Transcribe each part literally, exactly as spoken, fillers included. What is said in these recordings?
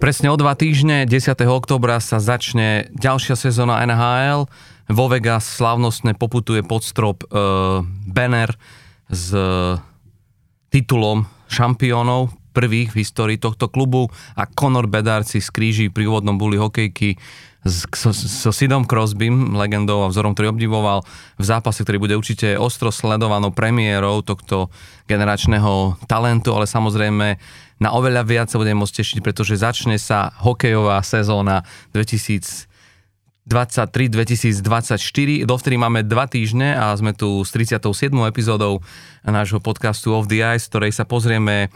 Presne o dva týždne, desiateho októbra sa začne ďalšia sezóna en há el. Vo Vegas slávnostne poputuje pod strop e, banner s e, titulom šampiónov, prvých v histórii tohto klubu, a Conor Bedard si skríži pri úvodnom buli hokejky s, so, so Sidom Crosbym, legendou a vzorom, ktorý obdivoval, v zápase, ktorý bude určite ostro sledovanou premiérou tohto generačného talentu, ale samozrejme na oveľa viac sa budeme môcť tešiť, pretože začne sa hokejová sezóna dvetisícdvadsaťtri dvetisícdvadsaťštyri. Dovtedy máme dva týždne a sme tu s tridsiatou siedmou epizódou nášho podcastu Off the Ice, ktorej sa pozrieme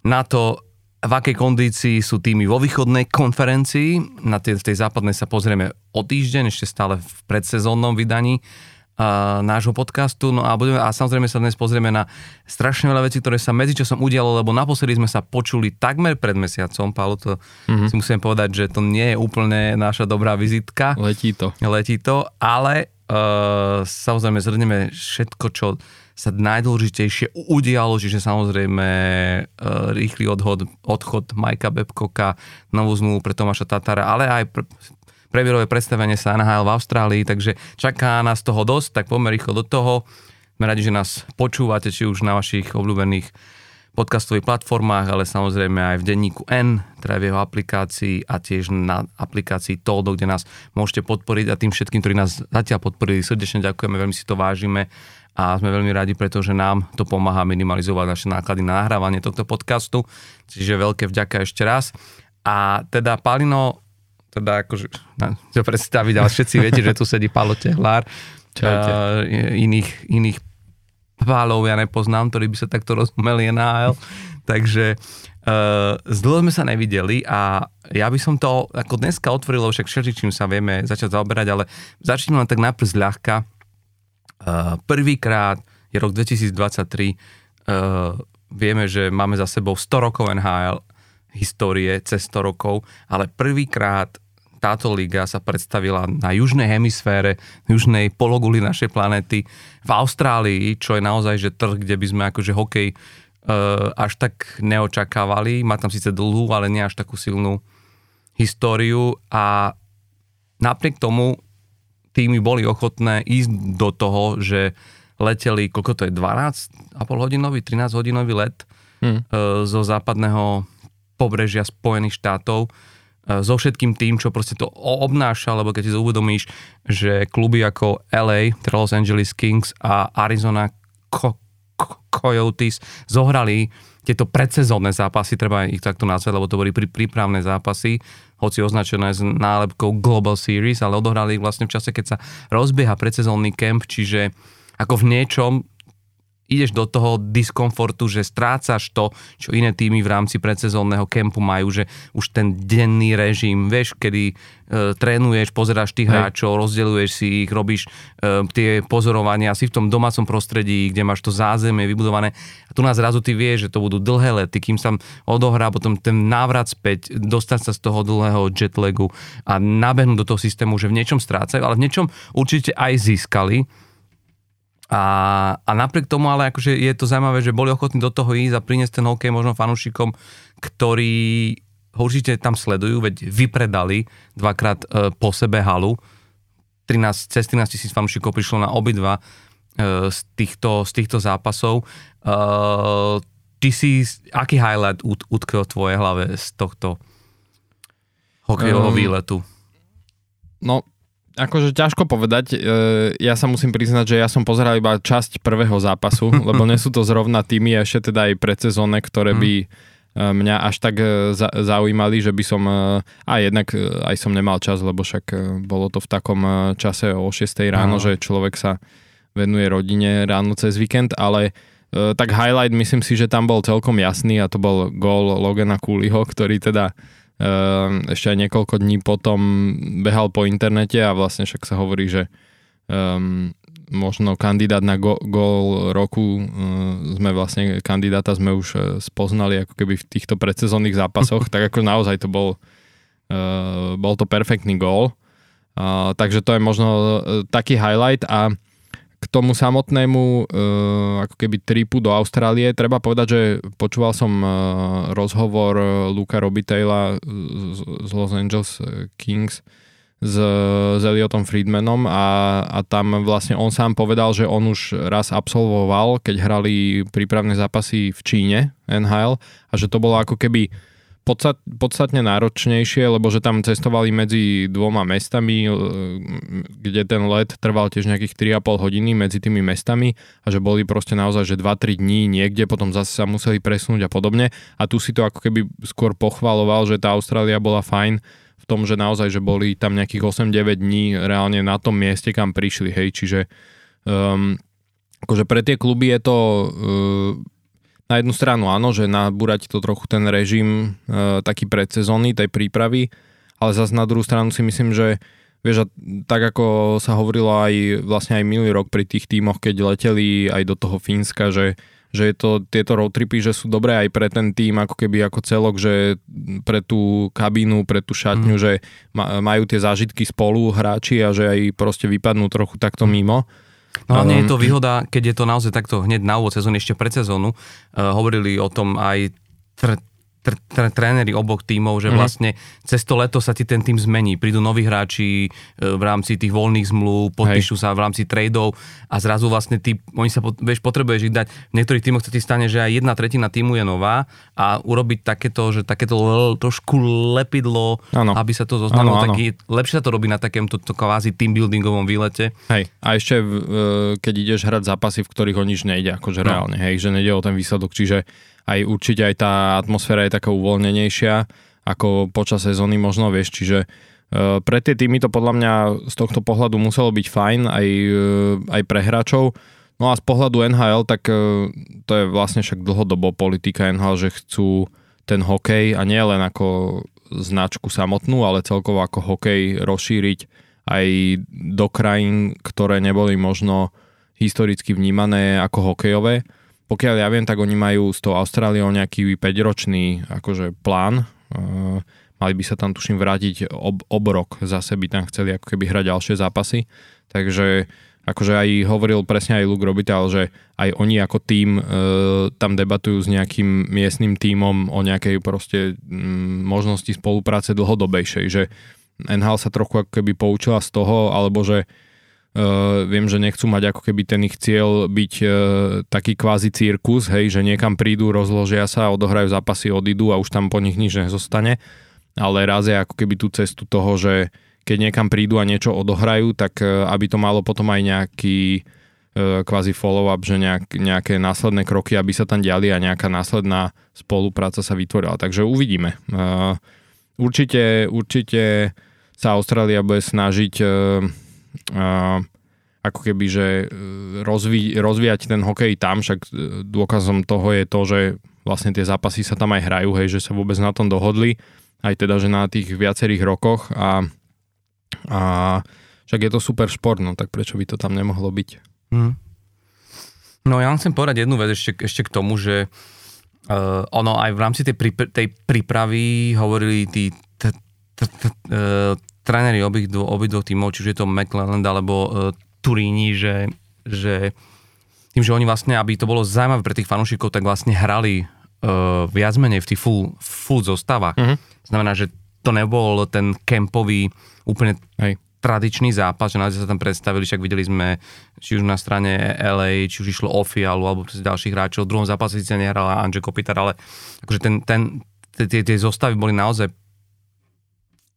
na to, v akej kondícii sú týmy vo východnej konferencii. Na tej, v tej západnej sa pozrieme o týždeň, ešte stále v predsezónnom vydaní uh, nášho podcastu. No a, budeme, a samozrejme sa dnes pozrieme na strašne veľa vecí, ktoré sa medzičasom udialo, lebo naposledy sme sa počuli takmer pred mesiacom. Pálo, to mm-hmm. si musím povedať, že to nie je úplne naša dobrá vizitka. Letí to. Letí to, ale uh, samozrejme zhrneme všetko, čo sa najdôležitejšie udialo, čiže samozrejme e, rýchly odhod, odchod Mikea Babcocka, novú zmluvu pre Tomáša Tatara, ale aj pr- previerové predstavenie sa en há el v Austrálii, takže čaká nás toho dosť, tak poďme rýchlo do toho. Sme radi, že nás počúvate, či už na vašich obľúbených podcastových platformách, ale samozrejme aj v denníku N, teda v jeho aplikácii a tiež na aplikácii Toldo, kde nás môžete podporiť, a tým všetkým, ktorí nás zatiaľ podporili, srdečne ďakujeme, veľmi si to vážime a sme veľmi radi, pretože nám to pomáha minimalizovať naše náklady na nahrávanie tohto podcastu. Čiže veľké vďaka ešte raz. A teda Palino, teda akože, to predstaviť, ale všetci viete, že tu sedí Pálo Tehlár. Uh, iných, iných Pálov ja nepoznám, ktorí by sa takto rozumeli en há el. Takže uh, z dlho sme sa nevideli a ja by som to ako dneska otvoril, však všetkým sa vieme začať zaoberať, ale začneme len tak najprv zľahka. Uh, prvýkrát je rok dvetisícdvadsaťtri, uh, vieme, že máme za sebou sto rokov en há el histórie, cez sto rokov, ale prvýkrát táto liga sa predstavila na južnej hemisfére, južnej pologuli našej planéty, v Austrálii, čo je naozaj že trh, kde by sme akože hokej uh, až tak neočakávali. Má tam síce dlhú, ale nie až takú silnú históriu, a napriek tomu týmy boli ochotné ísť do toho, že leteli, koľko to je, dvanásť a pol hodinový, trinásť hodinový let hmm. zo západného pobrežia Spojených štátov, so všetkým tým, čo proste to obnáša, lebo keď si uvedomíš, že kluby ako el ej, teda Los Angeles Kings, a Arizona Co- Co- Coyotes zohrali tieto predsezónne zápasy, treba ich takto nazvať, lebo to boli prípravné zápasy, hoci označené s nálepkou Global Series, ale odohrali vlastne v čase, keď sa rozbieha predsezónny kemp, čiže ako v niečom ideš do toho diskomfortu, že strácaš to, čo iné týmy v rámci predsezónneho kempu majú, že už ten denný režim, vieš, kedy e, trénuješ, pozeráš tých hráčov, rozdeľuješ si ich, robíš e, tie pozorovania, si v tom domácom prostredí, kde máš to zázemie vybudované. A tu nás zrazu ty vieš, že to budú dlhé lety, kým sa odohrá potom ten návrat späť, dostať sa z toho dlhého jetlagu a nabehnúť do toho systému, že v niečom strácajú, ale v niečom určite aj získali. A, a napriek tomu, ale akože je to zaujímavé, že boli ochotní do toho ísť a priniesť ten hokej možno fanúšikom, ktorí ho určite tam sledujú, veď vypredali dvakrát e, po sebe halu. trinásť, cez trinásť tisíc fanúšikov prišlo na obidva e, z, týchto, z týchto zápasov. E, ty si, aký highlight ut, utkvel v tvojej hlave z tohto hokejového um, výletu? No, akože ťažko povedať, ja sa musím priznať, že ja som pozeral iba časť prvého zápasu, lebo nie sú to zrovna týmy, ešte teda aj predsezónne, ktoré by mňa až tak zaujímali, že by som, a jednak aj som nemal čas, lebo však bolo to v takom čase o šiestej ráno, že človek sa venuje rodine ráno cez víkend, ale tak highlight myslím si, že tam bol celkom jasný, a to bol gól Logana Cooleyho, ktorý teda ešte aj niekoľko dní potom behal po internete, a vlastne však sa hovorí, že um, možno kandidát na go- gól roku um, sme vlastne kandidáta sme už spoznali ako keby v týchto predsezónnych zápasoch, tak ako naozaj to bol uh, bol to perfektný gól, uh, takže to je možno uh, taký highlight. A k K tomu samotnému ako keby tripu do Austrálie, treba povedať, že počúval som rozhovor Luka Robitailla z Los Angeles Kings s, s Elliotom Friedmanom a, a tam vlastne on sám povedal, že on už raz absolvoval, keď hrali prípravné zápasy v Číne, en há el, a že to bolo ako keby Podstat, podstatne náročnejšie, lebo že tam cestovali medzi dvoma mestami, kde ten let trval tiež nejakých tri a pol hodiny medzi tými mestami a že boli proste naozaj, že dva tri dní niekde, potom zase sa museli presunúť a podobne. A tu si to ako keby skôr pochvaloval, že tá Austrália bola fajn v tom, že naozaj, že boli tam nejakých osem deväť dní reálne na tom mieste, kam prišli, hej, čiže um, akože pre tie kluby je to... Uh, Na jednu stranu áno, že nabúrať to trochu ten režim e, taký predsezónny, tej prípravy, ale zase na druhú stranu si myslím, že vieš, tak ako sa hovorilo aj vlastne aj minulý rok pri tých tímoch, keď leteli aj do toho Fínska, že, že je to, tieto roadtripy, že sú dobré aj pre ten tím, ako keby ako celok, že pre tú kabínu, pre tú šatňu, mm. že majú tie zážitky spolu hráči a že aj proste vypadnú trochu takto mimo. No hlavne je to výhoda, keď je to naozaj takto hneď na úvod sezóny, ešte pred sezónu. Uh, hovorili o tom aj tr- tr- tr- tréneri oboch tímov, že vlastne cez to leto sa ti ten tím zmení. Prídu noví hráči uh, v rámci tých voľných zmluv, podpíšu sa v rámci tradeov a zrazu vlastne ty, oni sa, vieš, potrebuješ ich dať. V niektorých tímoch sa ti stane, že aj jedna tretina tímu je nová a urobiť takéto, že takéto l- trošku lepidlo, ano. Aby sa to zoznamilo. Ano, taký, ano. Lepšie sa to robí na takémto to kvázi teambuildingovom výlete. Hej, a ešte v, keď ideš hrať zápasy, v ktorých o nič nejde, akože no. reálne, hej, že nejde o ten výsledok, čiže aj určite aj tá atmosféra je taká uvoľnenejšia ako počas sezóny možno, vieš, čiže uh, pre tie týmy to podľa mňa z tohto pohľadu muselo byť fajn aj, uh, aj pre hráčov. No a z pohľadu en há el, tak uh, to je vlastne však dlhodobo politika en há el, že chcú ten hokej a nie len ako značku samotnú, ale celkovo ako hokej rozšíriť aj do krajín, ktoré neboli možno historicky vnímané ako hokejové. Pokiaľ ja viem, tak oni majú s tou Austráliou nejaký päťročný akože plán. Uh, mali by sa tam, tuším, vrátiť ob, ob rok. Zase by tam chceli ako keby hrať ďalšie zápasy. Takže akože aj hovoril presne aj Luke Robitaille, že aj oni ako tím uh, tam debatujú s nejakým miestnym tímom o nejakej proste um, možnosti spolupráce dlhodobejšej. Že en há el sa trochu ako keby poučila z toho, alebo že Uh, viem, že nechcú mať ako keby ten ich cieľ byť uh, taký kvázi cirkus, hej, že niekam prídu, rozložia sa, odohrajú zápasy, odídu a už tam po nich nič nezostane, ale raz je ako keby tú cestu toho, že keď niekam prídu a niečo odohrajú, tak uh, aby to malo potom aj nejaký uh, kvázi follow-up, že nejak, nejaké následné kroky, aby sa tam diali a nejaká následná spolupráca sa vytvorila, takže uvidíme. Uh, určite, určite sa Austrália bude snažiť uh, Uh, ako keby, že rozví, rozvíjať ten hokej tam, však dôkazom toho je to, že vlastne tie zápasy sa tam aj hrajú, hej, že sa vôbec na tom dohodli, aj teda, že na tých viacerých rokoch a, a však je to super šport, no tak prečo by to tam nemohlo byť? Hmm. No ja vám chcem povedať jednu vec ešte, ešte k tomu, že uh, ono aj v rámci tej, pripr- tej prípravy hovorili tí t- t- t- uh, tréneri obých dvo, obi dvoch tímov, čiže je to McLelland alebo e, Turini, že, že tým, že oni vlastne, aby to bolo zaujímavé pre tých fanúšikov, tak vlastne hrali e, viac menej v tých full, full zostavách. Mm-hmm. Znamená, že to nebol ten kempový úplne Hej. tradičný zápas, že naozaj sa tam predstavili, však videli sme, či už na strane el ej, či už išlo o Fialu alebo ďalších hráčov. V druhom zápase síce nehrala Andrzej Kopitar, ale akože ten, ten, tie, tie zostavy boli naozaj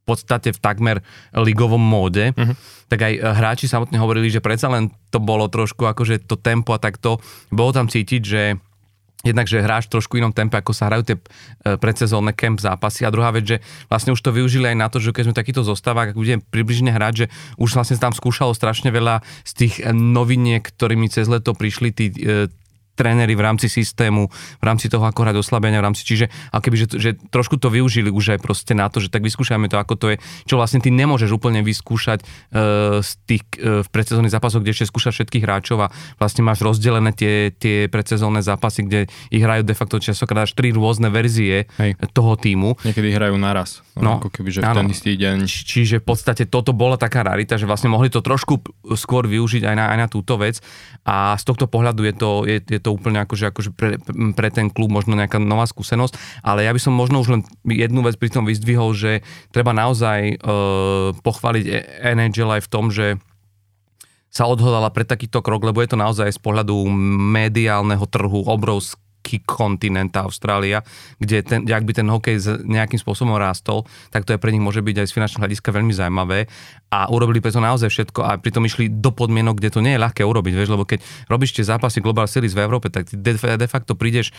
v podstate v takmer ligovom móde, uh-huh. tak aj hráči samotne hovorili, že predsa len to bolo trošku akože to tempo a takto, bolo tam cítiť, že jednak, že hráš trošku inom tempe, ako sa hrajú tie predsezónne camp zápasy a druhá vec, že vlastne už to využili aj na to, že keď sme takýto zostávach, ak budeme približne hrať, že už vlastne tam skúšalo strašne veľa z tých noviniek, ktorými cez leto prišli tí tréneri v rámci systému, v rámci toho, ako hrať oslabenia, v rámci, čiže a keby, že, že trošku to využili už aj proste na to, že tak vyskúšajme to, ako to je, čo vlastne ty nemôžeš úplne vyskúšať uh, z tých uh, predsezónnych zápasov, kde ešte skúšaš všetkých hráčov a vlastne máš rozdelené tie, tie predsezónne zápasy, kde ich hrajú de facto častokrát až tri rôzne verzie Hej. toho tímu. Niekedy hrajú naraz, no, no, ako keby, že v ten istý deň. Čiže v podstate toto bola taká rarita, že vlastne mohli to trošku skôr využiť aj na, aj na túto vec a z tohto pohľadu je to, je, je to úplne akože, akože pre, pre ten klub možno nejaká nová skúsenosť, ale ja by som možno už len jednu vec pri tom vyzdvihol, že treba naozaj e, pochváliť en há el aj v tom, že sa odhodala pre takýto krok, lebo je to naozaj z pohľadu mediálneho trhu obrovský kontinenta Austrália, kde ten, ak by ten hokej nejakým spôsobom rástol, tak to je pre nich môže byť aj z finančného hľadiska veľmi zaujímavé a urobili preto naozaj všetko a pritom išli do podmienok, kde to nie je ľahké urobiť, vieš, lebo keď robíš tie zápasy Global Series v Európe, tak ty de facto prídeš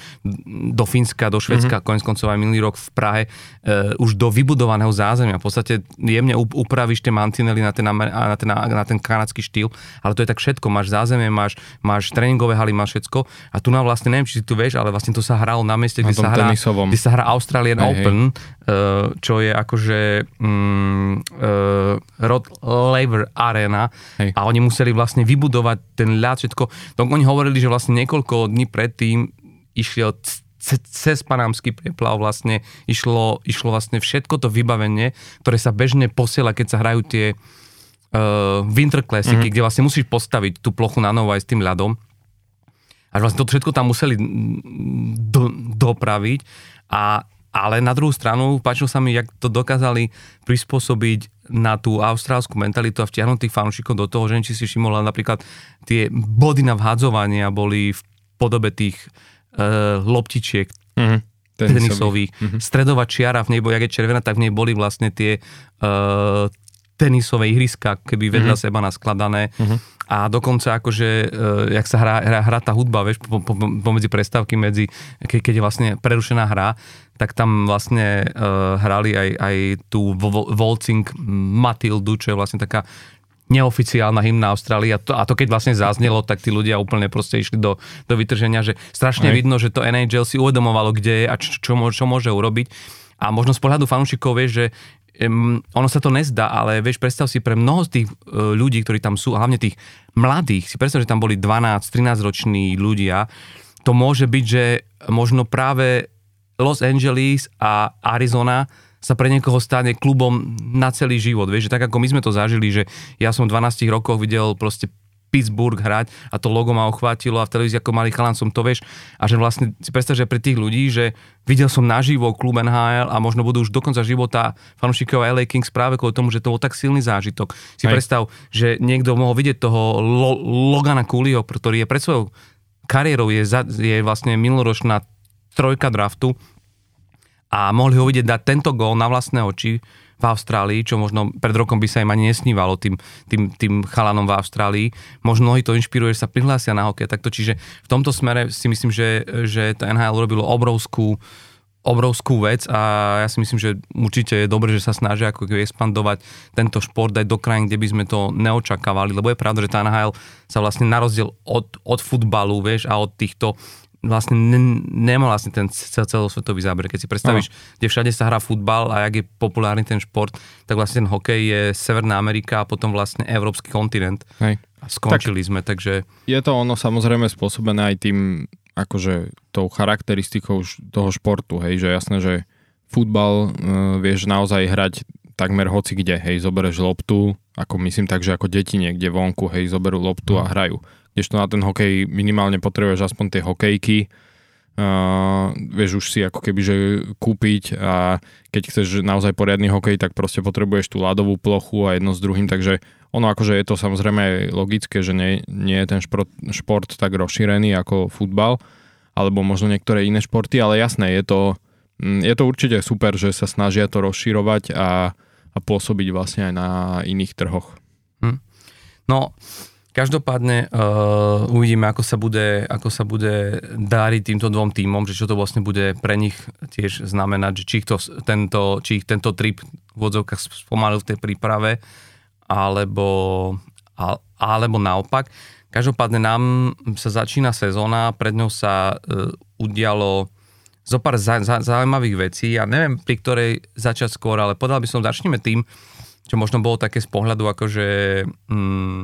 do Fínska, do Švédska, mm-hmm. koniec koncov aj minulý rok v Prahe, e, už do vybudovaného zázemia. V podstate jemne upravíš tie mantinely na ten, na ten, na ten kanadský štýl, ale to je tak všetko, máš zázemie, máš, máš tréningové haly, máš všetko a tu nám vlastne neviem, či tu vieš, ale vlastne to sa hralo na mieste, kde, na sa, hrá, kde sa hrá Australian hey, Open, hey. Uh, čo je akože um, uh, Rod Laver Arena hey. A oni museli vlastne vybudovať ten ľad, všetko. To oni hovorili, že vlastne niekoľko dní predtým išiel cez Panamský prieplav vlastne išlo, išlo vlastne všetko to vybavenie, ktoré sa bežne posiela, keď sa hrajú tie uh, Winter Classicy, mm-hmm. kde vlastne musíš postaviť tú plochu na novo aj s tým ľadom. A vlastne to všetko tam museli do, dopraviť, a, ale na druhú stranu páčilo sa mi, jak to dokázali prispôsobiť na tú austrálsku mentalitu a vtiahnuť tých fanúšikov do toho, že či si všimol, napríklad tie body na vhádzovania boli v podobe tých e, loptičiek mm-hmm. tenisových. Mm-hmm. Stredová čiara, v nej boli, jak je červená, tak v nej boli vlastne tie e, tenisové ihriska, keby vedľa mm-hmm. seba naskladané. Mm-hmm. A dokonca akože, e, jak sa hrá, hrá, hrá tá hudba, vieš, po, po, pomedzi prestávky, medzi, ke, keď je vlastne prerušená hra, tak tam vlastne e, hrali aj, aj tú vo, Waltzing Matildu, čo je vlastne taká neoficiálna hymna Austrália. A to, a to keď vlastne zaznelo, tak tí ľudia úplne proste išli do, do vytrženia, že strašne aj. Vidno, že to en há el si uvedomovalo, kde je a čo, čo, čo môže urobiť. A možno z pohľadu fanúšikov, vieš, že Um, ono sa to nezdá, ale vieš, predstav si pre mnoho z tých uh, ľudí, ktorí tam sú, a hlavne tých mladých, si predstav, že tam boli dvanásť trinásť roční ľudia, to môže byť, že možno práve Los Angeles a Arizona sa pre niekoho stane klubom na celý život, vieš, že tak ako my sme to zažili, že ja som v dvanástich rokoch videl proste Pittsburgh hrať a to logo ma ochvátilo a v televízii ako malý chalán som to vieš a že vlastne si predstav, že pre tých ľudí, že videl som naživo klub en há el a možno budú už do konca života fanúšikov el ej Kings práve kvôli tomu, že to bol tak silný zážitok. Si Hej. predstav, že niekto mohol vidieť toho Lo- Logana Cooleyho, ktorý je pred svojou kariérou, je, za, je vlastne minuloročná trojka draftu a mohli ho vidieť dať tento gól na vlastné oči v Austrálii, čo možno pred rokom by sa im ani nesnívalo tým, tým, tým chalanom v Austrálii. Možno mnohí to inšpiruje, že sa prihlásia na hokej. Takto, čiže v tomto smere si myslím, že, že to en há el robilo obrovskú, obrovskú vec a ja si myslím, že určite je dobré, že sa snažia ako expandovať tento šport aj do krajín, kde by sme to neočakávali, lebo je pravda, že tá en há el sa vlastne na rozdiel od, od futbalu, vieš, a od týchto vlastne ne, nemal vlastne ten celosvetový záber. Keď si predstavíš, Aha. kde všade sa hrá futbal a jak je populárny ten šport, tak vlastne ten hokej je Severná Amerika a potom vlastne európsky kontinent. Hej. A skončili tak sme, takže... Je to ono samozrejme spôsobené aj tým, akože tou charakteristikou toho športu, hej, že jasné, že futbal e, vieš naozaj hrať takmer hoci kde, hej, zoberieš loptu, ako myslím tak, že ako deti niekde vonku, hej, zoberú loptu hmm. a hrajú. Kdežto na ten hokej minimálne potrebuješ aspoň tie hokejky, uh, vieš už si ako keby, že kúpiť a keď chceš naozaj poriadny hokej, tak proste potrebuješ tú ľadovú plochu a jedno s druhým, takže ono akože je to samozrejme logické, že nie, nie je ten šport, šport tak rozšírený ako futbal, alebo možno niektoré iné športy, ale jasné, je to, je to určite super, že sa snažia to rozširovať a, a pôsobiť vlastne aj na iných trhoch. Hm. No... Každopádne uh, uvidíme, ako sa, bude, ako sa bude dáriť týmto dvom tímom, že čo to vlastne bude pre nich tiež znamenať, že či ich, to, tento, či ich tento trip v odzovkách spomalil v tej príprave, alebo, alebo naopak. Každopádne nám sa začína sezóna, pred ňou sa e, udialo zo pár za, za, zaujímavých vecí. Ja neviem, pri ktorej začať skôr, ale podal by som, začneme tým, čo možno bolo také z pohľadu akože mm,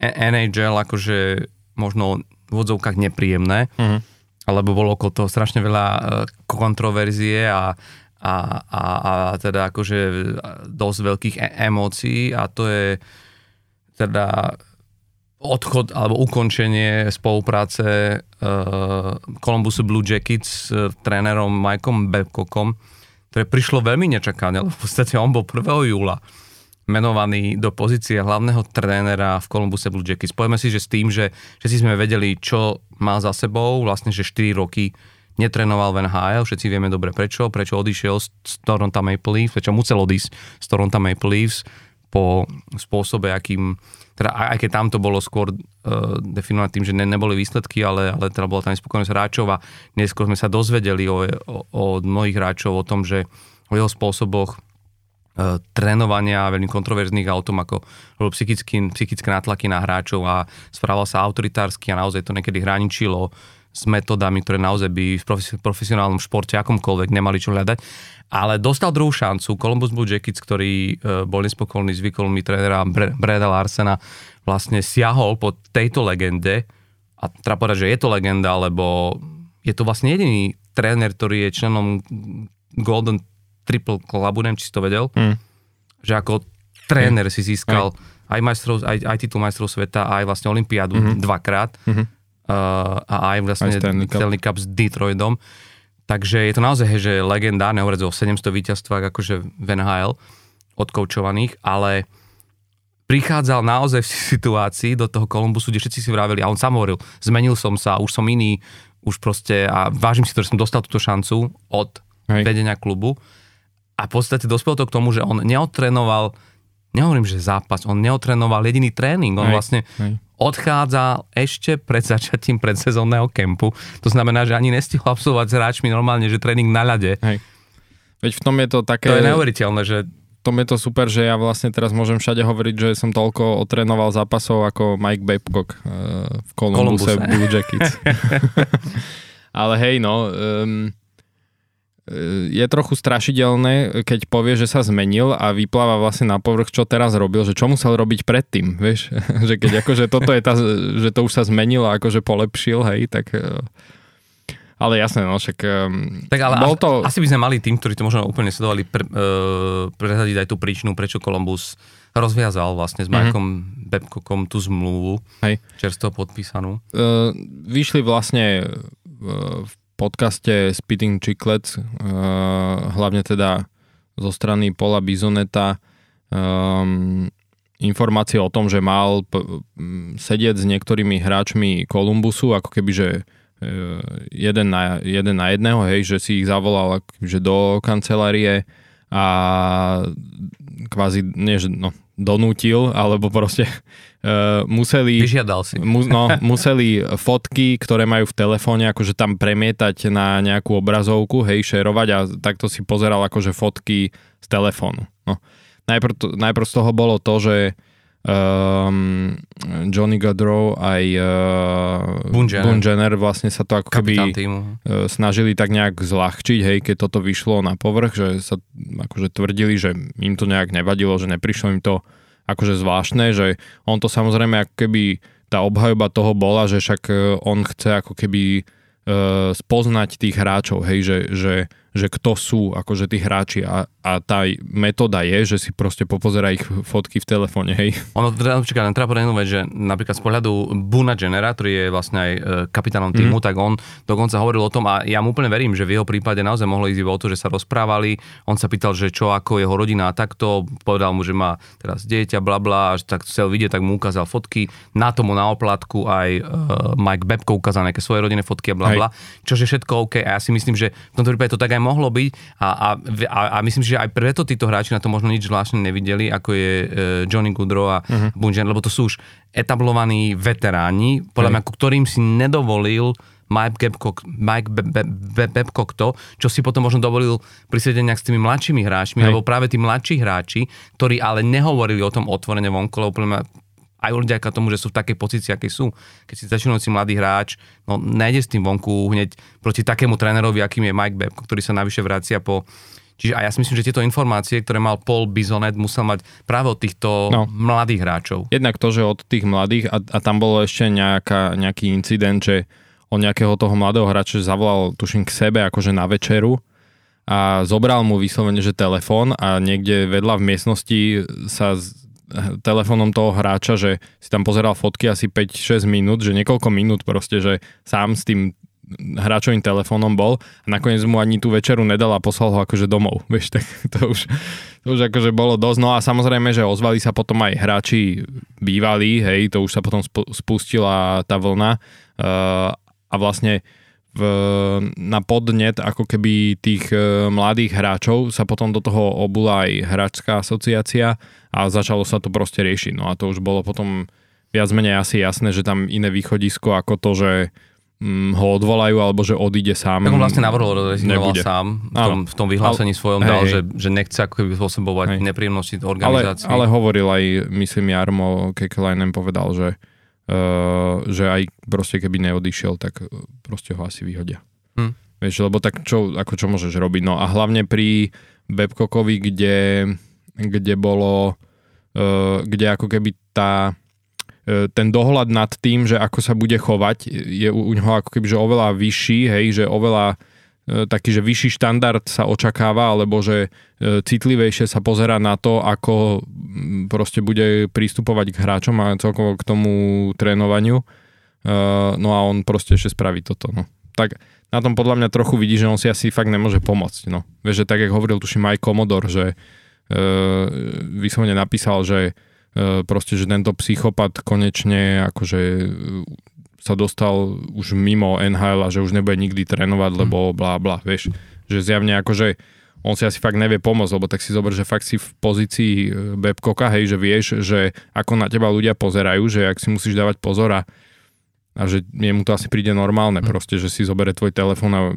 en há el, akože možno v odzovkách nepríjemné, mm-hmm. alebo bolo okolo toho strašne veľa kontroverzie a A, a, a teda akože dosť veľkých e- emócií a to je teda odchod alebo ukončenie spolupráce Columbusu uh, Blue Jackets s uh, trénerom Mikeom Babcockom, ktoré prišlo veľmi nečakane, lebo v podstate on bol prvého júla menovaný do pozície hlavného trénera v Columbuse Blue Jackets. Povieme si, že s tým, že, že si sme vedeli, čo má za sebou, vlastne, že štyri roky netrénoval v en há el, všetci vieme dobre prečo, prečo odišiel z Toronto Maple Leafs, prečo musel odísť z Toronto Maple Leafs po spôsobe, akým, teda aj keď tam to bolo skôr uh, definované tým, že ne, neboli výsledky, ale, ale teda bola tam nespokojnosť hráčov a neskôr sme sa dozvedeli o, o, od mnohých hráčov o tom, že o jeho spôsoboch uh, trénovania veľmi kontroverzných a o tom, ako bol psychický, psychické nátlaky na hráčov a správal sa autoritársky a naozaj to niekedy hraničilo s metodami, ktoré naozaj by v profesionálnom športe akomkoľvek nemali čo hľadať. Ale dostal druhú šancu. Columbus Blue Jackets, ktorý bol nespokojný s výkonmi trénera Breda Larsena, vlastne siahol po tejto legende. A treba povedať, že je to legenda, lebo je to vlastne jediný tréner, ktorý je členom Golden Triple Clubu, neviem, či si to vedel, mm. že ako tréner mm. si získal aj, aj, majstrov, aj, aj titul majstrov sveta, aj vlastne olympiádu mm-hmm. dvakrát. Mm-hmm. Uh, a aj vlastne Stanley Cup. Cup s Detroitom. Takže je to naozaj, že legendárne, hovorím o sedemsto víťazstvách akože v en há el odkoučovaných, ale prichádzal naozaj v situácii do toho Columbusu, kde všetci si vraveli a on sám hovoril, zmenil som sa, už som iný, už proste a vážim si to, že som dostal túto šancu od Hej. vedenia klubu a v podstate dospel to k tomu, že on neotrenoval, nehovorím, že zápas, on neotrenoval jediný tréning, on Hej. vlastne Hej. odchádzal ešte pred začatím predsezónneho kempu. To znamená, že ani nestihol absolvovať s hráčmi normálne, že tréning na ľade. Hej. Veď v tom je to také... To je neuveriteľné, že... V tom je to super, že ja vlastne teraz môžem všade hovoriť, že som toľko otrenoval zápasov ako Mike Babcock e, v Columbuse Blue Jackets. Ale hej, no... Um... je trochu strašidelné, keď povie, že sa zmenil a vypláva vlastne na povrch, čo teraz robil, že čo musel robiť predtým, vieš, že keď akože toto je tá, že to už sa zmenilo, akože polepšil, hej, tak ale jasné, no, však tak ale bol to... Asi by sme mali tým, ktorí to možno úplne sledovali, pre, uh, prezadiť aj tú príčinu, prečo Columbus rozviazal vlastne s Mikeom mm-hmm. Babcockom tú zmluvu, hej. čerstvo podpísanú. Uh, vyšli vlastne v uh, podcaste Spitting Chicklets, uh, hlavne teda zo strany Paula Bisoneta, um, informácie o tom, že mal p- sedieť s niektorými hráčmi Columbusu, ako keby, že uh, jeden, na, jeden na jedného, hej, že si ich zavolal ako keby, že do kancelárie a kvázi, nie, že, no, donútil, alebo proste Uh, museli, Vyžiadal si. Mu, no, museli fotky, ktoré majú v telefóne, akože tam premietať na nejakú obrazovku, hej, šerovať a takto si pozeral akože fotky z telefónu. No. Najprv, to, najprv z toho bolo to, že um, Johnny Gaudreau aj uh, Boone Jenner. Boone Jenner vlastne sa to ako keby uh, snažili tak nejak zľahčiť, hej, keď toto vyšlo na povrch, že sa akože tvrdili, že im to nejak nevadilo, že neprišlo im to akože zvláštne, že on to samozrejme ako keby tá obhajoba toho bola, že však on chce ako keby e, spoznať tých hráčov, hej, že, že, že kto sú akože tí hráči a, a tá metóda je, že si proste popozerá ich fotky v telefóne, hej. Ono, čaká, treba povedať jednu vec, že napríklad z pohľadu Boona Jennera, ktorý je vlastne aj kapitánom týmu, mm. tak on dokonca hovoril o tom a ja mu úplne verím, že v jeho prípade naozaj mohlo ísť o to, že sa rozprávali, on sa pýtal, že čo ako jeho rodina a takto, povedal mu, že má teraz dieťa, blabla, tak chcel vidieť, tak mu ukázal fotky, na tomu na oplátku aj uh, Mike Babcock ukázal nejaké svoje rodinné fotky a blabla, čože všetko OK a ja si myslím, že v tomto prípade to tak aj mohlo byť a, a, a, a myslím, že aj preto títo hráči na to možno nič zvláštne nevideli, ako je e, Johnny Gaudreau a uh-huh. Boone Jenner, lebo to sú už etablovaní veteráni, podľa mňa, ktorým si nedovolil Mike Babcock, Mike Babcock to, čo si potom možno dovolil pri sedeniach s tými mladšími hráčmi, Hej. lebo práve tí mladší hráči, ktorí ale nehovorili o tom otvorene vonko, lebo aj vďaka tomu, že sú v takej pozícii, akej sú. Keď si začínajúci mladý hráč, no nejde s tým vonku hneď proti takému trénerovi, akým je Mike Babcock, ktorý sa navyše vracia po... Čiže a ja si myslím, že tieto informácie, ktoré mal Paul Bizonet, musel mať práve od týchto no. mladých hráčov. Jednak to, že od tých mladých a, a tam bolo ešte nejaká, nejaký incident, že on nejakého toho mladého hráča zavolal, tuším, k sebe akože na večeru a zobral mu vyslovene, že telefón a niekde vedľa v miestnosti sa z, telefónom toho hráča, že si tam pozeral fotky asi päť šesť minút, že niekoľko minút proste, že sám s tým hráčovým telefónom bol a nakoniec mu ani tú večeru nedal a poslal ho akože domov. Vieš, tak to už, to už akože bolo dosť. No a samozrejme, že ozvali sa potom aj hráči bývalí, hej, to už sa potom spustila tá vlna uh, a vlastne v, na podnet ako keby tých uh, mladých hráčov sa potom do toho obula aj hráčská asociácia a začalo sa to proste riešiť. No a to už bolo potom viac menej asi jasné, že tam iné východisko ako to, že ho odvolajú, alebo že odíde sám. Tak on vlastne navrhol, rezignoval sám. V tom, v tom vyhlásení ale, svojom hej, dal, že, že nechce ako keby spôsobovať nepríjemnosti organizácii. Ale, ale hovoril aj, myslím, Jarmo Kekelainen povedal, že, uh, že aj proste keby neodišiel, tak proste ho asi vyhodia. Hm. Vieš, lebo tak čo, ako čo môžeš robiť? No a hlavne pri Babcockovi, kde, kde bolo, uh, kde ako keby tá ten dohľad nad tým, že ako sa bude chovať, je u ňoho ako keby že oveľa vyšší, hej, že oveľa e, taký, že vyšší štandard sa očakáva, alebo že e, citlivejšie sa pozerá na to, ako proste bude prístupovať k hráčom a celkovo k tomu trénovaniu. E, no a on proste ešte spraví toto. No. Tak na tom podľa mňa trochu vidí, že on si asi fakt nemôže pomôcť. No. Vieš, že tak, jak hovoril tuším aj Commodore, že e, vyslovene napísal, že proste, že tento psychopat konečne akože sa dostal už mimo en há el a že už nebude nikdy trénovať, lebo blá, blá, vieš. Že zjavne akože on si asi fakt nevie pomôcť, lebo tak si zober, že fakt si v pozícii Babcocka, hej, že vieš, že ako na teba ľudia pozerajú, že ak si musíš dávať pozor a, a že jemu to asi príde normálne proste, že si zoberie tvoj telefón a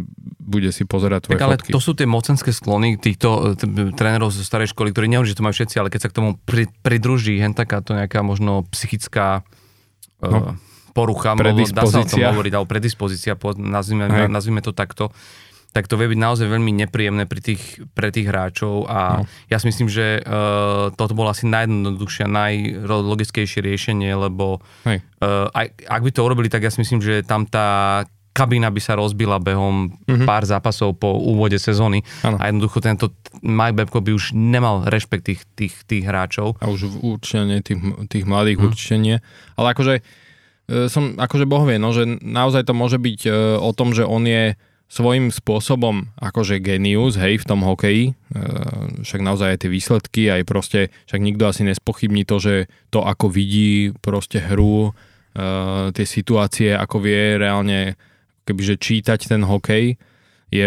bude si pozerať tvoje tak, ale fotky. To sú tie mocenské sklony týchto t- trénerov zo starej školy, ktorí nehovorí, že to majú všetci, ale keď sa k tomu pri- pridruží hen takáto nejaká možno psychická no, e, porucha, možno, dá sa o tom hovoriť, alebo predispozícia, nazvime, nazvime to takto, tak to vie byť naozaj veľmi nepríjemné pri tých, pre tých hráčov a no. ja si myslím, že e, toto bolo asi najjednoduchšie, najlogickejšie riešenie, lebo e, aj, ak by to urobili, tak ja si myslím, že tam tá kabína by sa rozbila behom mm-hmm. pár zápasov po úvode sezóny. Ano. A jednoducho tento Mike Babcock by už nemal rešpekt tých, tých, tých hráčov. A už určite nie, tých, tých mladých mm. určite nie. Ale akože som, akože Boh vie, no, že naozaj to môže byť o tom, že on je svojím spôsobom akože genius, hej, v tom hokeji. Však naozaj aj tie výsledky, aj proste, však nikto asi nespochybní to, že to ako vidí proste hru, tie situácie, ako vie reálne kebyže čítať ten hokej je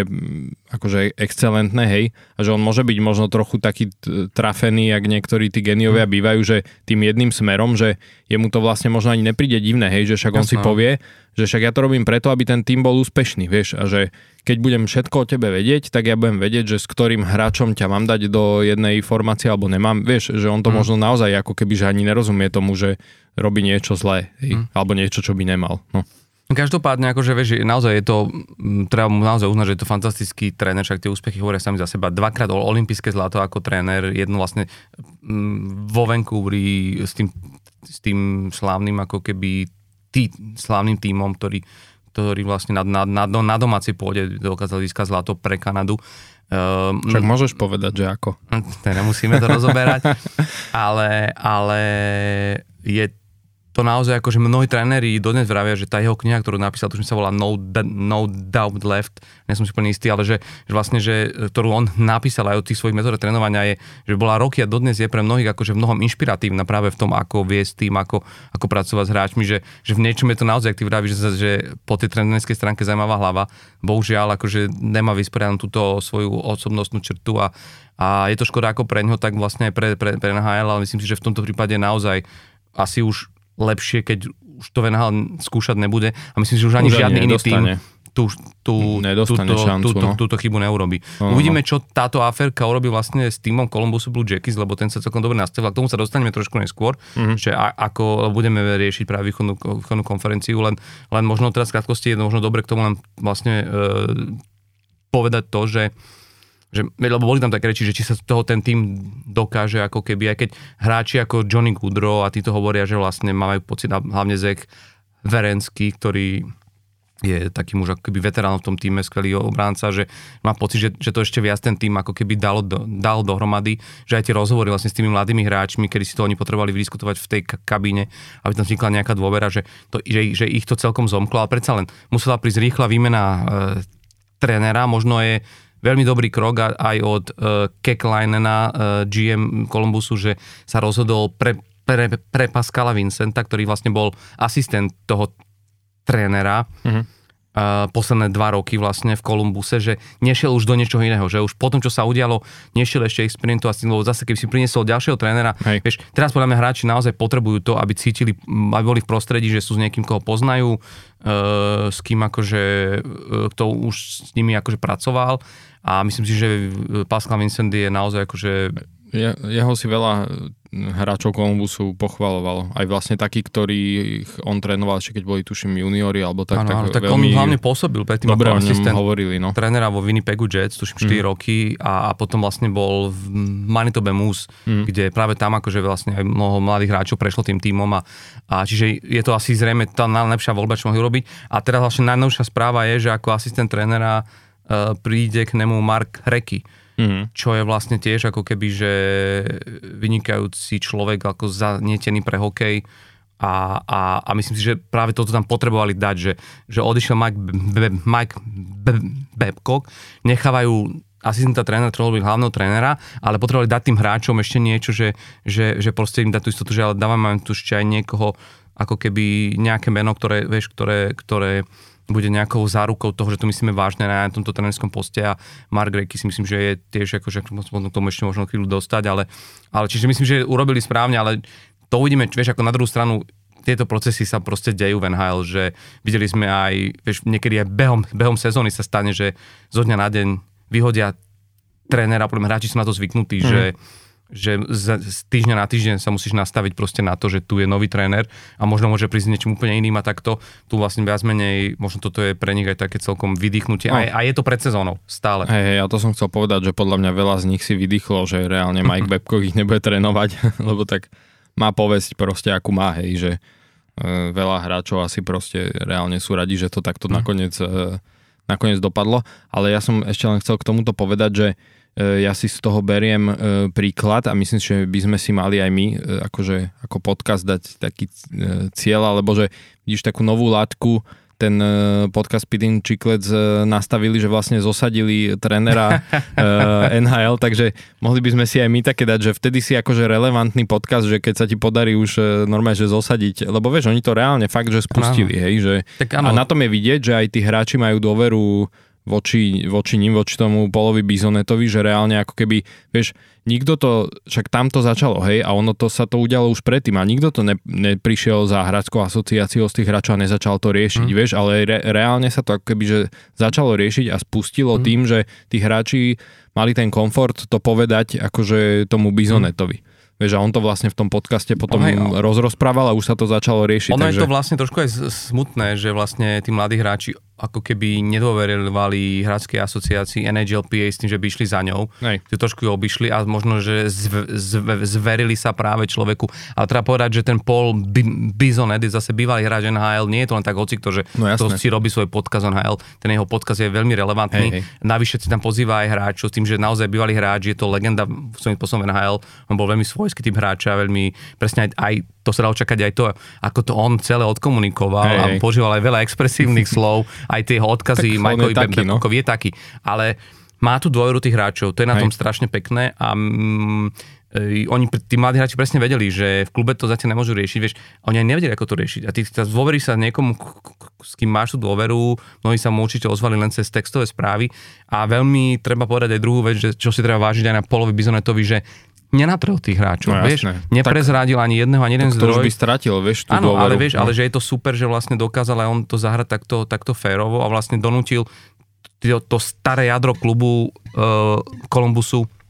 akože excelentné, hej, a že on môže byť možno trochu taký trafený, jak niektorí tí geniovia bývajú, že tým jedným smerom, že jemu to vlastne možno ani nepríde divné, hej, že však on Jasná. si povie, že však ja to robím preto, aby ten tým bol úspešný, vieš, a že keď budem všetko o tebe vedieť, tak ja budem vedieť, že s ktorým hráčom ťa mám dať do jednej formácie, alebo nemám, vieš, že on to mm. možno naozaj ako keby, že ani nerozumie tomu, že robí niečo zlé, hej, mm. alebo niečo, čo by nemal, no. Každopádne, akože vieš, naozaj je to, treba mu naozaj uznať, že je to fantastický tréner, však tie úspechy hovoria sami za seba. Dvakrát olympijské zlato ako tréner, jedno vlastne vo Vancouveri s tým, s tým slávnym ako keby tý, slávnym tímom, ktorý, ktorý vlastne na, na, na, na domácej pôde dokázal získať zlato pre Kanadu. Um, Však môžeš povedať, že ako. Nemusíme to rozoberať, ale, ale je to naozaj akože mnohí tréneri dodnes vravia, že tá jeho kniha, ktorú napísal, tuším sa volá No, D- No Doubt Left, nie som si úplne istý, ale že, že vlastne, že, ktorú on napísal aj o tých svojich metódach trénovania, je, že bola roky a dodnes je pre mnohých akože v mnohom inšpiratívna práve v tom, ako viesť tým, ako, ako pracovať s hráčmi, že, že v niečom je to naozaj, ak ty vravíš, že, že po tej trénerskej stránke zaujímavá hlava, bohužiaľ akože nemá vysporiadanú túto svoju osobnostnú črtu a, a je to škoda ako pre ňoho, tak vlastne aj pre, pre, pre en há el, ale myslím si, že v tomto prípade naozaj asi už lepšie, keď už to en há el skúšať nebude a myslím, že už ani už žiadny iný tým tú, tú, túto, šancu, túto, no. túto chybu neurobí. Uh-huh. Uvidíme, čo táto aférka urobí vlastne s týmom Columbusu Blue Jackets, lebo ten sa celkom dobre nastavil. K tomu sa dostaneme trošku neskôr, uh-huh. že a, ako budeme riešiť práve východnú, východnú konferenciu, len, len možno teraz v krátkosti je možno dobre k tomu len vlastne e, povedať to, že Že, lebo boli tam také reči, že či sa toho ten tým dokáže, ako keby, aj keď hráči ako Johnny Gaudreau a títo hovoria, že vlastne majú pocit, hlavne Zach Werenský, ktorý je taký muž, ako keby veterán v tom týme, skvelý obránca, že má pocit, že, že to ešte viac ten tým, ako keby dal, dal dohromady, že aj tie rozhovory vlastne s tými mladými hráčmi, kedy si to oni potrebovali vydiskutovať v tej kabíne, aby tam vznikla nejaká dôvera, že, to, že, že ich to celkom zomklo, ale predsa len musela prísť rýchla výmena e, trénera, možno je veľmi dobrý krok aj od Kekäläinena, gé em Columbusu, že sa rozhodol pre, pre, pre Pascala Vincenta, ktorý vlastne bol asistent toho trénera mm-hmm. posledné dva roky vlastne v Columbuse, že nešiel už do niečoho iného, že už potom, čo sa udialo, nešiel ešte experimentovať s tým, lebo zase keby si priniesol ďalšieho trénera, vieš, teraz podľa mňa hráči naozaj potrebujú to, aby cítili, aby boli v prostredí, že sú s niekým, koho poznajú, s kým akože, kto už s nimi akože pracoval. A myslím si, že Pascal Vincent je naozaj akože... Je, jeho si veľa hráčov Columbusu pochvalovalo. Aj vlastne takí, ktorých on trénoval ešte keď boli tuším juniori, alebo tak. Áno, tak, tak on hlavne pôsobil predtým ako asistent no. trénera vo Winnipegu Jets, tuším štyri mm. roky a, a potom vlastne bol v Manitobe Moose, mm. kde práve tam akože vlastne aj mnoho mladých hráčov prešlo tým tímom a, a čiže je to asi zrejme tá najlepšia voľba, čo mohli robiť. A teraz vlastne najnovšia správa je, že ako asistent trénera príde k nemu Mark Recchi, mm. čo je vlastne tiež ako keby, že vynikajúci človek ako zanietený pre hokej a, a, a myslím si, že práve toto tam potrebovali dať, že, že odišiel Mike, Mike Babcock, nechávajú asistenta trénera, ktorý bol hlavného trénera, ale potrebovali dať tým hráčom ešte niečo, že, že, že proste im dať tú istotu, že ale dávame tu ešte aj niekoho, ako keby nejaké meno, ktoré, vieš, ktoré, ktoré bude nejakou zárukou toho, že to myslíme vážne na tomto trénerskom poste a Mark Recchi si myslím, že je tiež akože k tomu ešte možno chvíľu dostať, ale, ale čiže myslím, že urobili správne, ale to uvidíme, vieš, ako na druhú stranu tieto procesy sa proste dejú v en há el, že videli sme aj, vieš, niekedy aj behom, behom sezóny sa stane, že zo dňa na deň vyhodia trénera, podľa mňa hráči sú na to zvyknutí, mm. že že z týždňa na týždeň sa musíš nastaviť proste na to, že tu je nový tréner a možno môže prísť niečím úplne iným a takto tu vlastne viac menej, možno toto je pre nich aj také celkom vydýchnutie no. a, je, a je to pred sezónou stále. Hej, hey, ja to som chcel povedať, že podľa mňa veľa z nich si vydýchlo, že reálne Mike mm-hmm. Babcock ich nebude trénovať, lebo tak má povesť proste akú má, hej, že e, veľa hráčov asi proste reálne sú radi, že to takto mm-hmm. nakoniec, e, nakoniec dopadlo, ale ja som ešte len chcel k tomuto povedať, že ja si z toho beriem príklad a myslím, že by sme si mali aj my akože ako podcast dať taký cieľ, alebo že vidíš takú novú látku, ten podcast Pitting Chicklets nastavili, že vlastne zosadili trénera en há el, takže mohli by sme si aj my také dať, že vtedy si akože relevantný podcast, že keď sa ti podarí už normálne, že zosadiť, lebo vieš, oni to reálne fakt, že spustili, hej, že a na tom je vidieť, že aj tí hráči majú dôveru voči, voči ním, voči tomu Paulovi Bisonetovi, že reálne ako keby, vieš, nikto to, však tam to začalo, hej, a ono to sa to udialo už predtým a nikto to ne, neprišiel za hráčskou asociáciou z tých hráčov a nezačal to riešiť, mm. vieš, ale re, reálne sa to ako keby, že začalo riešiť a spustilo mm. tým, že tí hráči mali ten komfort to povedať akože tomu Bisonetovi. Mm. Vieš, a on to vlastne v tom podcaste potom hej, rozrozprával a už sa to začalo riešiť. Ono takže... je to vlastne trošku aj smutné, že vlastne tí mladí hráči ako keby nedôverovali hráčskej asociácii en há el pé á s tým, že by išli za ňou. Hej. Že trošku ju obišli a možno, že zv, zv, zverili sa práve človeku. Ale treba povedať, že ten Paul Bisonet je zase bývalý hráč en há el. Nie je to len tak hocikto, že no, to si robí svoj podcast en há el. Ten jeho podcast je veľmi relevantný. Hej, hej. Navyše si tam pozýva aj hráčov s tým, že naozaj bývalý hráč, je to legenda v svojím spôsobom en há el. On bol veľmi svojský typ hráča, veľmi presne aj, aj to sa dalo čakať aj to, ako to on celé odkomunikoval hey, a používal aj veľa expresívnych slov, aj tie jeho odkazy Mikeovi Babcockovi je taký, ale má tu dôveru tých hráčov, to je na hey. tom strašne pekné a mm, oni, tí mladí hráči presne vedeli, že v klube to zatiaľ nemôžu riešiť, vieš, oni aj nevedeli, ako to riešiť a ty dôveríš sa niekomu, s kým máš tú dôveru, mnohí sa mu určite ozvali len cez textové správy a veľmi treba povedať aj druhú vec, že čo si treba vážiť aj na Paulovi Bisonetovi, že nenatrel tých hráčov, no, vieš, neprezrádil tak, ani jedného, ani jeden zdroj. To už by stratil, vieš, tú dôveru. Áno, ale vieš, no. ale že je to super, že vlastne dokázal aj on to zahrať takto, takto férovo a vlastne donútil to, to staré jadro klubu Kolumbusu uh,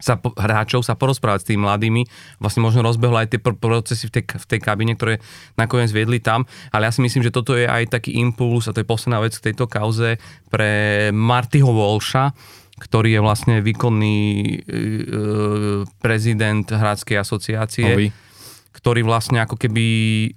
sa hráčov sa porozprávať s tými mladými. Vlastne možno rozbehlo aj tie pr- procesy v tej, v tej kabine, ktoré nakoniec viedli tam. Ale ja si myslím, že toto je aj taký impuls a to je posledná vec k tejto kauze pre Martyho Walsha, ktorý je vlastne výkonný e, prezident Hráčskej asociácie. Ovi. Ktorý vlastne ako keby,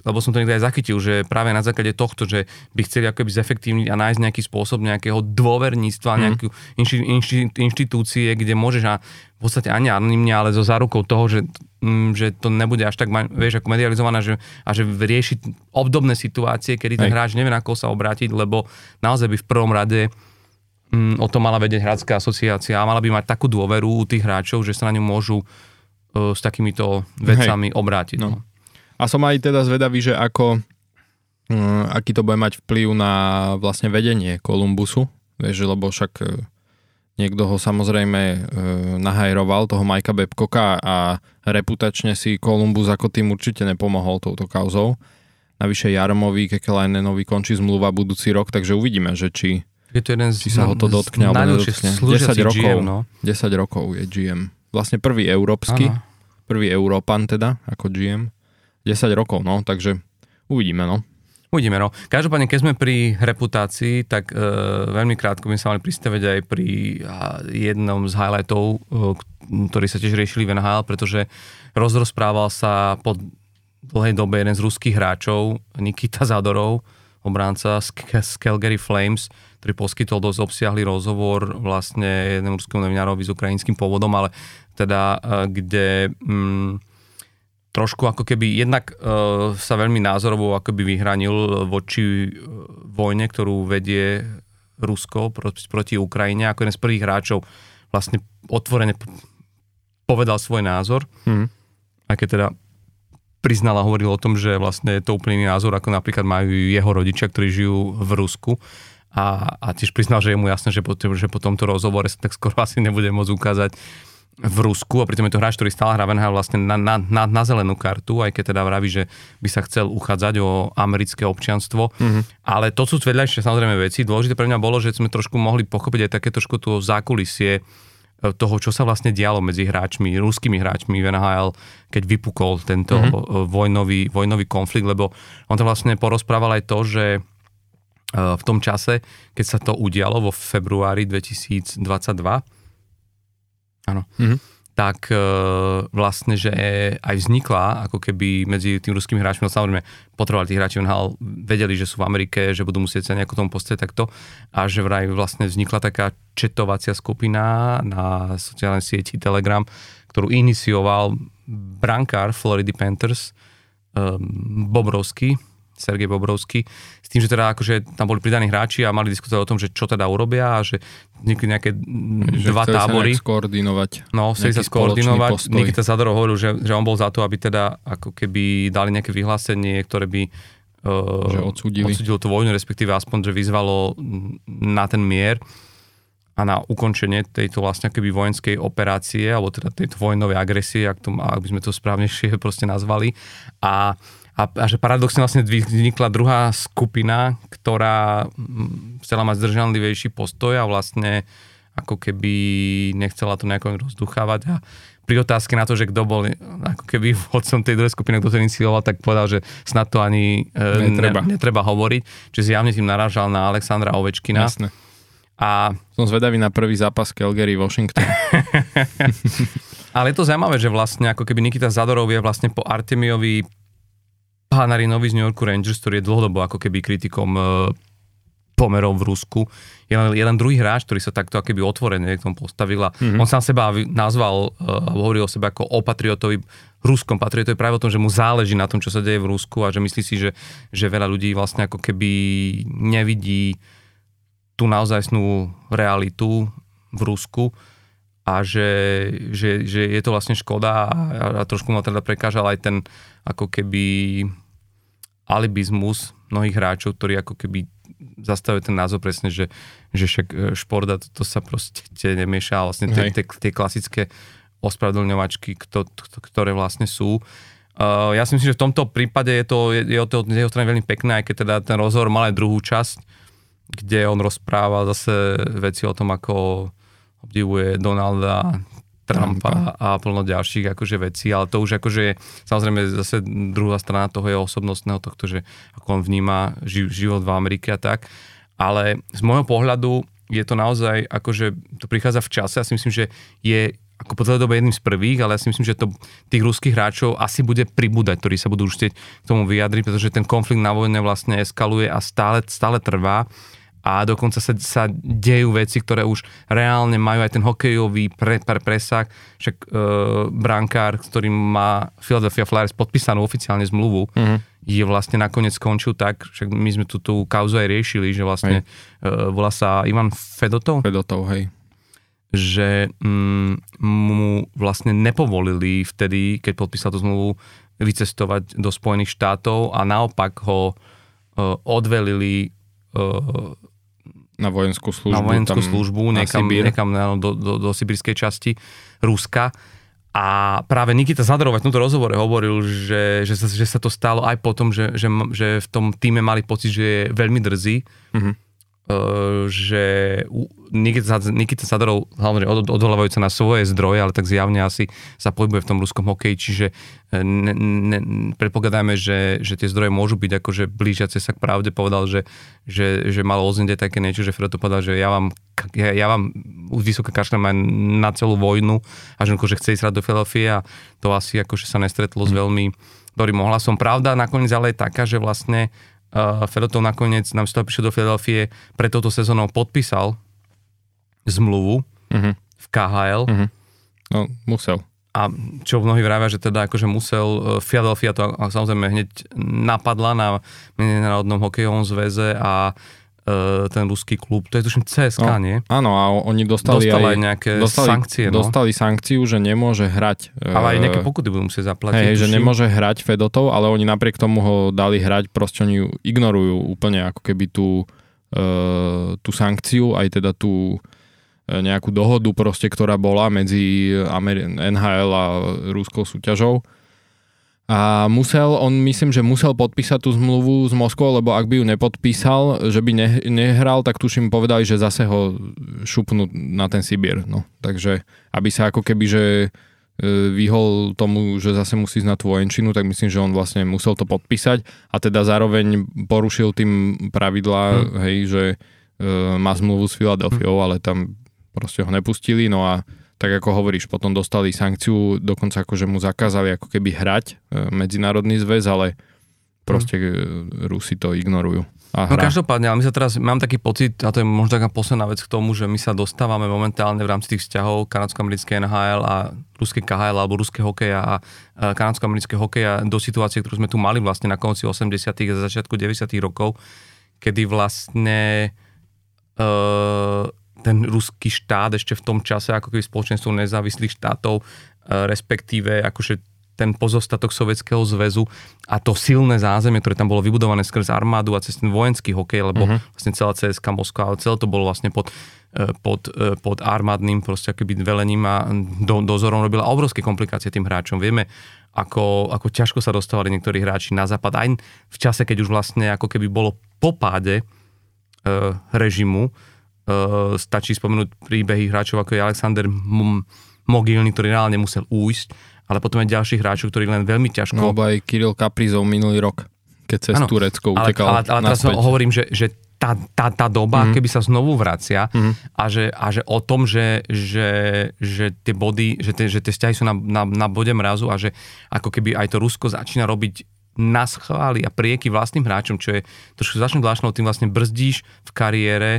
lebo som to niekde aj zachytil, že práve na základe tohto, že by chceli ako keby zefektívniť a nájsť nejaký spôsob nejakého dôverníctva, mm. nejakú inši, inši, inštitúcie, kde môžeš a v podstate ani anonymne, ale so zárukou toho, že, m, že to nebude až tak, vieš, ako medializovaná, že, a že riešiť obdobné situácie, kedy ten Hej. hráč nevie, na koho sa obrátiť, lebo naozaj by v prvom rade m, o tom mala vedieť Hráčska asociácia a mala by mať takú dôveru u tých hráčov, že sa na ňu môžu s takýmito vecami Hej. obrátiť. No. No. A som aj teda zvedavý, že ako, um, aký to bude mať vplyv na vlastne vedenie Kolumbusu, vieš, lebo však uh, niekto ho samozrejme uh, nahajroval, toho Mikea Babcocka a reputačne si Kolumbus ako tým určite nepomohol touto kauzou. Navyše Jarmovi, Kekelajnenovi končí zmluva budúci rok, takže uvidíme, že či, je to jeden z, či sa ho to dotkne alebo nedotkne. desať rokov, no. desať rokov je gé em. Vlastne prvý európsky, Aha. prvý Európan teda, ako gé em. desať rokov, no, takže uvidíme, no. Uvidíme, no. Každopádne, keď sme pri reputácii, tak e, veľmi krátko by sa mali pristaviť aj pri a, jednom z highlightov, e, ktorí sa tiež riešili v en há el, pretože rozrozprával sa po dlhej dobe jeden z ruských hráčov, Nikita Zadorov, obránca z, z Calgary Flames, ktorý poskytol dosť obsiahly rozhovor vlastne jednému ruskému novinárovi s ukrajinským pôvodom, ale teda kde mm, trošku ako keby jednak e, sa veľmi názorovo ako by vyhranil voči vojne, ktorú vedie Rusko proti, proti Ukrajine, ako jeden z prvých hráčov vlastne otvorene povedal svoj názor. Mm. A keď teda priznal a hovoril o tom, že vlastne je to úplne iný názor, ako napríklad majú jeho rodičia, ktorí žijú v Rusku. A, a tiež priznal, že je mu jasné, že po, že po tomto rozhovore sa tak skoro asi nebude môcť ukázať v Rusku a pritom je to hráč, ktorý stále hrá v en há el vlastne na, na, na, na zelenú kartu, aj keď teda vraví, že by sa chcel uchádzať o americké občianstvo. Mm-hmm. Ale to sú vedľajšie samozrejme veci. Dôležité pre mňa bolo, že sme trošku mohli pochopiť aj také trošku tú zákulisie toho, čo sa vlastne dialo medzi hráčmi, ruskými hráčmi v en há el, keď vypukol tento mm-hmm. vojnový, vojnový konflikt, lebo on to vlastne porozprával aj to, že v tom čase, keď sa to udialo vo februári dvetisícdvadsaťdva, áno, mm-hmm. tak e, vlastne, že aj vznikla, ako keby medzi tým ruskými hráčmi, samozrejme, potrebovali tí hráči en há el, vedeli, že sú v Amerike, že budú musieť sa nejako tomu postaviť takto a že vraj vlastne vznikla taká četovacia skupina na sociálnej sieti Telegram, ktorú inicioval brankár Florida Panthers, e, Bobrovský, Sergej Bobrovský, s tým, že teda akože tam boli pridaní hráči a mali diskutovať o tom, že čo teda urobia a že vznikli nejaké že dva tábory. Že chceli sa skoordinovať. No, chceli sa skoordinovať. Nikita Zadorov hovoril, že, že on bol za to, aby teda ako keby dali nejaké vyhlásenie, ktoré by uh, odsúdilo tú vojnu, respektíve aspoň, že vyzvalo na ten mier a na ukončenie tejto vlastne keby vojenskej operácie, alebo teda tejto vojnovej agresie, ak, to, ak by sme to správnejšie proste nazvali. A A, a že paradoxne vlastne vznikla druhá skupina, ktorá chcela mať zdržanlivejší postoj a vlastne ako keby nechcela to nejako rozduchávať. A pri otázke na to, že kto bol ako keby vodcom tej druhej skupiny, kto to inicioval, tak povedal, že snad to ani e, netreba. Ne, netreba hovoriť. Čiže zjavne tým narážal na Alexandra Ovečkina. Jasne. A som zvedavý na prvý zápas Calgary Washington. Ale je to zaujímavé, že vlastne ako keby Nikita Zadorov je vlastne po Artemiovi Hanarinovi z New Yorku Rangers, ktorý je dlhodobo ako keby kritikom e, pomerov v Rusku. Je len, je len druhý hráč, ktorý sa takto ako keby otvorene k tomu postavil. Mm-hmm. On sám seba nazval e, a hovoril o sebe ako o patriotovi, ruskom patriotovi, práve o tom, že mu záleží na tom, čo sa deje v Rusku a že myslí si, že, že veľa ľudí vlastne ako keby nevidí tú naozajstnú realitu v Rusku a že, že, že je to vlastne škoda a, a trošku ma teda prekážal aj ten ako keby alibizmus mnohých hráčov, ktorí ako keby zastavujú ten názor presne, že, že však šport a to, to sa proste nemieša. Vlastne tie klasické ospravedlňovačky, ktoré vlastne sú. Uh, ja si myslím, že v tomto prípade je to je, je od jeho strany veľmi pekné, aj keď teda ten rozhovor mal aj druhú časť, kde on rozprával zase veci o tom, ako obdivuje Donalda, Trumpa a plno ďalších akože vecí, ale to už akože samozrejme zase druhá strana toho jeho osobnostného tohto, že ako on vníma život v Amerike a tak, ale z môjho pohľadu je to naozaj akože to prichádza v čase, ja si myslím, že je ako po celé dobe jedným z prvých, ale ja si myslím, že to tých ruských hráčov asi bude pribúdať, ktorí sa budú chcieť k tomu vyjadriť, pretože ten konflikt na vojne vlastne eskaluje a stále, stále trvá. A dokonca sa, sa dejú veci, ktoré už reálne majú aj ten hokejový pre, pre presah. Však e, brankár, ktorý má Philadelphia Flyers podpísanú oficiálne zmluvu, mm-hmm. je vlastne nakoniec skončil tak, však my sme tu tú kauzu aj riešili, že vlastne e, volá sa Ivan Fedotov. Fedotov, hej. Že mm, mu vlastne nepovolili vtedy, keď podpísal tú zmluvu, vycestovať do Spojených štátov a naopak ho e, odvelili e, na vojenskú službu, na vojenskú službu niekam, niekam do, do, do sibírskej časti Ruska. A práve Nikita Zadorov v tomto rozhovore hovoril, že, že, sa, že sa to stalo aj potom, že, že, že v tom týme mali pocit, že je veľmi drzý. Mm-hmm. Uh, že Nikita, Nikita Zadorov hlavne od, odvoľavajúca na svoje zdroje, ale tak zjavne asi sa pohybuje v tom ruskom hokeji, čiže ne, ne, predpokladajme, že, že tie zdroje môžu byť akože blížiace sa k pravde, povedal, že, že, že malo ozniť také niečo, že Fredo povedal, že ja vám, ja, ja vám vysoká kašľam aj na celú vojnu a že akože chce ísť rád do Philadelphia a to asi akože sa nestretlo mm. s veľmi dobrým ohlasom. Pravda nakoniec ale je taká, že vlastne Uh, Fedotov nakoniec nám z toho prišiel do Philadelphie, pre touto sezónou podpísal zmluvu uh-huh. v ká há el. Uh-huh. No, musel. A čo mnohí vravia, že teda akože musel, Philadelphia to samozrejme hneď napadla na medzinárodnom hokejovom zväze a uh, ten ruský klub, to je tuším cé es ká, no, nie? Áno, a oni dostali, dostali aj nejaké dostali, sankcie. No? Dostali sankciu, že nemôže hrať. Ale aj nejaké pokuty budú musieť zaplatiť. Hej, že nemôže hrať Fedotov, ale oni napriek tomu ho dali hrať, proste oni ignorujú úplne ako keby tú, uh, tú sankciu, aj teda tú nejakú dohodu proste, ktorá bola medzi Ameri- en há el a ruskou súťažou. A musel, on myslím, že musel podpísať tú zmluvu s Moskvou, lebo ak by ju nepodpísal, že by ne, nehral, tak tuším povedali, že zase ho šupnú na ten Sibír. No, takže aby sa ako keby, že vyhol tomu, že zase musí ísť na tú vojenčinu, tak myslím, že on vlastne musel to podpísať a teda zároveň porušil tým pravidlá, hmm. hej, že e, má zmluvu s Filadelfiou, hmm. ale tam proste ho nepustili, no a tak ako hovoríš, potom dostali sankciu, dokonca akože mu zakázali ako keby hrať medzinárodný zväz, ale proste mm. Rusi to ignorujú. A no každopádne, ale my sa teraz, mám taký pocit, a to je možno taká posledná vec k tomu, že my sa dostávame momentálne v rámci tých vzťahov kanadsko-americké en há el a ruské ká há el alebo ruské hokeja a kanadsko-americké hokeja do situácie, ktorú sme tu mali vlastne na konci osemdesiatych a začiatku deväťdesiatych rokov, kedy vlastne uh, ten ruský štát ešte v tom čase, ako keby spoločenstvo nezávislých štátov, respektíve akože ten pozostatok Sovietskeho zväzu a to silné zázemie, ktoré tam bolo vybudované skrz armádu a cez ten vojenský hokej, lebo uh-huh. vlastne celá cé es ká Moskva, ale celé to bolo vlastne pod, pod, pod armádnym proste akoby velením a do, dozorom robila obrovské komplikácie tým hráčom. Vieme, ako, ako ťažko sa dostávali niektorí hráči na západ, aj v čase, keď už vlastne ako keby bolo po páde e, režimu. Uh, stačí spomenúť príbehy hráčov ako je Alexander M- Mogilny, ktorý reálne musel újsť, ale potom aj ďalších hráčov, ktorí len veľmi ťažko... No, alebo aj Kirill Kaprizov minulý rok, keď cez ano, Turecko utekal ale, ale, ale teraz hovorím, že, že tá, tá, tá doba, mm-hmm. keby sa znovu vracia mm-hmm. a, že, a že o tom, že, že, že tie body, že tie, že tie vzťahy sú na, na, na bode mrazu a že ako keby aj to Rusko začína robiť naschvály a prieky vlastným hráčom, čo je trošku začne zvláštne, tým vlastne brzdíš v kariére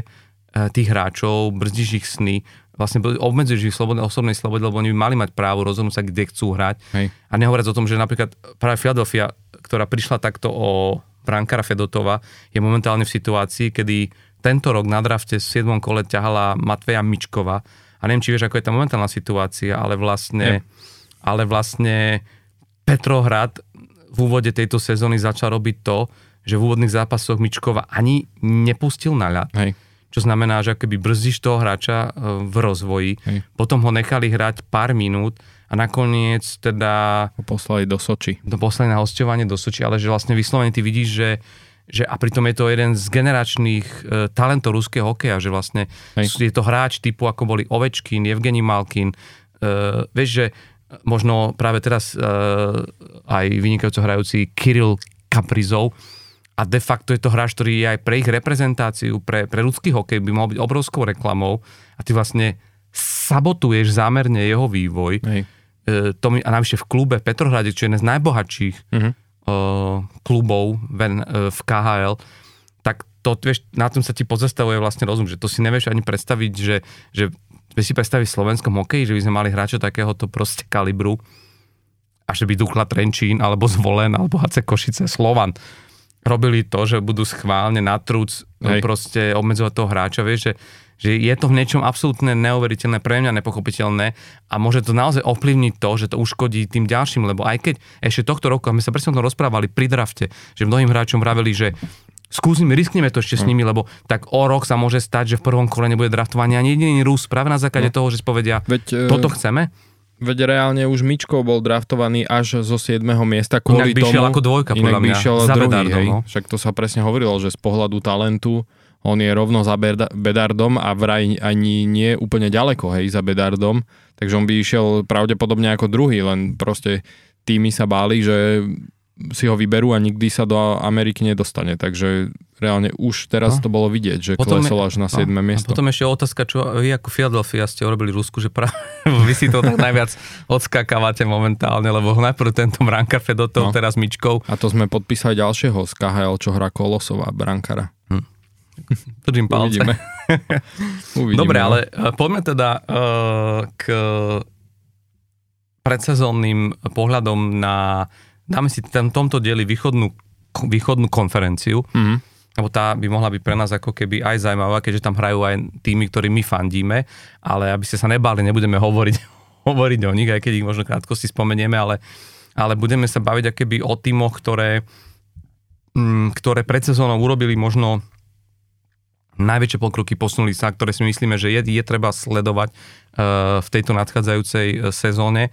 tých hráčov, brzdíš ich sny, vlastne obmedzuješ ich slobodné, osobnej slobode, lebo oni by mali mať právo rozhodnúť sa, kde chcú hrať. Hej. A nehovoriac o tom, že napríklad práve Philadelphia, ktorá prišla takto o brankára Fedotova, je momentálne v situácii, kedy tento rok na drafte v siedmom kole ťahala Mateja Mičkova. A neviem, či vieš, ako je tá momentálna situácia, ale vlastne, ale vlastne Petrohrad v úvode tejto sezóny začal robiť to, že v úvodných zápasoch Mičkova ani nepustil na ľad. Hej. čo znamená, že akoby brzdíš toho hráča v rozvoji. Hej. Potom ho nechali hrať pár minút a nakoniec teda... Ho poslali do Soči. To poslali na hosťovanie do Soči, ale že vlastne vyslovene ty vidíš, že, že a pritom je to jeden z generačných e, talentov ruského hokeja, že vlastne Hej. je to hráč typu, ako boli Ovečkin, Evgenij Malkin. E, vieš, že možno práve teraz e, aj vynikajúco hrajúci Kirill Kaprizov. A de facto je to hráč, ktorý je aj pre ich reprezentáciu, pre, pre ľudský hokej by mohol byť obrovskou reklamou a ty vlastne sabotuješ zámerne jeho vývoj. E, to mi, a navyše v klube Petrohrade, čo je jeden z najbohatších mm-hmm. e, klubov ven, e, v ká há el, tak to, vieš, na tom sa ti pozastavuje vlastne rozum, že to si nevieš ani predstaviť, že, že si predstaviť v slovenskom hokeji, že by sme mali hráča takéhoto proste kalibru, až by Dukla Trenčín, alebo Zvolen, alebo há cé Košice, Slovan. Robili to, že budú schválne na trúc proste obmedzovať toho hráča, vieš, že, že je to v niečom absolútne neuveriteľné, pre mňa nepochopiteľné a môže to naozaj ovplyvniť to, že to uškodí tým ďalším, lebo aj keď ešte tohto roku, a my sa presne o tom rozprávali pri drafte, že mnohým hráčom vraveli, že skúsime, riskneme to ešte s nimi, lebo tak o rok sa môže stať, že v prvom kole nebude draftovaný ani jediný Rus, práve na základe no. toho, že spovedia, veď, toto chceme. Veď reálne už Mičkov bol draftovaný až zo siedmeho miesta kvôli inak by tomu. Inak ako dvojka, podľa mňa. Za druhý, Bedardom. No? Však to sa presne hovorilo, že z pohľadu talentu on je rovno za Bedardom a vraj ani nie úplne ďaleko, hej, za Bedardom. Takže on by išiel pravdepodobne ako druhý, len proste týmy sa báli, že si ho vyberú a nikdy sa do Ameriky nedostane. Takže reálne už teraz no. to bolo vidieť, že potom klesol až na siedme no. miesto. A potom ešte otázka, čo vy ako Philadelphia ste urobili Rusku, že práve vy si to tak najviac odskakávate momentálne, lebo najprv tento brankár Fedotov, no. teraz Mičkov. A to sme podpísali ďalšieho z ká há el, čo hrá Kolosová brankára. Hm. Držím palce. Uvidíme. Uvidíme. Dobre, ale poďme teda uh, k predsezónnym pohľadom na... Dáme si tam tomto dieli východnú, východnú konferenciu, mm-hmm. lebo tá by mohla byť pre nás ako keby aj zaujímavá, keďže tam hrajú aj týmy, ktorí my fandíme, ale aby ste sa nebáli, nebudeme hovoriť, hovoriť o nich, aj keď ich možno krátko si spomenieme, ale, ale budeme sa baviť ako keby o týmoch, ktoré, ktoré pred sezónou urobili možno najväčšie pokroky, posunuli sa, ktoré si myslíme, že je, je treba sledovať uh, v tejto nadchádzajúcej sezóne.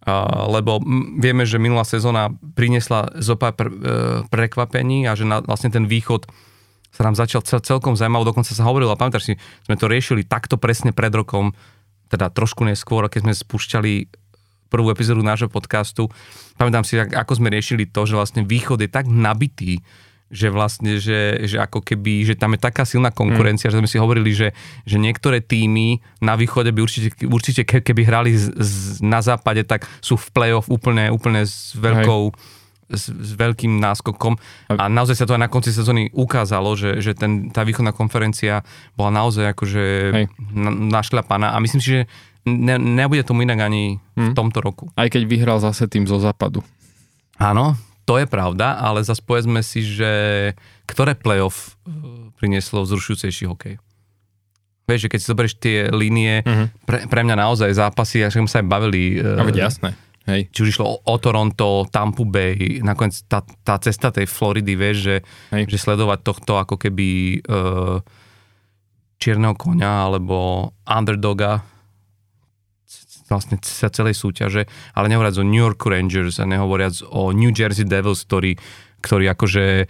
Uh, lebo m- vieme, že minulá sezóna priniesla zopár pr- uh, prekvapení a že na, vlastne ten východ sa nám začal cel- celkom zaujímavo, dokonca sa hovorilo, a pamätáš si, sme to riešili takto presne pred rokom, teda trošku neskôr, keď sme spúšťali prvú epizódu nášho podcastu, pamätám si, ako sme riešili to, že vlastne východ je tak nabitý, že vlastne, že, že ako keby, že tam je taká silná konkurencia, mm. že sme si hovorili, že, že niektoré týmy na východe by určite, určite keby hrali z, z, na západe, tak sú v play-off úplne, úplne s veľkou, s, s veľkým náskokom. A naozaj sa to aj na konci sezóny ukázalo, že, že ten, tá východná konferencia bola naozaj akože na, našľapaná. A myslím si, že ne, nebude tomu inak ani mm. v tomto roku. Aj keď vyhral zase tým zo západu. Áno. To je pravda, ale zase povedzme si, že ktoré playoff prinieslo vzrušujúcejší hokej. Vieš, že keď si zoberieš tie línie, uh-huh. pre, pre mňa naozaj zápasy, až sme sa aj bavili. No, uh, jasné. Hej. Či už išlo o, o Toronto, Tampa Bay, nakoniec tá, tá cesta tej Floridy, vieš, že, že sledovať tohto ako keby uh, čierneho koňa alebo underdoga vlastne sa celej súťaže, ale nehovoriac o New York Rangers a nehovoriac o New Jersey Devils, ktorí, ktorí akože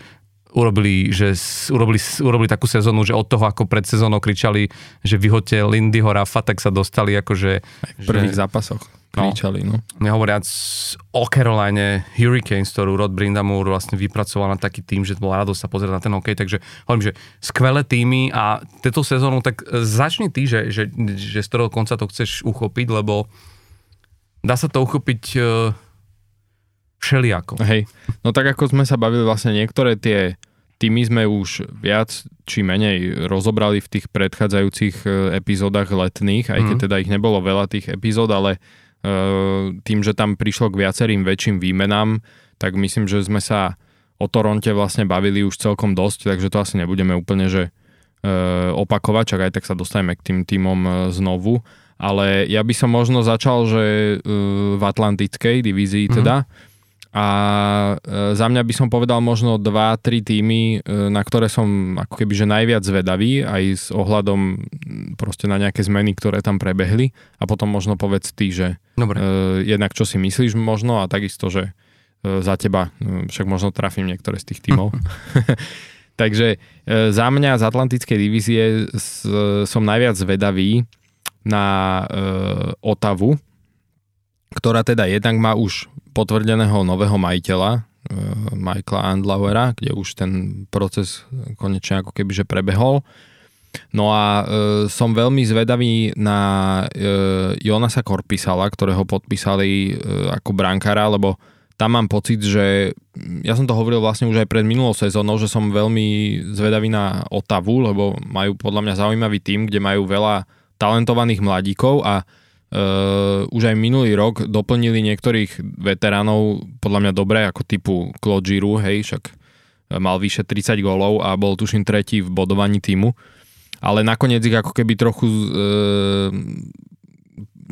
urobili, že urobili, urobili takú sezónu, že od toho, ako pred sezónou kričali, že vyhoďte Lindyho Rafa, tak sa dostali akože... Aj v prvých že, zápasoch kričali, no. no. Nehovoriac o Caroline Hurricanes, ktorú Rod Brindamur vlastne vypracoval na taký tým, že to bola radosť sa pozrieť na ten hokej, takže hovorím, že skvelé týmy a tieto sezónu, tak začni ty, že, že, že z ktorého konca to chceš uchopiť, lebo dá sa to uchopiť e, všelijako. Hej, no tak ako sme sa bavili vlastne niektoré tie týmy sme už viac či menej rozobrali v tých predchádzajúcich epizódach letných, aj keď teda ich nebolo veľa tých epizód, ale uh, tým, že tam prišlo k viacerým väčším výmenám, tak myslím, že sme sa o Toronte vlastne bavili už celkom dosť, takže to asi nebudeme úplne že uh, opakovať, čak aj tak sa dostaneme k tým týmom uh, znovu. Ale ja by som možno začal, že uh, v Atlantickej divízii teda, mm. a za mňa by som povedal možno dva tri týmy, na ktoré som ako keby že najviac zvedavý, aj s ohľadom proste na nejaké zmeny, ktoré tam prebehli, a potom možno povedz ty, že Dobre. jednak čo si myslíš možno, a takisto, že za teba, však možno trafím niektoré z tých týmov. Takže za mňa z Atlantickej divízie som najviac zvedavý na Ottawu, ktorá teda jednak má už potvrdeného nového majiteľa, Michaela Andlauera, kde už ten proces konečne ako keby že prebehol. No a e, som veľmi zvedavý na e, Jonasa Korpisala, ktorého podpísali e, ako brankára, lebo tam mám pocit, že ja som to hovoril vlastne už aj pred minulou sezónou, že som veľmi zvedavý na Ottawu, lebo majú podľa mňa zaujímavý tím, kde majú veľa talentovaných mladíkov a Uh, už aj minulý rok doplnili niektorých veteránov podľa mňa dobre, ako typu Claude Giroux, hej, však mal vyše tridsať gólov a bol tuším tretí v bodovaní týmu, ale nakoniec ich ako keby trochu uh,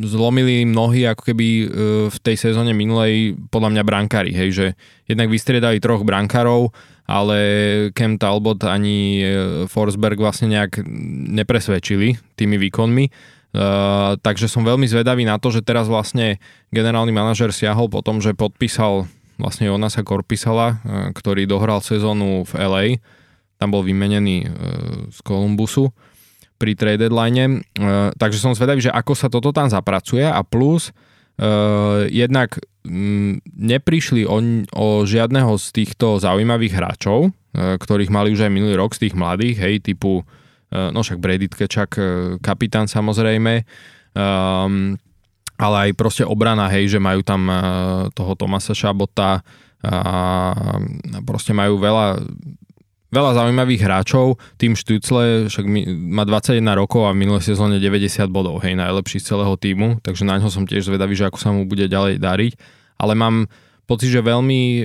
zlomili mnohí ako keby uh, v tej sezóne minulej podľa mňa brankári, hej, že jednak vystriedali troch brankárov, ale Cam Talbot ani Forsberg vlastne nejak nepresvedčili tými výkonmi. Uh, takže som veľmi zvedavý na to, že teraz vlastne generálny manažer siahol po tom, že podpísal vlastne Jonasa Korpisala, uh, ktorý dohral sezónu v el ej. Tam bol vymenený uh, z Columbusu pri trade deadline. Uh, takže som zvedavý, že ako sa toto tam zapracuje, a plus uh, jednak um, neprišli o, o žiadneho z týchto zaujímavých hráčov, uh, ktorých mali už aj minulý rok z tých mladých, hej, typu no však Brady Tkečak, kapitán samozrejme, um, ale aj proste obrana, hej, že majú tam uh, toho Tomasa Šabota a uh, proste majú veľa, veľa zaujímavých hráčov. Tým Štúcle však má dvadsaťjeden rokov a v minulej sezóne deväťdesiat bodov, hej, najlepší z celého týmu, takže na ňo som tiež zvedavý, že ako sa mu bude ďalej dariť, ale mám pocit, že veľmi e,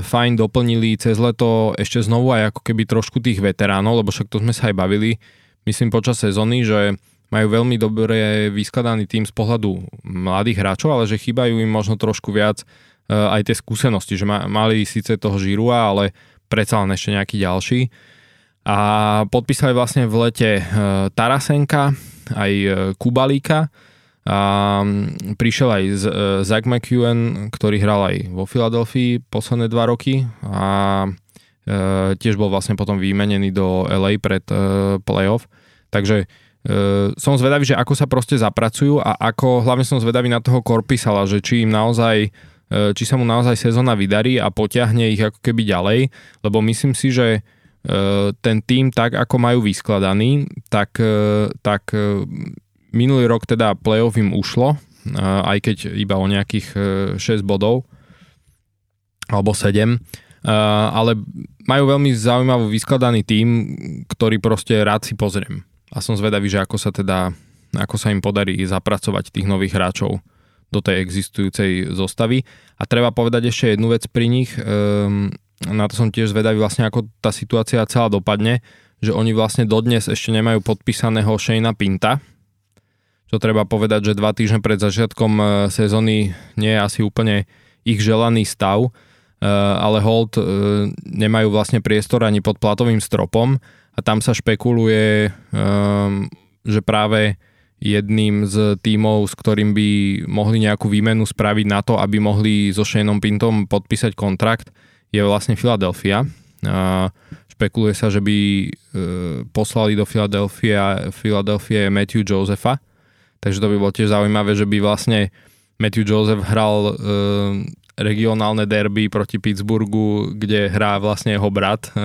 fajn doplnili cez leto ešte znovu aj ako keby trošku tých veteránov, lebo však to sme sa aj bavili, myslím počas sezóny, že majú veľmi dobre vyskladaný tým z pohľadu mladých hráčov, ale že chýbajú im možno trošku viac e, aj tie skúsenosti, že ma, mali síce toho Žirua, ale predsa len ešte nejaký ďalší. A podpísali vlastne v lete e, Tarasenka, aj e, Kubalíka, a prišiel aj Zach MacEwen, ktorý hral aj vo Filadelfii posledné dva roky a e, tiež bol vlastne potom vymenený do el ej pred e, playoff. Takže e, som zvedavý, že ako sa proste zapracujú a ako, hlavne som zvedavý na toho Korpisala, že či im naozaj, e, či sa mu naozaj sezóna vydarí a potiahne ich ako keby ďalej, lebo myslím si, že e, ten tým tak, ako majú vyskladaný, tak e, tak e, minulý rok teda playoff im ušlo, aj keď iba o nejakých šesť bodov, alebo sedem, ale majú veľmi zaujímavý vyskladaný tím, ktorý proste rád si pozriem. A som zvedavý, že ako sa teda, ako sa im podarí zapracovať tých nových hráčov do tej existujúcej zostavy. A treba povedať ešte jednu vec pri nich, na to som tiež zvedavý vlastne, ako tá situácia celá dopadne, že oni vlastne dodnes ešte nemajú podpísaného Shayna Pinta, čo treba povedať, že dva týždne pred začiatkom sezóny nie je asi úplne ich želaný stav, ale hold nemajú vlastne priestor ani pod platovým stropom a tam sa špekuluje, že práve jedným z tímov, s ktorým by mohli nejakú výmenu spraviť na to, aby mohli so Shaneom Pintom podpísať kontrakt, je vlastne Philadelphia. Špekuluje sa, že by poslali do Philadelphie Matthew Josepha. Takže to by bolo tiež zaujímavé, že by vlastne Matthew Joseph hral e, regionálne derby proti Pittsburghu, kde hrá vlastne jeho brat e,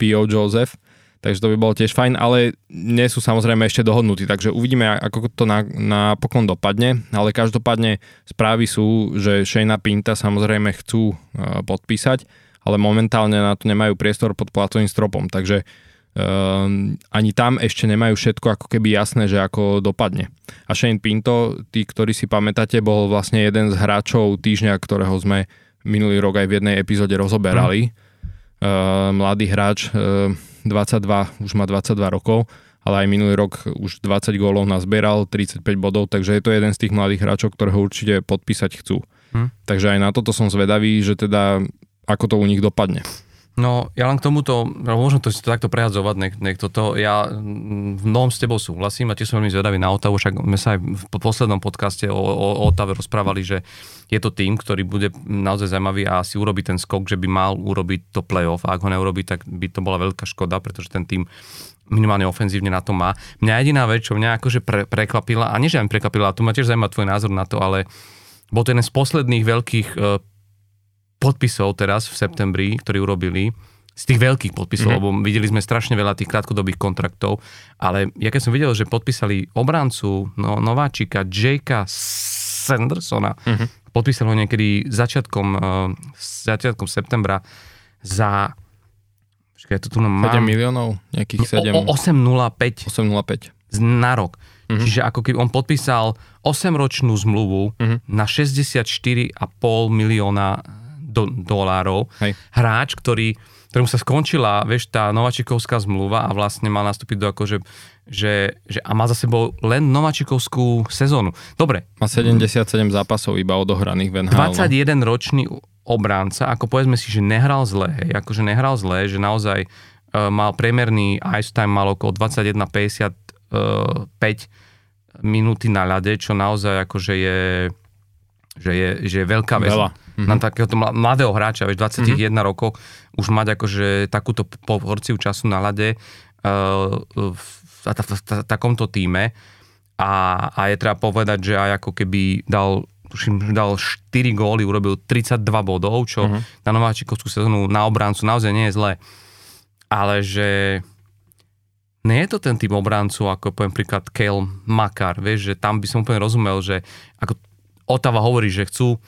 pé ó Joseph. Takže to by bolo tiež fajn, ale nie sú samozrejme ešte dohodnutí. Takže uvidíme, ako to napokon dopadne. Ale každopádne správy sú, že Shayna Pinta samozrejme chcú e, podpísať, ale momentálne na to nemajú priestor pod platovým stropom. Takže Um, ani tam ešte nemajú všetko ako keby jasné, že ako dopadne. A Shane Pinto, tí, ktorí si pamätáte, bol vlastne jeden z hráčov týždňa, ktorého sme minulý rok aj v jednej epizóde rozoberali. Uh, mladý hráč, uh, dvadsaťdva, už má dvadsaťdva rokov, ale aj minulý rok už dvadsať gólov nazbieral, tridsaťpäť bodov, takže je to jeden z tých mladých hráčov, ktorého určite podpísať chcú. Hm. Takže aj na toto som zvedavý, že teda ako to u nich dopadne. No, ja len k tomuto, možno to si to takto prehadzovať, nek, niekto to, ja v mnohom s tebou súhlasím a tiež som veľmi zvedavý na Ottawu, však sme sa aj v poslednom podcaste o, o, o Ottawe rozprávali, že je to tým, ktorý bude naozaj zaujímavý a asi urobí ten skok, že by mal urobiť to playoff a ak ho neurobí, tak by to bola veľká škoda, pretože ten tým minimálne ofenzívne na to má. Mňa jediná vec, čo mňa akože pre, prekvapila, a nie že aj prekvapila, tu ma tiež zaujíma tvoj názor na to, ale bol to jeden z posledných veľkých podpisov teraz v septembri, ktorí urobili, z tých veľkých podpisov, mm-hmm. lebo videli sme strašne veľa tých krátkodobých kontraktov, ale ja keď som videl, že podpísali obrancu, no, nováčika, Jakea Sandersona, mm-hmm. podpísali ho niekedy začiatkom, uh, začiatkom septembra za ja to tu mám, sedem miliónov, nejakých sedem. No, osem celá nula päť. osem celá nula päť. Na rok. Mm-hmm. Čiže ako keby on podpísal osemročnú zmluvu mm-hmm. na šesťdesiatštyri celá päť milióna Do, dolárov. Hej. Hráč, ktorý, ktorému sa skončila, vieš, tá nováčikovská zmluva a vlastne mal nastúpiť do akože, že, že a má za sebou len nováčikovskú sezónu. Dobre. Má sedemdesiatsedem zápasov iba odohraných v en há el. dvadsaťjedenročný obránca, ako povedzme si, že nehral zle, hej, akože nehral zle, že naozaj e, mal priemerný ice time, mal okolo dvadsaťjeden celá päťdesiatpäť minúty na ľade, čo naozaj akože je že je, že je veľká vec. Mm-hmm. Na takéhoto mladého hráča, vieš, dvadsaťjeden mm-hmm. rokov, už mať akože takúto porciu času na ľade uh, v, v, v, v, v takomto týme a, a je treba povedať, že aj ako keby dal, tuším, dal štyri góly, urobil tridsaťdva bodov, čo mm-hmm. na nováčikovskú sezónu na obráncu naozaj nie je zlé. Ale že nie je to ten typ obrancu, ako poviem príklad Cale Makar, vieš, že tam by som úplne rozumel, že ako Ottawa hovorí, že chcú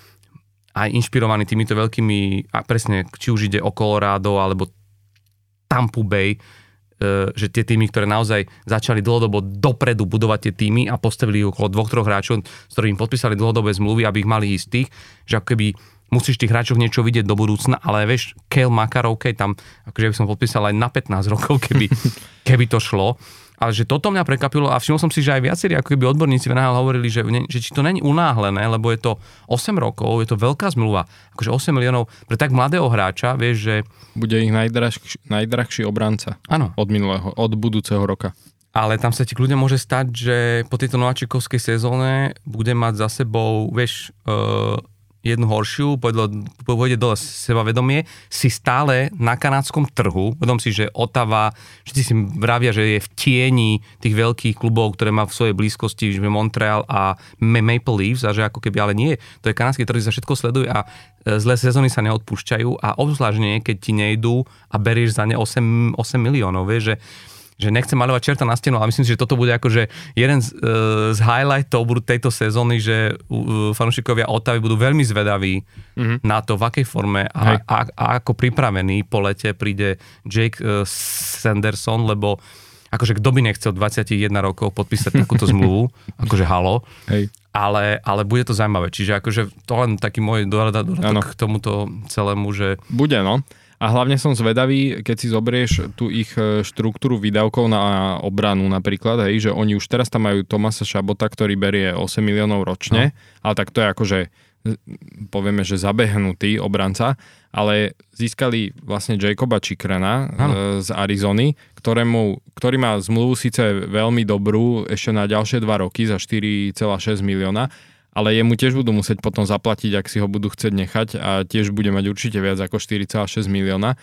aj inšpirovaní týmito veľkými, a presne, či už ide o Colorado, alebo Tampa Bay, že tie týmy, ktoré naozaj začali dlhodobo dopredu budovať tie týmy a postavili okolo dvoch, troch hráčov, s ktorými podpísali dlhodobé zmluvy, aby ich mali istých, že ako keby musíš tých hráčov niečo vidieť do budúcna, ale vieš, Cale Makarov, keď tam, akože by som podpísal aj na pätnásť rokov, keby, keby to šlo. Ale že toto mňa prekvapilo a všimol som si, že aj viacerí ako keby odborníci v en há el hovorili, že, ne, že či to není unáhlené, lebo je to osem rokov, je to veľká zmluva. Akože osem miliónov pre tak mladého hráča, vieš, že bude ich najdrahší, najdrahší obranca. Áno. Od minulého, od budúceho roka. Ale tam sa ti kľudne môže stať, že po tejto nováčikovskej sezóne bude mať za sebou, vieš, uh, jednu horšiu, pôjde dole sebavedomie, si stále na kanadskom trhu, vedom si, že Ottawa, všetci si vravia, že je v tieni tých veľkých klubov, ktoré má v svojej blízkosti, že Montreal a Maple Leafs, a že ako keby, ale nie, to je kanadský trh, sa všetko sleduje a zlé sezóny sa neodpúšťajú a obzvlášť keď ti nejdú a berieš za ne osem miliónov, vieš, že že nechcem maľovať čerta na stenu, ale myslím si, že toto bude akože jeden z, uh, z highlightov tejto sezóny, že uh, fanúšikovia Ottavy budú veľmi zvedaví mm-hmm. na to, v akej forme a, a, a ako pripravený po lete príde Jake uh, Sanderson, lebo akože kto by nechcel dvadsaťjeden rokov podpísať takúto zmluvu, akože halo, hej. Ale, ale bude to zaujímavé. Čiže akože to len taký môj doradok k tomuto celému, že bude, no. A hlavne som zvedavý, keď si zobrieš tú ich štruktúru výdavkov na obranu napríklad, hej, že oni už teraz tam majú Tomasa Šabota, ktorý berie osem miliónov ročne, no. Ale tak to je akože, povieme, že zabehnutý obranca, ale získali vlastne Jacoba Chikrena no. z Arizony, ktorému, ktorý má zmluvu síce veľmi dobrú ešte na ďalšie dva roky za štyri celá šesť milióna, ale jemu tiež budú musieť potom zaplatiť, ak si ho budú chcieť nechať a tiež bude mať určite viac ako štyri celá šesť milióna.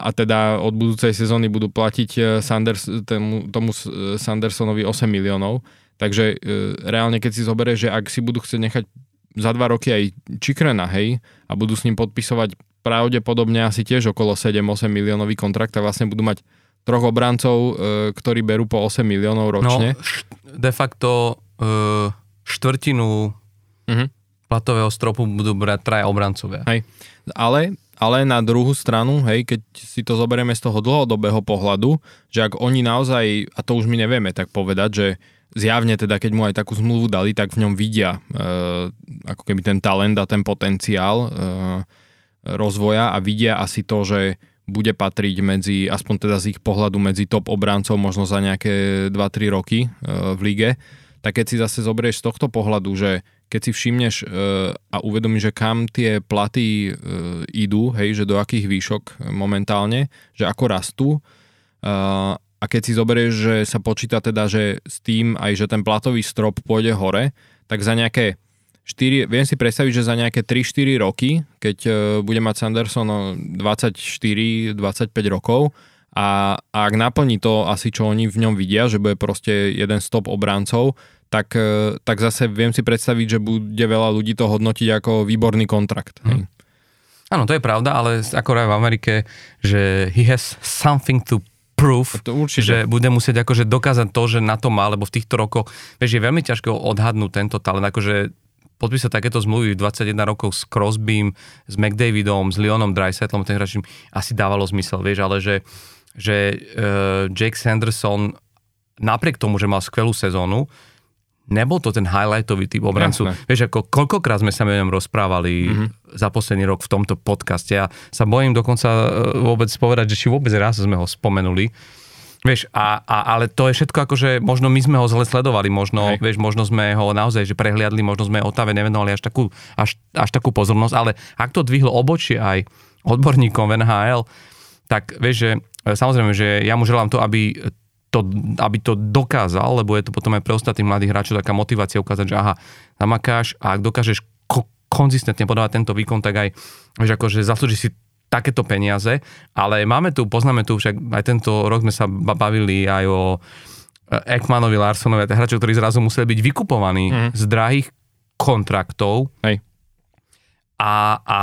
A teda od budúcej sezóny budú platiť Sanders, tomu, tomu Sandersonovi osem miliónov. Takže reálne, keď si zoberie, že ak si budú chcieť nechať za dva roky aj Čikrena, hej, a budú s ním podpisovať pravdepodobne asi tiež okolo sedem osem miliónový kontrakt a vlastne budú mať troch obrancov, ktorí berú po osem miliónov ročne. No, de facto Uh... štvrtinu uh-huh. platového stropu budú brať traja obrancovia. Hej. Ale, ale na druhú stranu, hej, keď si to zoberieme z toho dlhodobého pohľadu, že ak oni naozaj, a to už my nevieme tak povedať, že zjavne teda, keď mu aj takú zmluvu dali, tak v ňom vidia e, ako keby ten talent a ten potenciál e, rozvoja a vidia asi to, že bude patriť medzi, aspoň teda z ich pohľadu, medzi top obrancov možno za nejaké dva tri roky e, v lige. Tak keď si zase zobrieš z tohto pohľadu, že keď si všimneš e, a uvedomíš, že kam tie platy e, idú, hej, že do akých výšok momentálne, že ako rastú e, a keď si zoberieš, že sa počíta teda, že s tým aj, že ten platový strop pôjde hore, tak za nejaké štyri, viem si predstaviť, že za nejaké tri štyri roky, keď e, bude mať Sanderson dvadsaťštyri dvadsaťpäť rokov a, a ak naplní to asi, čo oni v ňom vidia, že bude proste jeden z top obrancov, tak, e, tak zase viem si predstaviť, že bude veľa ľudí to hodnotiť ako výborný kontrakt. Hej. Hm. Áno, to je pravda, ale akorát v Amerike, že he has something to proof, že bude musieť akože dokázať to, že na to má, lebo v týchto rokoch, vieš, je veľmi ťažké odhadnúť tento talent, akože podpísať takéto zmluvy dvadsaťjeden rokov s Crosbym, s McDavidom, s Leonom Draisaitl, tým hráčom asi dávalo zmysel, vieš, ale že, že uh, Jake Sanderson napriek tomu, že mal skvelú sezónu, nebol to ten highlightový typ obrancu. Jasne. Vieš, ako koľkokrát sme sa o ňom rozprávali mm-hmm. za posledný rok v tomto podcaste. Ja sa bojím dokonca vôbec povedať, že či vôbec raz sme ho spomenuli. Vieš, a, a, ale to je všetko akože, možno my sme ho zle sledovali, možno, vieš, možno sme ho naozaj že prehliadli, možno sme Otave nevenovali až takú, až, až takú pozornosť, ale ak to dvihlo obočie aj odborníkom v en há el, tak vieš, že samozrejme, že ja mu želám to, aby to, aby to dokázal, lebo je to potom aj pre ostatných mladých hráčov taká motivácia ukázať, že aha, namakáš a ak dokážeš ko- konzistentne podávať tento výkon, tak aj vieš, akože zaslúži si takéto peniaze, ale máme tu, poznáme tu, však aj tento rok sme sa bavili aj o Ekmanovi, Larsonovi, hráčov, ktorí zrazu museli byť vykupovaní mm. z drahých kontraktov. Hej. A, a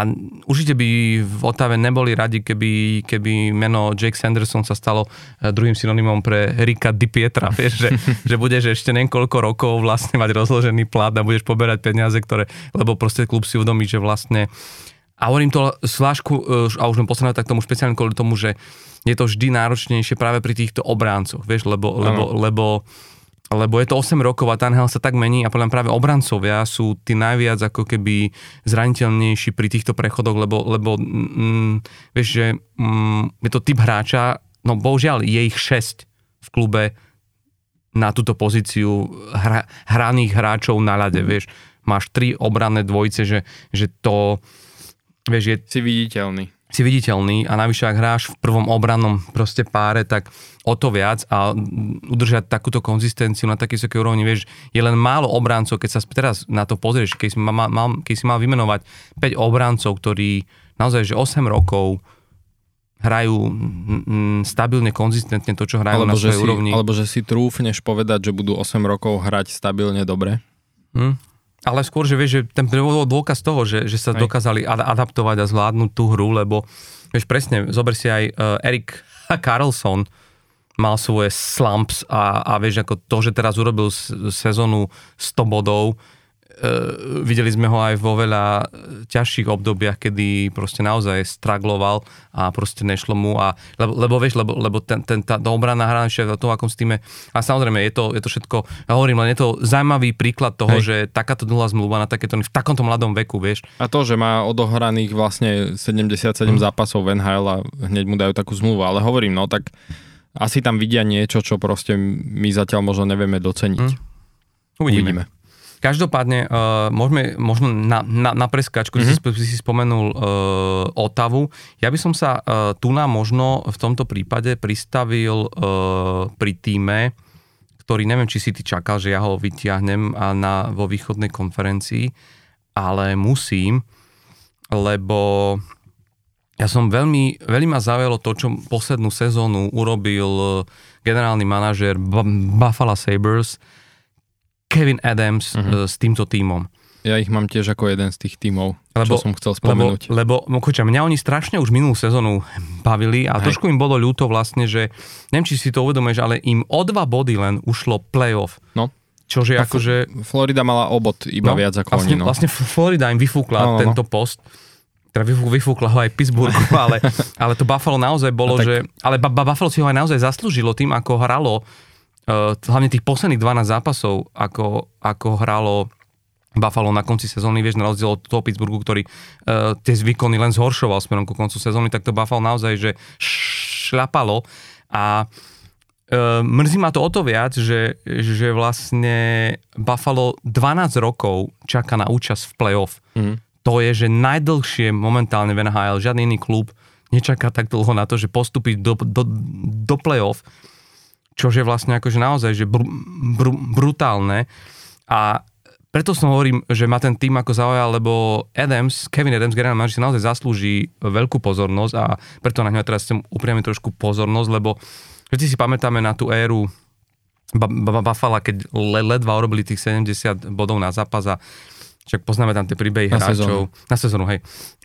určite by v Otave neboli radi, keby, keby meno Jake Sanderson sa stalo druhým synonymom pre Ricka Di Pietra. Vieš, že, že budeš ešte niekoľko rokov vlastne mať rozložený plat a budeš poberať peniaze, ktoré, lebo proste klub si uvedomí, že vlastne a hovorím to slášku, a už len posledná tak tomu špeciálne kvôli tomu, že je to vždy náročnejšie práve pri týchto obráncoch, vieš, lebo, lebo, lebo, lebo je to osem rokov a ten hel sa tak mení a podľa práve obrancovia sú tí najviac ako keby zraniteľnejší pri týchto prechodoch, lebo, lebo mm, vieš, že mm, je to typ hráča, no bohužiaľ je ich šesť v klube na túto pozíciu hra, hraných hráčov na ľade, vieš, máš tri obranné dvojice, že, že to vieš, je, si viditeľný. Si viditeľný a navyše, ak hráš v prvom obrannom proste páre, tak o to viac a udržať takúto konzistenciu na takej vysokej úrovni, vieš, je len málo obrancov, keď sa teraz na to pozrieš, keď si mal, mal, keď si mal vymenovať päť obrancov, ktorí naozaj, že osem rokov hrajú stabilne, konzistentne to, čo hrajú alebo na svojej úrovni. Alebo že si trúfneš povedať, že budú osem rokov hrať stabilne dobre? Hm? Ale skôr, že vieš, že ten bol dôkaz toho, že, že sa aj dokázali adaptovať a zvládnuť tú hru, lebo vieš presne, zober si aj Erik Karlsson mal svoje slumps a, a vieš, ako to, že teraz urobil sezónu sto bodov, e, videli sme ho aj vo veľa ťažších obdobiach, kedy proste naozaj stragloval a proste nešlo mu a, lebo, lebo vieš, lebo, lebo ten, ten, tá obrana hra na tom, akom s týme, a samozrejme je to, je to všetko, ja hovorím, len je to zaujímavý príklad toho, hej, že takáto dlhá zmluva na takéto, v takomto mladom veku, vieš. A to, že má odohraných vlastne sedemdesiatsedem hmm. zápasov v en há el a hneď mu dajú takú zmluvu, ale hovorím, no tak asi tam vidia niečo, čo proste my zatiaľ možno nevieme doceniť. Hmm. Uvidíme. Uvidíme. Každopádne, uh, môžeme, možno na, na, na preskačku, mm-hmm. si, si spomenul uh, Ottawu. Ja by som sa uh, tu na možno v tomto prípade pristavil uh, pri týme, ktorý neviem, či si ty čakal, že ja ho vyťahnem a na, vo východnej konferencii, ale musím, lebo ja som veľmi, veľmi ma zaujalo to, čo poslednú sezónu urobil generálny manažér Buffalo Sabres, Kevin Adams uh-huh. s týmto tímom. Ja ich mám tiež ako jeden z tých tímov, lebo, čo som chcel spomenúť. Lebo, lebo koča, mňa oni strašne už minulú sezónu bavili a hej, trošku im bolo ľúto vlastne, že neviem, či si to uvedomuješ, ale im o dva body len ušlo playoff. No. Čože akože Florida mala obod iba no, viac ako vlastne, oni. No. Vlastne Florida im vyfúkla no, no, tento post. Teda vyfúkla ho aj Pittsburghu, ale, ale to Buffalo naozaj bolo, tak, že ale Buffalo si ho aj naozaj zaslúžilo tým, ako hralo hlavne tých posledných dvanásť zápasov, ako, ako hralo Buffalo na konci sezóny, vieš, na rozdiel od toho Pittsburghu, ktorý uh, tie výkony len zhoršoval smerom ku koncu sezóny, tak to Buffalo naozaj, že šľapalo a mrzí ma to o to viac, že, že vlastne Buffalo dvanásť rokov čaká na účasť v play-off. Mm. To je, že najdlhšie momentálne v en há el žiadny iný klub nečaká tak dlho na to, že postupí do, do, do play-off, čo je vlastne akože naozaj že br, br, brutálne. A preto som hovorím, že má ten tým ako zaujal, lebo Adams, Kevin Adams, generálny manažer, naozaj zaslúži veľkú pozornosť a preto na ňa teraz chcem upriamiť trošku pozornosť, lebo všetci si pamätáme na tú éru Buffalo, keď ledva urobili tých sedemdesiat bodov na zápas a však poznáme tam tie príbehy na hráčov. Sezónu. Na sezónu, hej.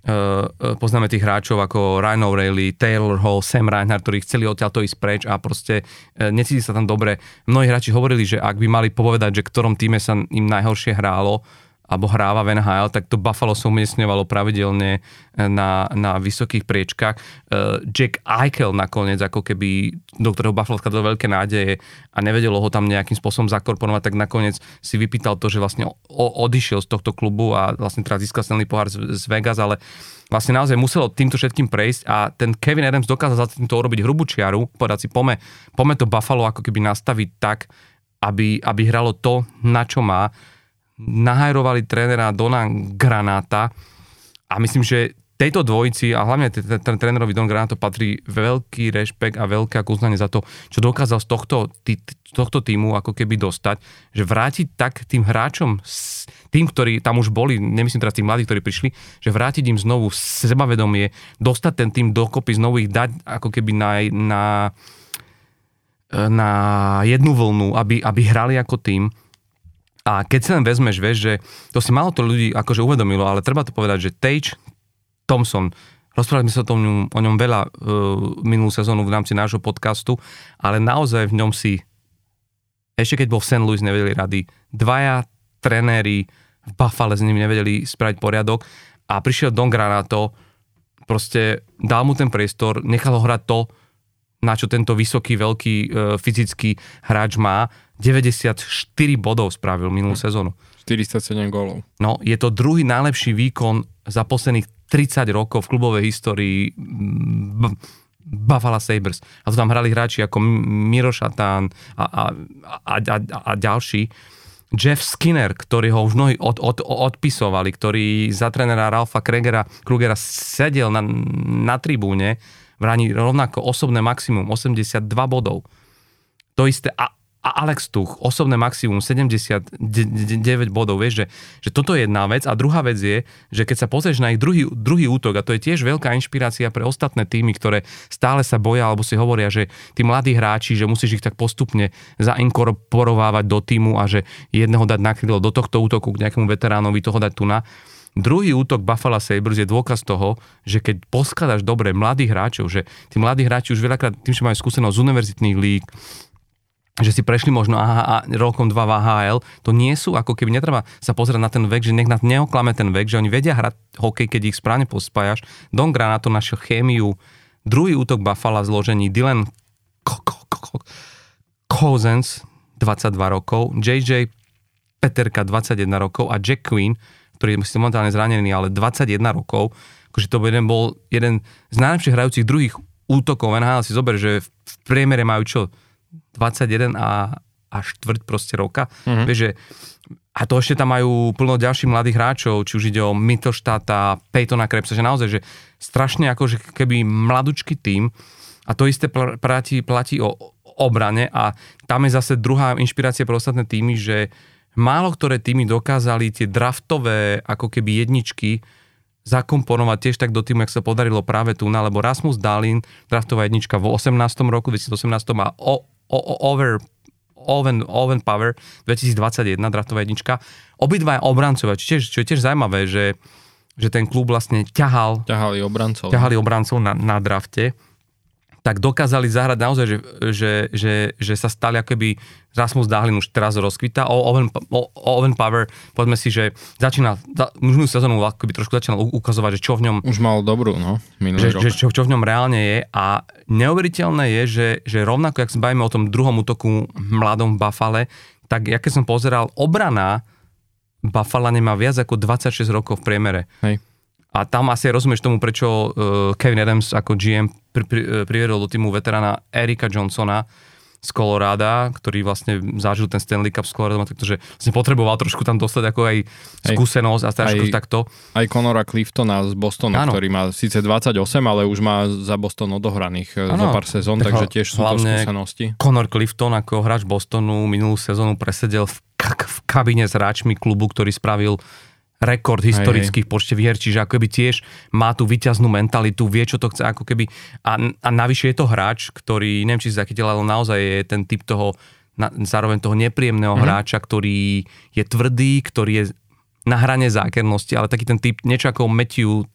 Uh, poznáme tých hráčov ako Ryan O'Reilly, Taylor Hall, Sam Reinhart, ktorí chceli odtiaľto ísť preč a proste uh, necíti sa tam dobre. Mnohí hráči hovorili, že ak by mali povedať, že ktorom týme sa im najhoršie hrálo alebo hráva v en há el, tak to Buffalo sa umiestňovalo pravidelne na, na vysokých priečkách. Uh, Jack Eichel nakoniec, ako keby, do ktorého Buffalo vkladalo veľké nádeje a nevedelo ho tam nejakým spôsobom zakorponovať, tak nakoniec si vypýtal to, že vlastne o, odišiel z tohto klubu a vlastne teraz získal Stanley pohár z, z Vegas, ale vlastne naozaj muselo týmto všetkým prejsť a ten Kevin Adams dokázal za týmto urobiť hrubú čiaru, povedať si, pome, pome to Buffalo ako keby nastaviť tak, aby, aby hralo to, na čo má. Nahajrovali trénera Dona Granáta a myslím, že tejto dvojici a hlavne t- t- trénerovi Don Granato patrí veľký rešpekt a veľké uznanie za to, čo dokázal z tohto, t- tohto týmu ako keby dostať, že vrátiť tak tým hráčom, tým, ktorí tam už boli, nemyslím teraz tých mladých, ktorí prišli, že vrátiť im znovu sebavedomie, dostať ten tým dokopy, znovu ich dať ako keby na... na, na jednu vlnu, aby, aby hrali ako tým. A keď sa len vezmeš, vieš, že to si málo to ľudí akože uvedomilo, ale treba to povedať, že Tage Thomson, rozprávali sme sa o ňom, o ňom veľa e, minulú sezónu v rámci nášho podcastu, ale naozaj v ňom si, ešte keď bol v Saint Louis, nevedeli rady. Dvaja trenéri v Buffale s ním nevedeli spraviť poriadok a prišiel Don Granato, proste dal mu ten priestor, nechal ho hrať to, na čo tento vysoký, veľký e, fyzický hráč má. deväťdesiatštyri bodov spravil minulú sezónu. štyridsaťsedem gólov. No, je to druhý najlepší výkon za posledných tridsať rokov v klubovej histórii B- Buffalo Sabres. A to tam hrali hráči ako Miro Šatán a, a, a, a, a ďalší. Jeff Skinner, ktorý ho už mnohí od, od, odpisovali, ktorý za trénera Ralfa Krugera, Krugera sedel na, na tribúne, vráni rovnako osobné maximum, osemdesiatdva bodov. To isté a a Alex Tuch, osobné maximum sedemdesiatdeväť bodov, vieš, že, že toto je jedna vec a druhá vec je, že keď sa pozrieš na ich druhý, druhý útok, a to je tiež veľká inšpirácia pre ostatné týmy, ktoré stále sa boja, alebo si hovoria, že tí mladí hráči, že musíš ich tak postupne zainkorporovávať do týmu a že jedného dať na krídlo do tohto útoku k nejakému veteránovi, toho dať tu na. Druhý útok Buffalo Sabres je dôkaz toho, že keď poskladaš dobre mladých hráčov, že tí mladí hráči už veľakrát tým, že majú skúsenosť z univerzitných líg, že si prešli možno aha, rokom dva v á há el, to nie sú, ako keby netreba sa pozerať na ten vek, že nech nás neoklame ten vek, že oni vedia hrať hokej, keď ich správne pospájaš. Don Granato našiel chémiu, druhý útok Buffalo zložení, Dylan Cousins, dvadsaťdva rokov, jé jé Peterka, dvadsaťjeden rokov a Jack Quinn, ktorý je momentálne zranený, ale dvadsaťjeden rokov, akože to jeden bol jeden z najlepších hrajúcich druhých útokov en há el, si zober, že v priemere majú čo dvadsaťjeden a, a štvrť proste roka. Mm-hmm. Vieš, že, a to ešte tam majú plno ďalších mladých hráčov, či už ide o Mittelstadta, Peytona Krebsa, že naozaj, že strašne ako, že keby mladučký tím a to isté platí, platí o obrane a tam je zase druhá inšpirácia pre ostatné týmy, že málo ktoré týmy dokázali tie draftové ako keby jedničky zakomponovať tiež tak do týmu, jak sa podarilo práve tu, lebo Rasmus Dahlin, draftová jednička v osemnástom roku, dvetisícosemnástom a o Over, Oven, Oven Power dvetisícdvadsaťjeden, draftová jednička. Obidva je obrancovia, čo, čo je tiež zaujímavé, že, že ten klub vlastne ťahal, ťahali obrancov, ťahali obrancov na, na drafte, tak dokázali zahrať naozaj, že, že, že, že sa stali ako keby Rasmus Dahlin už teraz rozkvita. Oven, Oven Power, povedzme si, že začínal, minulú sezónu ako keby trošku začínal ukazovať, že čo v ňom... Už mal dobrú, no, minulý že, rok. Že, čo, čo v ňom reálne je a neuveriteľné je, že, že rovnako, jak sa bavíme o tom druhom útoku mladom v Buffale, tak ja keď som pozeral, obrana Buffala nemá viac ako dvadsaťšesť rokov v priemere. Hej. A tam asi rozumieš tomu, prečo Kevin Adams ako gé em priviedol do týmu veterána Erika Johnsona, z Colorada, ktorý vlastne zažil ten Stanley Cup z Colorada, takže vlastne potreboval trošku tam dostať ako aj skúsenosť a strašku takto. Aj Connora Cliftona z Bostonu, ktorý má síce dvadsaťosem, ale už má za Boston odohraných za pár sezón, takže tiež sú to skúsenosti. Connor Clifton ako hráč Bostonu minulú sezónu presedel v, k- v kabine s hráčmi klubu, ktorý spravil rekord historických v počte výher, čiže ako keby tiež má tú víťaznú mentalitu, vie, čo to chce, ako keby. A, a navyše je to hráč, ktorý, neviem, či si zachytil, ale naozaj je ten typ toho, na, zároveň toho nepríjemného mm-hmm. hráča, ktorý je tvrdý, ktorý je na hrane zákernosti, ale taký ten typ, niečo ako Matthew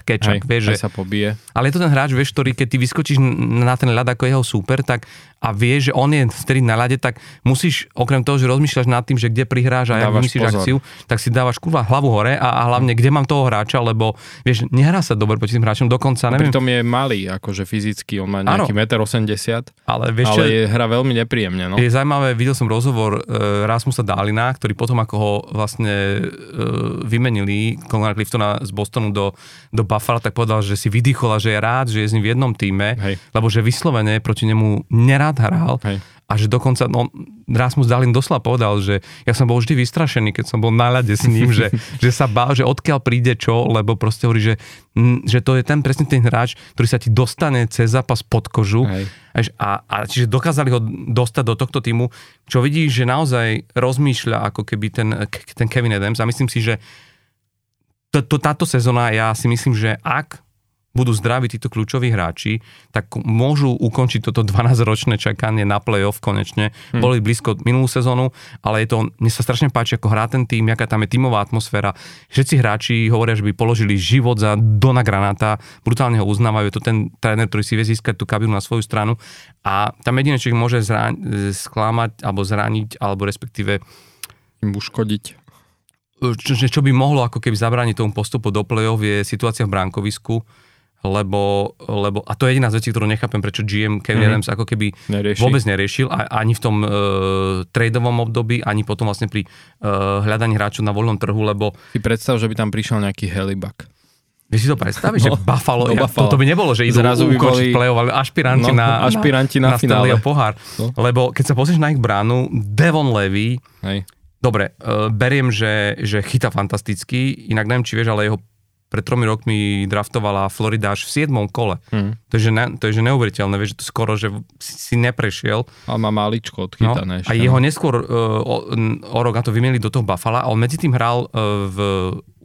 Tkečak, hej, vieš, že... sa pobije. Ale je to ten hráč, vieš, ktorý, keď ty vyskočíš na ten ľad ako jeho súper, tak a vieš, že on je vtedy na ľade, tak musíš, okrem toho, že rozmýšľaš nad tým, že kde prihráš a ako myslíš akciu, tak si dávaš kurva hlavu hore a, a hlavne, kde mám toho hráča, lebo vieš, nehrá sa dobre proti tým hráčom, dokonca neviem. Pritom je malý, akože fyzicky, on má nejaký jeden osemdesiat, ale, vieš, ale je hra veľmi nepríjemne. No? Je zaujímavé, videl som rozhovor e, Rasmusa Dahlina, ktorý potom, ako ho vlastne e, vymenili Connora Cliftona z Bostonu do, do Buffalo, tak povedal, že si vydýchol a že je rád, že je s ním v jednom týme, hej, lebo že vyslovene proti nemu nerá hral, hej, a že dokonca no, Rasmus Dahlin doslova povedal, že ja som bol vždy vystrašený, keď som bol na ľade s ním, že, že sa bál, že odkiaľ príde čo, lebo proste hovorí, že, že to je ten presne ten hráč, ktorý sa ti dostane cez zápas pod kožu, hej, a, a čiže dokázali ho dostať do tohto týmu, čo vidíš, že naozaj rozmýšľa ako keby ten, ten Kevin Adams a myslím si, že to, to, táto sezóna, ja si myslím, že ak budú zdraví títo kľúčoví hráči, tak môžu ukončiť toto dvanásťročné čakanie na play-off konečne. Hmm. Boli blízko minulú sezónu, ale je to, mne sa strašne páči, ako hrá ten tým, aká tam je tímová atmosféra. Všetci hráči hovoria, že by položili život za Dona Granata, brutálne ho uznávajú, je to ten tréner, ktorý si vie získať tú kabinu na svoju stranu a tam jediné, čo ich môže zra- sklamať, alebo zraniť, alebo respektíve im uškodiť. Čo, čo by mohlo ako keby zabrániť tomu postupu do play-off je situácia v bránkovisku, lebo, lebo a to je jediná z vecí, ktorú nechápem, prečo gé em Kevin mm-hmm. Adams ako keby nerieši. vôbec neriešil a, ani v tom e, tradeovom období, ani potom vlastne pri e, hľadaní hráčov na voľnom trhu, lebo... Si predstav, že by tam prišiel nejaký Helibak. Vy si to predstavíš, no, že Buffalo, no, ja, Buffalo. To, to by nebolo, že idú ukončiť play-off, ale ašpiranti no, na, na, na Stanleyho pohár. No. Lebo keď sa pozrieš na ich bránu, Devon Levy, hej, dobre, e, beriem, že, že chyta fantasticky, inak neviem, či vieš, ale jeho pred tromi rokmi draftovala Florida až v siedmom kole. Mm. To, je, to je že neuveriteľné, vieš, že to skoro, že si, si neprešiel. Ale má maličko odchytané. No, a jeho neskôr uh, o, o rok na to vymienili do toho Buffala a on medzi tým hral uh, v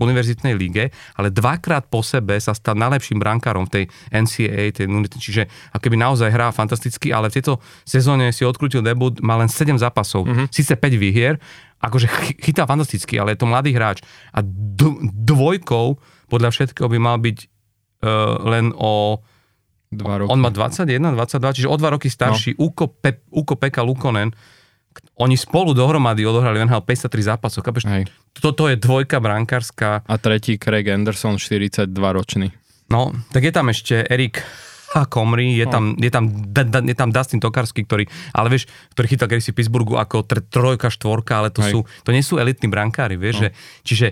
univerzitnej líge, ale dvakrát po sebe sa stal najlepším brankárom v tej en cé á á, tej unity, čiže akoby naozaj hrá fantasticky, ale v tejto sezóne si odkrutil debut, má len sedem zápasov, mm-hmm. síce päť výhier, akože chytá fantasticky, ale je to mladý hráč a d- dvojkou podľa všetkého by mal byť uh, len o... dva roky. On má dvadsaťjeden, dvadsaťdva, čiže o dva roky starší. No. Uko, Pe, Uko Pekka Lukonen. Oni spolu dohromady odohrali en há el päťdesiattri zápasov. Kapeš, toto je dvojka brankárska. A tretí Craig Anderson, štyridsaťdva ročný. No, tak je tam ešte Erik Comrie, je, no. tam, je, tam, je tam Dustin Tokarský, ktorý, ale vieš, ktorý chytal kedysi Pittsburghu ako tr- trojka, štvorka, ale to, sú, to nie sú elitní brankári, vieš. No. Že, čiže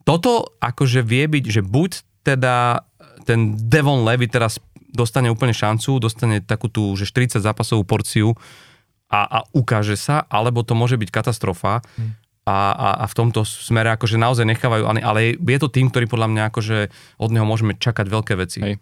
toto akože vie byť, že buď teda ten Devon Levy teraz dostane úplne šancu, dostane takú tú, že štyridsať zápasovú porciu a, a ukáže sa, alebo to môže byť katastrofa hmm. a, a, a v tomto smere akože naozaj nechávajú, ale je to tým, ktorý podľa mňa akože od neho môžeme čakať veľké veci. Hej.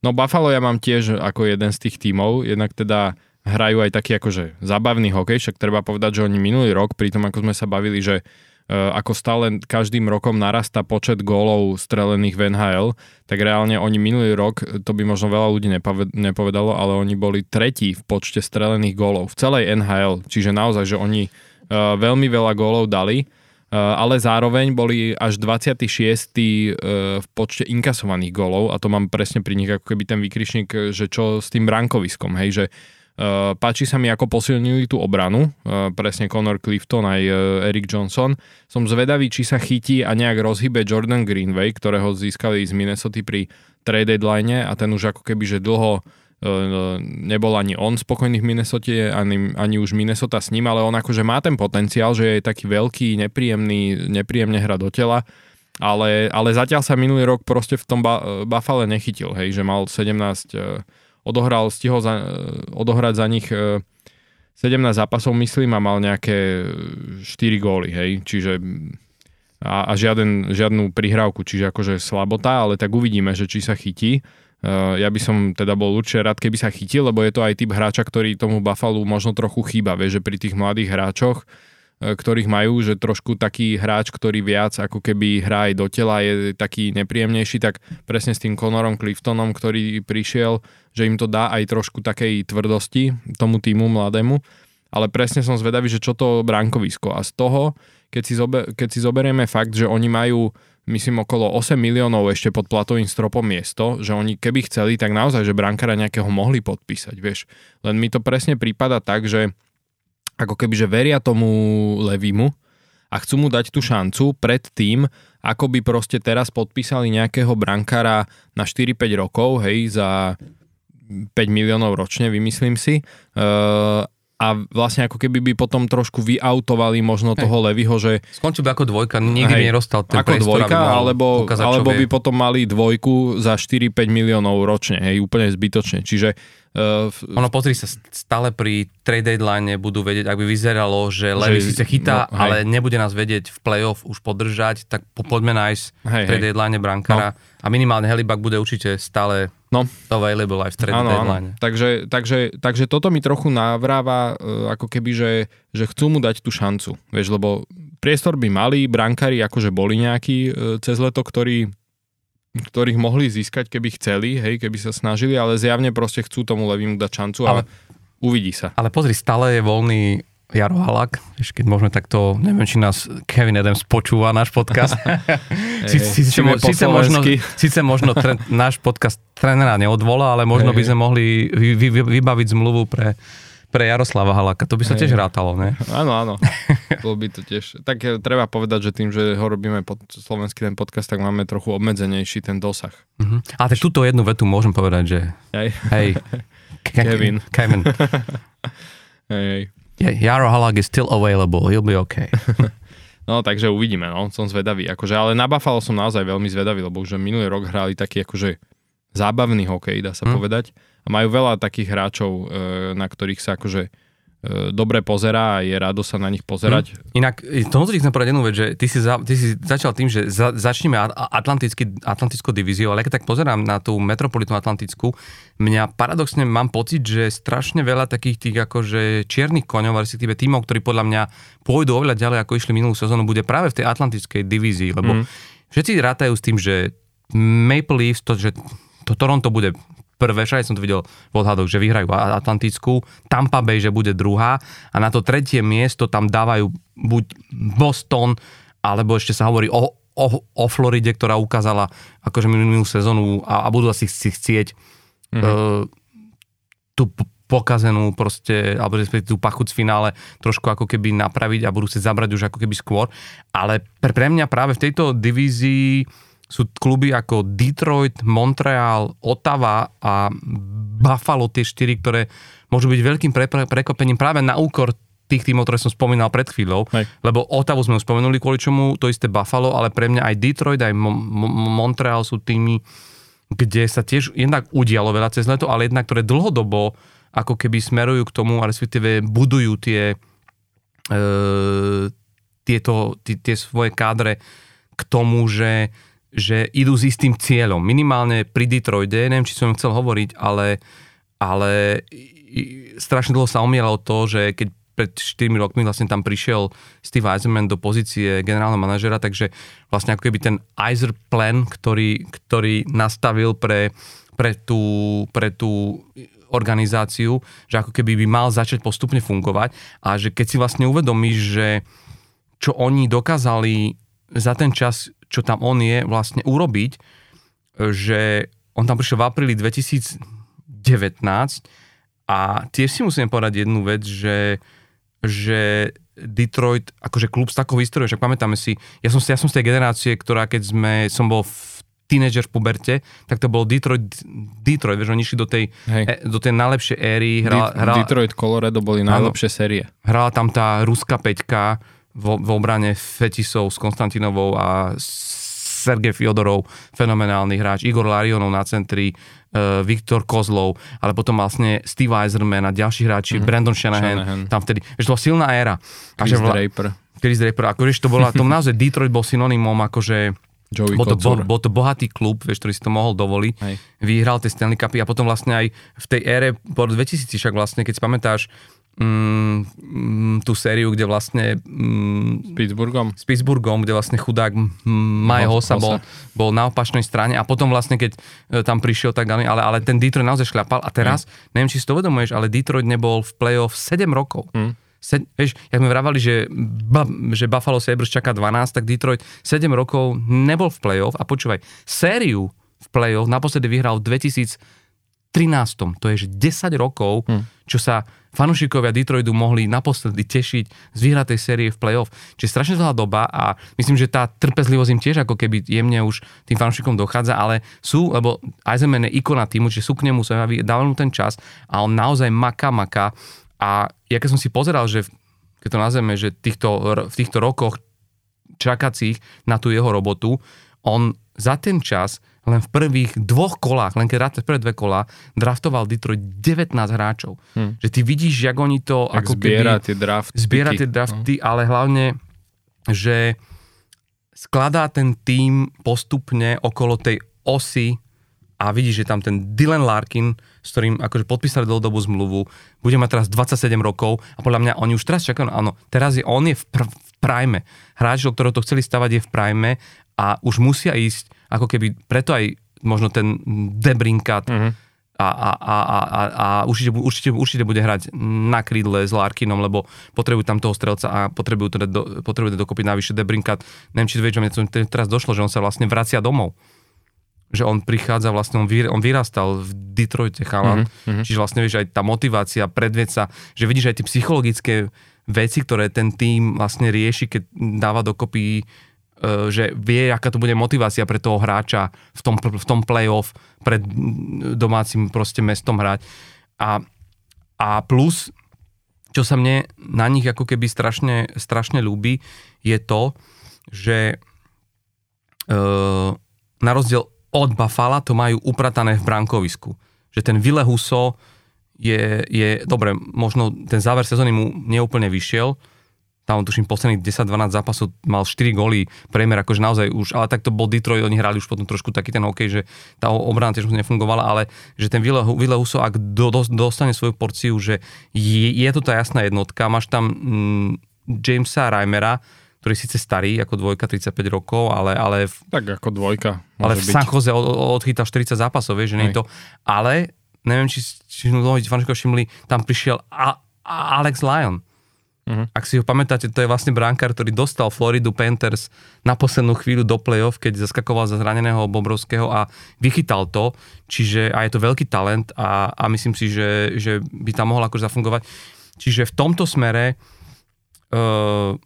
No Buffalo ja mám tiež ako jeden z tých tímov, jednak teda hrajú aj taký akože zábavný hokej, však treba povedať, že oni minulý rok, pri tom ako sme sa bavili, že ako stále každým rokom narastá počet gólov strelených v en há el, tak reálne oni minulý rok, to by možno veľa ľudí nepovedalo, ale oni boli tretí v počte strelených gólov v celej en há el, čiže naozaj, že oni uh, veľmi veľa gólov dali, uh, ale zároveň boli až dvadsiaty šiesty uh, v počte inkasovaných gólov a to mám presne pri nich ako keby ten výkričník, že čo s tým brankoviskom, hej, že Uh, páči sa mi, ako posilnili tú obranu, uh, presne Connor Clifton aj uh, Erik Johnson. Som zvedavý, či sa chytí a nejak rozhybe Jordan Greenway, ktorého získali z Minnesota pri trade deadline a ten už ako keby, že dlho uh, nebol ani on spokojný v Minnesota, ani, ani už Minnesota s ním, ale on akože má ten potenciál, že je taký veľký, nepríjemný, nepríjemne hra do tela, ale, ale zatiaľ sa minulý rok proste v tom ba- Buffale nechytil, hej, že mal sedemnásť... Uh, Odohral, stihol za, odohrať za nich sedemnásť zápasov, myslím, a mal nejaké štyri góly, hej, čiže a, a žiaden, žiadnu prihrávku, čiže akože slabota, ale tak uvidíme, že či sa chytí. Uh, ja by som teda bol určite rád, keby sa chytil, lebo je to aj typ hráča, ktorý tomu Buffalu možno trochu chýba, vie, že pri tých mladých hráčoch, ktorých majú, že trošku taký hráč, ktorý viac ako keby hrá aj do tela, je taký nepríjemnejší, tak presne s tým Connorom Cliftonom, ktorý prišiel, že im to dá aj trošku takej tvrdosti tomu týmu mladému. Ale presne som zvedavý, že čo to bránkovisko. A z toho, keď si, zobe, keď si zoberieme fakt, že oni majú, myslím, okolo osem miliónov ešte pod platovým stropom miesto, že oni keby chceli, tak naozaj, že brankára nejakého mohli podpísať, vieš. Len mi to presne prípada tak, že ako keby, že veria tomu Levimu a chcú mu dať tú šancu pred tým, ako by proste teraz podpísali nejakého brankára na štyri päť rokov, hej, za päť miliónov ročne, vymyslím si. Uh, a vlastne ako keby by potom trošku vyautovali možno hej. toho Levyho, že... Skončil by ako dvojka, nikdy by nerostal ten ako priestor, dvojka, alebo, pokazať, alebo by potom mali dvojku za štyri päť miliónov ročne, hej, úplne zbytočne. Čiže Uh, v, ono pozri sa, stále pri trade deadline budú vedieť, ak by vyzeralo, že Levy síce chytá, no, ale nebude nás vedieť v playoff už podržať, tak po, poďme nájsť hej, trade deadline brankára. No. A minimálne Helibak bude určite stále no. available aj v trade áno, deadline. Áno. Takže, takže, takže toto mi trochu navráva, ako keby, že, že chcú mu dať tú šancu. Vieš, lebo priestor by mali, brankári akože boli nejakí cez leto, ktorí ktorých mohli získať, keby chceli, hej, keby sa snažili, ale zjavne proste chcú tomu Levimu dať šancu, ale, ale uvidí sa. Ale pozri, stále je voľný Jaro Halák, keď môžeme takto, neviem, či nás Kevin Adams počúva náš podcast. Sice možno, možno tre, náš podcast trénera neodvolá, ale možno by sme mohli vy, vy, vy, vybaviť zmluvu pre pre Jaroslava Haláka, to by sa tiež rátalo, ne? Áno, áno, bol by to tiež. Tak treba povedať, že tým, že ho robíme pod slovenský ten podcast, tak máme trochu obmedzenejší ten dosah. Uh-huh. A tak túto jednu vetu môžem povedať, že hej, hej. Kevin. Kevin. Hej, hej. Jaro Halák is still available, he'll be okay. No, takže uvidíme, no, som zvedavý. Akože, ale na Buffalo som naozaj veľmi zvedavý, lebo už minulý rok hrali taký akože zábavný hokej, dá sa hmm. povedať. A majú veľa takých hráčov, na ktorých sa akože dobre pozerá a je rádo sa na nich pozerať. Hmm. Inak, tomu chcem povedať jednu vec, že ty si, za, ty si začal tým, že za, začneme Atlantickú divíziu, ale keď tak pozerám na tú metropolitnú Atlantickú, mňa paradoxne mám pocit, že strašne veľa takých tých akože čiernych koňov, respektíve tímov, ktorí podľa mňa pôjdu oveľa ďalej, ako išli minulú sezónu, bude práve v tej Atlantickej divízii, lebo hmm. všetci rátajú s tým, že Maple Leafs, to, že to Toronto bude prvé, však som to videl v odhadoch, že vyhrajú Atlantickú, Tampa Bay, že bude druhá a na to tretie miesto tam dávajú buď Boston, alebo ešte sa hovorí o, o, o Floride, ktorá ukázala akože minulú sezónu a, a budú asi si chcieť mhm. uh, tú pokazenú proste, alebo tú pachuť z finále trošku ako keby napraviť a budú chcieť zabrať už ako keby skôr. Ale pre, pre mňa práve v tejto divízii sú kluby ako Detroit, Montreal, Ottawa a Buffalo, tie štyri, ktoré môžu byť veľkým pre- pre- prekopením práve na úkor tých tímov, ktoré som spomínal pred chvíľou. Hej. Lebo Ottawu sme už spomenuli, kvôli čomu to isté Buffalo, ale pre mňa aj Detroit, aj Mo- Mo- Montreal sú týmy, kde sa tiež jednak udialo veľa cez leto, ale jednak, ktoré dlhodobo ako keby smerujú k tomu, a respektíve budujú tie, e, tieto, tie, tie svoje kádre k tomu, že že idú s istým cieľom. Minimálne pri Detroide, neviem, či som chcel hovoriť, ale, ale strašne dlho sa omielalo to, že keď pred štyrmi rokmi vlastne tam prišiel Steve Yzerman do pozície generálneho manažera, takže vlastne ako keby ten Yzer plan, ktorý, ktorý nastavil pre, pre, tú, pre tú organizáciu, že ako keby by mal začať postupne fungovať a že keď si vlastne uvedomíš, že čo oni dokázali za ten čas, čo tam on je, vlastne urobiť, že on tam prišiel v apríli dvetisícdevätnásť a tiež si musím povedať jednu vec, že, že Detroit, akože klub s takou historiou, však pamätáme si, ja som, ja som z tej generácie, ktorá keď sme, som bol v tínedžer v puberte, tak to bol Detroit, Detroit, vieš, oni išli do tej, e, do tej najlepšej éry. Hral, hral, Detroit, Colorado boli najlepšie série. Hrala tam tá ruská peťka, v obrane Fetisov s Konstantinovou a Sergej Fjodorov, fenomenálny hráč, Igor Larionov na centri, uh, Viktor Kozlov, ale potom vlastne Steve Yzerman a ďalší hráči, mm. Brandon Shanahan, Shanahan, tam vtedy, že to bola silná éra. Chris vla... Draper. Chris Draper, akože to bola, tom naozaj Detroit bol synonymom, akože bol to, bol, bol to bohatý klub, vieš, ktorý si to mohol dovoliť. Hej. Vyhral tie Stanley Cupy a potom vlastne aj v tej ére po dvetisíc však vlastne, keď si pamätáš mm, mm, tú sériu, kde vlastne mm, s Pittsburghom, s Pittsburghom, kde vlastne chudák Maj Hossa bol, bol na opačnej strane a potom vlastne, keď tam prišiel tak, ale, ale ten Detroit naozaj šľapal a teraz, hmm. neviem, či si to uvedomuješ, ale Detroit nebol v play-off sedem rokov. Hmm. Se, vieš, jak sme vravali, že, že Buffalo Sabres čaká dvanásť, tak Detroit sedem rokov nebol v play-off a počúvaj, sériu v play-off naposledy vyhral v dvetisíc trinásť. To je desať rokov, hmm. čo sa fanúšikovia Detroitu mohli naposledy tešiť z vyhratej série v play-off. Čiže strašne zlá doba a myslím, že tá trpezlivosť im tiež ako keby jemne už tým fanúšikom dochádza, ale sú, lebo Yzerman je ikona týmu, čiže sú k nemu, sa dávajú ten čas a on naozaj maká, maká. A ja keď som si pozeral, že keď to nazveme, že týchto, v týchto rokoch čakacích na tú jeho robotu, on za ten čas len v prvých dvoch kolách, len keď rád prvé dve kolá, draftoval Detroit devätnásť hráčov. Hm. Že ty vidíš, jak oni to... Tak ako zbiera, keby, tie drafty, zbiera tie drafty. No. Ale hlavne, že skladá ten tím postupne okolo tej osy a vidíš, že tam ten Dylan Larkin, s ktorým akože podpísali dlhodobú zmluvu, bude mať teraz dvadsaťsedem rokov a podľa mňa oni už teraz čakajú, áno, teraz je, on je v, pr- v prime. Hráč, do ktorého to chceli stavať, je v prime a už musia ísť, ako keby, preto aj možno ten Debrinkat mm-hmm. a, a, a, a, a, a určite, určite, určite bude hrať na krídle s Larkinom, lebo potrebujú tam toho strelca a potrebujú teda do, potrebujú dokopiť navyše Debrinkat. Neviem, či to vieš, čo teraz došlo, že on sa vlastne vracia domov. Že on prichádza vlastne, on, vyr, on vyrastal v Detroite, chalan. Mm-hmm. Čiže vlastne vieš, aj tá motivácia, predved sa, že vidíš aj tie psychologické veci, ktoré ten tým vlastne rieši, keď dáva dokopy, že vie, aká to bude motivácia pre toho hráča v tom, v tom play-off pred domácim proste mestom hrať. A, a plus, čo sa mne na nich ako keby strašne, strašne ľúbi, je to, že e, na rozdiel od Buffala to majú upratané v brankovisku. Že ten Ville Husso je, je, dobre, možno ten záver sezóny mu neúplne vyšiel, tam tuším posledných desať dvanásť zápasov mal štyri góly, priemer akože naozaj už, ale tak to bol Detroit, oni hrali už potom trošku taký ten hokej, že tá obrana tiež nefungovala, ale že ten Ville Husso, ak do, do, dostane svoju porciu, že je, je to tá jasná jednotka, máš tam mm, Jamesa Reimera, ktorý je síce starý, ako dvojka, tridsaťpäť rokov, ale... ale v, tak ako dvojka. Ale v byť. San Jose odchytal štyridsať zápasov, vieš, že nie je to... Ale, neviem, či si mnohí fanúšikov všimli, tam prišiel a, a Alex Lyon. Uh-huh. Ak si ho pamätáte, to je vlastne brankár, ktorý dostal Floridu Panthers na poslednú chvíľu do play-off, keď zaskakoval za zraneného Bobrovského a vychytal to. Čiže, a je to veľký talent a, a myslím si, že, že by tam mohol akože zafungovať. Čiže v tomto smere... Uh,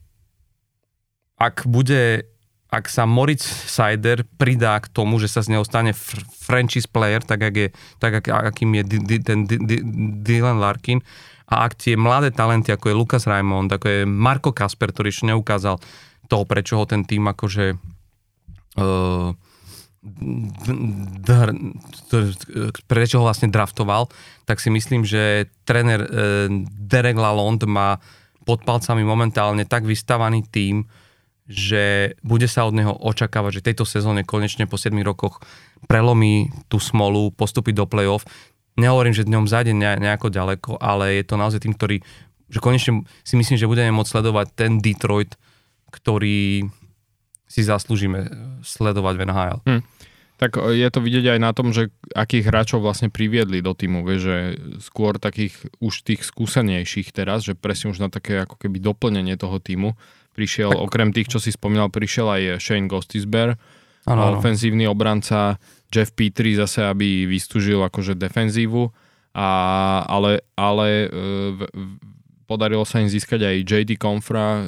Ak bude, ak sa Moritz Seider pridá k tomu, že sa z neho stane fr- franchise player, tak, ak je, tak ak, akým je di, di, ten di, di, Dylan Larkin, a ak tie mladé talenty, ako je Lukas Raymond, ako je Marko Kasper, ktorý ešte neukázal toho, prečo ho ten tým akože uh, dr, prečo ho vlastne draftoval, tak si myslím, že tréner uh, Derek Lalonde má pod palcami momentálne tak vystavaný tým, že bude sa od neho očakávať, že tejto sezóne konečne po siedmich rokoch prelomí tú smolu, postupí do play-off. Nehovorím, že dňom zájde nejako ďaleko, ale je to naozaj tým, ktorý, že konečne si myslím, že budeme môcť sledovať ten Detroit, ktorý si zaslúžime sledovať v en há el. Hm. Tak je to vidieť aj na tom, že akých hráčov vlastne priviedli do týmu, vieš, že skôr takých už tých skúsenejších teraz, že presne už na také ako keby doplnenie toho týmu. Prišiel, tak, okrem tých, čo si spomínal, prišiel aj Shane Gostisbehere, ofenzívny obranca, Jeff Petrie zase, aby vystúžil akože defenzívu, a, ale, ale e, podarilo sa im získať aj J D Comfra e,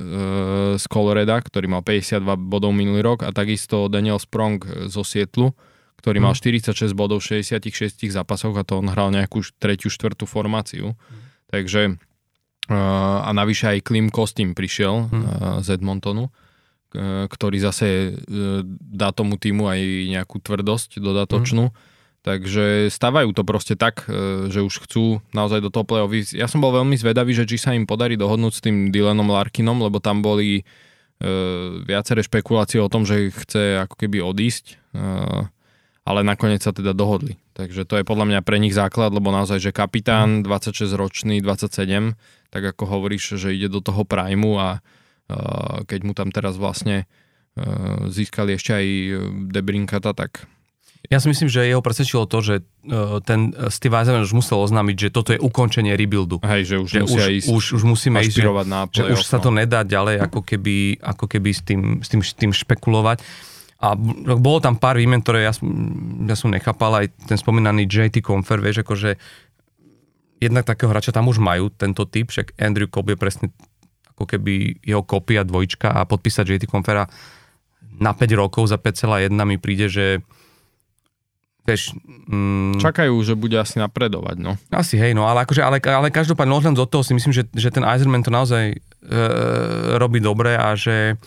z Coloreda, ktorý mal päťdesiatdva bodov minulý rok, a takisto Daniel Sprong zo Sietlu, ktorý mal štyridsaťšesť bodov v šesťdesiatšesť zápasoch, a to on hral nejakú tretiu, štvrtú formáciu. Takže... a navyše aj Klim Kostin prišiel hmm. z Edmontonu. ktorý zase dá tomu týmu aj nejakú tvrdosť dodatočnú. Mm. Takže stavajú to proste tak, že už chcú naozaj do toho play-off. Ja som bol veľmi zvedavý, že či sa im podarí dohodnúť s tým Dylanom Larkinom, lebo tam boli viaceré špekulácie o tom, že chce ako keby odísť, ale nakoniec sa teda dohodli. Takže to je podľa mňa pre nich základ, lebo naozaj, že kapitán, dvadsaťšesťročný, dvadsaťsedem, tak ako hovoríš, že ide do toho primu a keď mu tam teraz vlastne získali ešte aj Debrinkata, tak... Ja si myslím, že jeho presvedčilo to, že ten Steve Yzerman už musel oznámiť, že toto je ukončenie rebuildu. Hej, že už že musia už, ísť, už, už musíme ísť, že, že už sa to nedá ďalej ako keby, ako keby s, tým, s, tým, s tým špekulovať. A bolo tam pár výmen, ktoré ja, ja som nechápal, aj ten spomínaný jé té Confer, vieš, akože jednak takého hráča tam už majú, tento typ, však Andrew Cobb je presne ako keby jeho kopia dvojčka a podpísať jé té Confera na päť rokov za päť celá jedna mi príde, že vieš, mm, čakajú, že bude asi napredovať, no. Asi, hej, no, ale akože, ale, ale každopádne, odhľad od toho si myslím, že, že ten Yzerman to naozaj e, robí dobre a že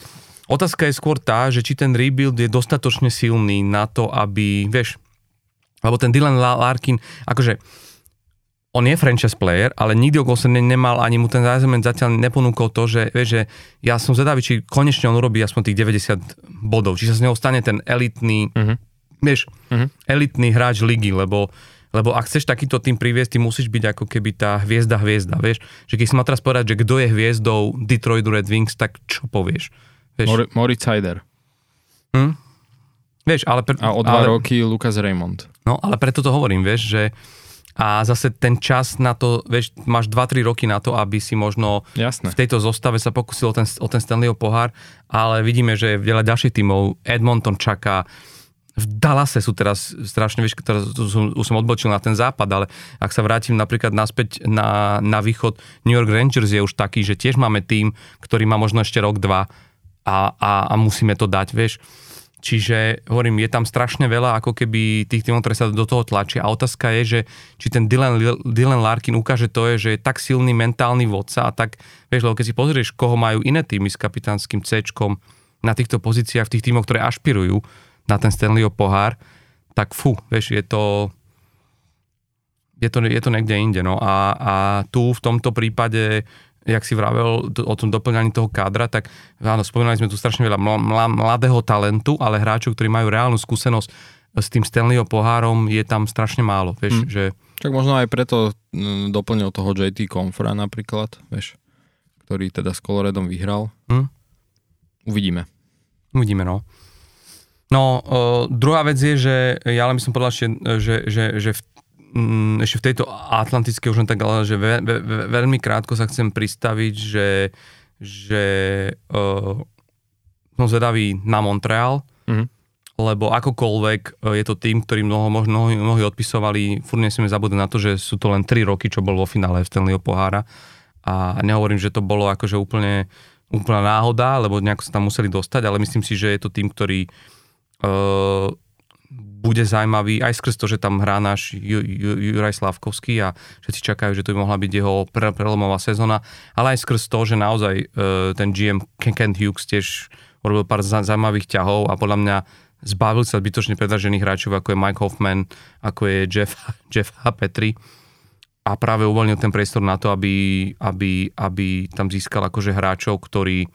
otázka je skôr tá, že či ten rebuild je dostatočne silný na to, aby, vieš, alebo ten Dylan Larkin, akože on je franchise player, ale nikdy okolo sa ne, nemal, ani mu ten Yzerman zatiaľ neponúkol to, že, vieš, že ja som zvedavý, či konečne on urobí aspoň tých deväťdesiat bodov, či sa z neho stane ten elitný mm-hmm. vieš, uh-huh. elitný hráč ligy, lebo, lebo ak chceš takýto tým priviesť, ty musíš byť ako keby tá hviezda hviezda, vieš. Že keď si mal teraz povedať, že kto je hviezdou Detroit Red Wings, tak čo povieš? Vieš? Mor- Moritz Seider. Hm? Vieš, ale... Pre, a o dva ale, roky Lucas Raymond. No, ale preto to hovorím, vieš, že a zase ten čas na to, vieš, máš dva tri roky na to, aby si možno Jasne. v tejto zostave sa pokusil o ten, o ten Stanleyho pohár, ale vidíme, že veľa ďalších tímov, Edmonton čaká, v Dallase sú teraz strašne, vieš, teraz som, už som odbočil na ten západ, ale ak sa vrátim napríklad naspäť na, na východ, New York Rangers je už taký, že tiež máme tým, ktorý má možno ešte rok, dva a, a, a musíme to dať, vieš. Čiže, hovorím, je tam strašne veľa ako keby tých tímov, ktoré sa do toho tlačia a otázka je, že či ten Dylan, Dylan Larkin ukáže to, je, že je tak silný mentálny vodca a tak, vieš, lebo keď si pozrieš, koho majú iné týmy s kapitánskym C-čkom na týchto pozíciách, v tých tímoch, ktoré ašpirujú na ten Stanleyho pohár, tak fú, vieš, je to je to, je to niekde inde, no a, a tu v tomto prípade, jak si vravel o tom doplňaní toho kádra, tak áno, spomínali sme tu strašne veľa mladého talentu, ale hráčov, ktorí majú reálnu skúsenosť s tým Stanleyho pohárom, je tam strašne málo, vieš, mm. že... Tak možno aj preto doplnil toho jé té Confera napríklad, vieš, ktorý teda s Coloredom vyhral. Mm. Uvidíme. Uvidíme, no. No, uh, druhá vec je, že ja len by som povedal, že, že, že, že v, um, ešte v tejto atlantické už len tak, ale že ve, ve, veľmi krátko sa chcem pristaviť, že, že uh, som zvedavý na Montreal, mm-hmm. lebo akokoľvek je to tým, ktorý mnoho, mnoho, mnoho odpisovali, furt nesmieme zabúdať na to, že sú to len tri roky, čo bol vo finále Stanleyho pohára a nehovorím, že to bolo akože úplne, úplná náhoda, lebo nejako sa tam museli dostať, ale myslím si, že je to tým, ktorý Uh, bude zaujímavý aj skrz to, že tam hrá náš Ju, Ju, Juraj Slafkovský a všetci čakajú, že to by mohla byť jeho pre, prelomová sezóna, ale aj skrz to, že naozaj uh, ten gé em Kent Hughes tiež urobil pár zaujímavých ťahov a podľa mňa zbavil sa zbytočne predražených hráčov, ako je Mike Hoffman, ako je Jeff, Jeff H. Petri a práve uvoľnil ten priestor na to, aby, aby, aby tam získal akože hráčov, ktorí,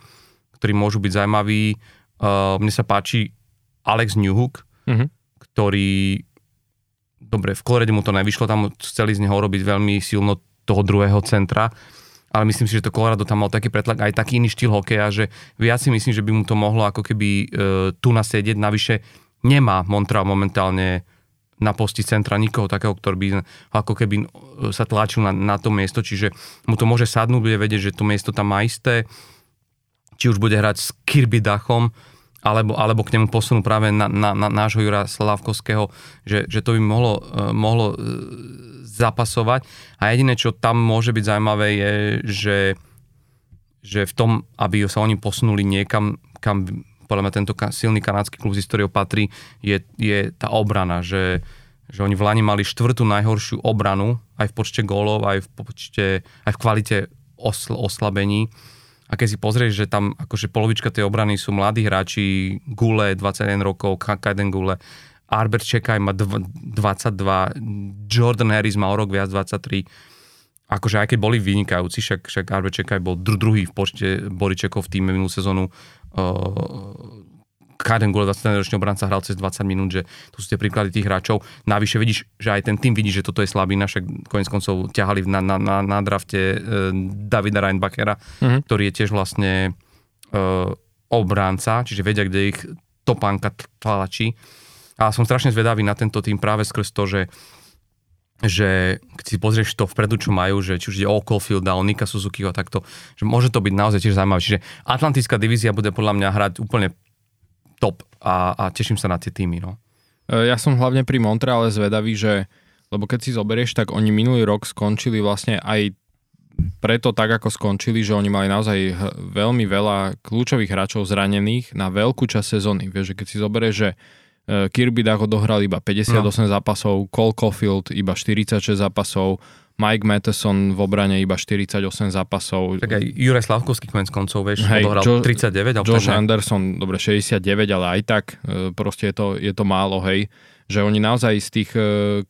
ktorí môžu byť zaujímaví. Uh, mne sa páči Alex Newhook, uh-huh. ktorý, dobre, v Colorade mu to nevyšlo, tam chceli z neho robiť veľmi silno toho druhého centra, ale myslím si, že to Colorado tam mal taký pretlak, aj taký iný štýl hokeja, že ja si myslím, že by mu to mohlo ako keby e, tu nasedieť, navyše nemá Montreal momentálne na posti centra nikoho takého, ktorý by ako keby sa tlačil na, na to miesto, čiže mu to môže sadnúť, bude vedieť, že to miesto tam má isté, či už bude hrať s Kirby Dachom, Alebo, alebo k nemu posunú práve na, na, na nášho Jura Slafkovského, že, že to by mohlo, uh, mohlo zapasovať. A jediné, čo tam môže byť zaujímavé, je, že, že v tom, aby sa oni posunuli niekam, kam podľa mňa tento silný kanadský klub z históriou patrí, je, je tá obrana, že, že oni v Lani mali štvrtú najhoršiu obranu, aj v počte gólov, aj v počte, aj v kvalite osl- oslabení. A keď si pozrieš, že tam akože polovička tej obrany sú mladí hráči, Gule, dvadsaťjeden rokov, Kaden Gule, Arber Čekaj má dvadsaťdva, Jordan Harris má o rok viac, dvadsaťtri. Akože aj keď boli vynikajúci, však, však Arber Čekaj bol dru- druhý v počte boričekov v týme minulú sezónu. Uh, Kaden Gula, dvadsaťjedenročný obranca, hral cez dvadsať minút, že tu sú tie príklady tých hráčov. Navyše vidíš, že aj ten tým vidí, že toto je slabina, však koniec koncov ťahali na, na, na, na drafte uh, Davida Reinbachera, mm-hmm. ktorý je tiež vlastne uh, obranca, čiže vedia, kde ich topánka tlačí. A som strašne zvedavý na tento tým práve skrz to, že že keď si pozrieš to vpredu, čo majú, že či už ide o Caulfielda, o Nika Suzukiho, takto, že môže to byť naozaj tiež zaujímavé. Čiže Atlantická divízia bude podľa mňa hrať úplne top a, a teším sa na tie týmy. No. Ja som hlavne pri Montreale zvedavý, že lebo keď si zoberieš, tak oni minulý rok skončili vlastne aj preto tak, ako skončili, že oni mali naozaj veľmi veľa kľúčových hráčov zranených na veľkú časť sezóny. Vieš, že keď si zoberieš, že Kirby Dach odohral iba päťdesiatosem no. zápasov, Cole Caulfield iba štyridsaťšesť zápasov, Mike Matheson v obrane iba štyridsaťosem zápasov. Tak aj Juraj Slafkovský koniec koncov, vieš, hey, odohral jo- tridsaťdeväť. Josh ne... Anderson, dobre, šesťdesiatdeväť, ale aj tak, proste je to, je to málo, hej. Že oni naozaj z tých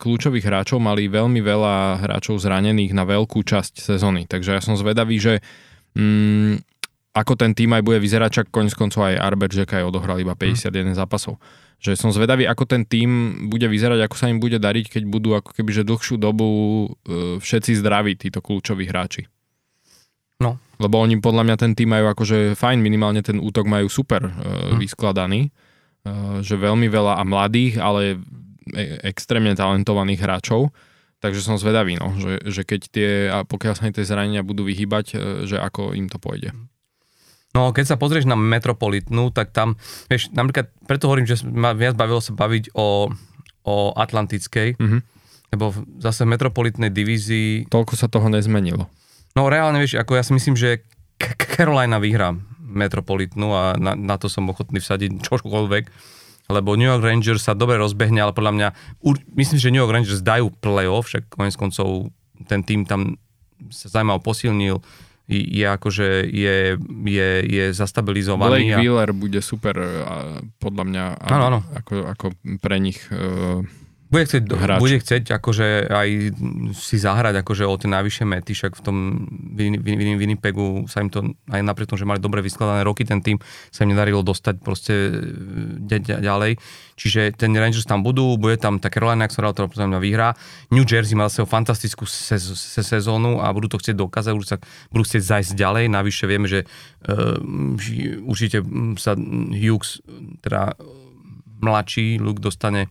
kľúčových hráčov mali veľmi veľa hráčov zranených na veľkú časť sezóny. Takže ja som zvedavý, že... Mm, ako ten tým aj bude vyzerať, čak koniec koncov aj Arber Čekaj odohral iba päťdesiatjeden mm. zápasov. Že som zvedavý, ako ten tým bude vyzerať, ako sa im bude dariť, keď budú ako keby, že dlhšiu dobu e, všetci zdraví, títo kľúčoví hráči. No. Lebo oni podľa mňa ten tým majú akože fajn, minimálne ten útok majú super e, mm. vyskladaný. E, že veľmi veľa a mladých, ale e, extrémne talentovaných hráčov. Takže som zvedavý, no, že, že keď tie, a pokiaľ sa tie zranenia budú vyhýbať, e, že ako im to pôjde. No, keď sa pozrieš na Metropolitnu, tak tam, vieš, napríklad, preto hovorím, že ma viac bavilo sa baviť o, o Atlantickej, mm-hmm. lebo zase v Metropolitnej divízii... Toľko sa toho nezmenilo. No, reálne, vieš, ako ja si myslím, že Carolina vyhrá Metropolitnu a na, na to som ochotný vsadiť čokoľvek, lebo New York Rangers sa dobre rozbehne, ale podľa mňa, myslím, že New York Rangers dajú playoff, však koniec koncov ten tým tam sa zaujímavo posilnil, je akože je, je, je zastabilizovaný. Blake a... Wheeler bude super podľa mňa a, ano, ano. Ako, ako pre nich e, bude chcieť, hráč. Bude chcieť akože aj si zahrať akože o tie najvyššie mety, však v tom Winnipegu sa im to, aj napriek tomu, že mali dobre vyskladané roky, ten tým sa im nedarilo dostať proste ďalej. Čiže ten Rangers tam budú, bude tam tá Carolina, ktorá podľa mňa vyhrá. New Jersey má zase fantastickú sezónu a budú to chcieť dokázať, budú, sa, budú chcieť zajsť ďalej. Navyše vieme, že uh, určite sa Hughes, teda mladší Luke, dostane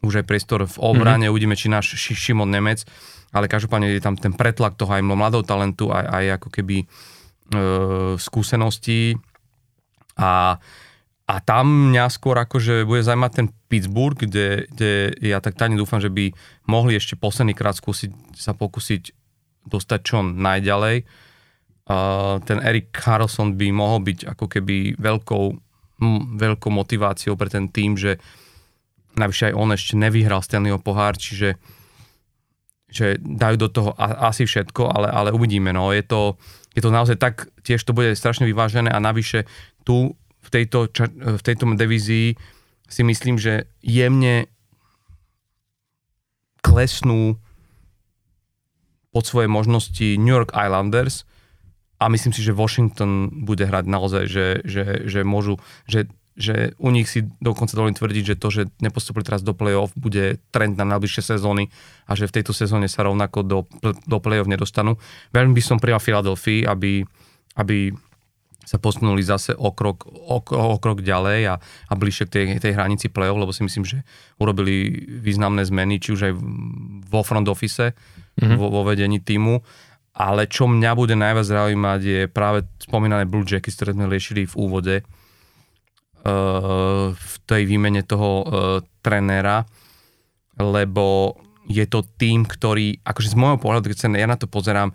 už aj priestor v obrane, mm-hmm. uvidíme, či náš Šimon Nemec, ale každopádne je tam ten pretlak toho aj mladého talentu, aj, aj ako keby e, skúseností a, a tam mňa skôr akože bude zaujímať ten Pittsburgh, kde, kde ja tak tajne dúfam, že by mohli ešte posledný krát skúsiť, sa pokúsiť dostať čo najďalej. E, ten Erik Karlsson by mohol byť ako keby veľkou, hm, veľkou motiváciou pre ten tým, že navyše aj on ešte nevyhral Stanleyho pohár, čiže že dajú do toho a, asi všetko, ale, ale uvidíme. No. Je, to, je to naozaj tak, tiež to bude strašne vyvážené a navyše tu v tejto, v tejto divízii si myslím, že jemne klesnú pod svoje možnosti New York Islanders a myslím si, že Washington bude hrať naozaj, že, že, že môžu... Že že u nich si dokonca dovolím tvrdiť, že to, že nepostupili teraz do play-off, bude trend na najbližšie sezóny a že v tejto sezóne sa rovnako do, do play-off nedostanú. Veľmi by som prijal Philadelphii, aby, aby sa posunuli zase o krok, o, o krok ďalej a, a bližšie k tej, tej hranici play-off, lebo si myslím, že urobili významné zmeny, či už aj vo front office, mm-hmm. vo, vo vedení týmu. Ale čo mňa bude najviac zaujímať, je práve spomínané Blue Jackets, ktoré sme riešili v úvode, v tej výmene toho uh, trenéra, lebo je to tým, ktorý, akože z môjho pohľadu, keď sa ja na to pozerám,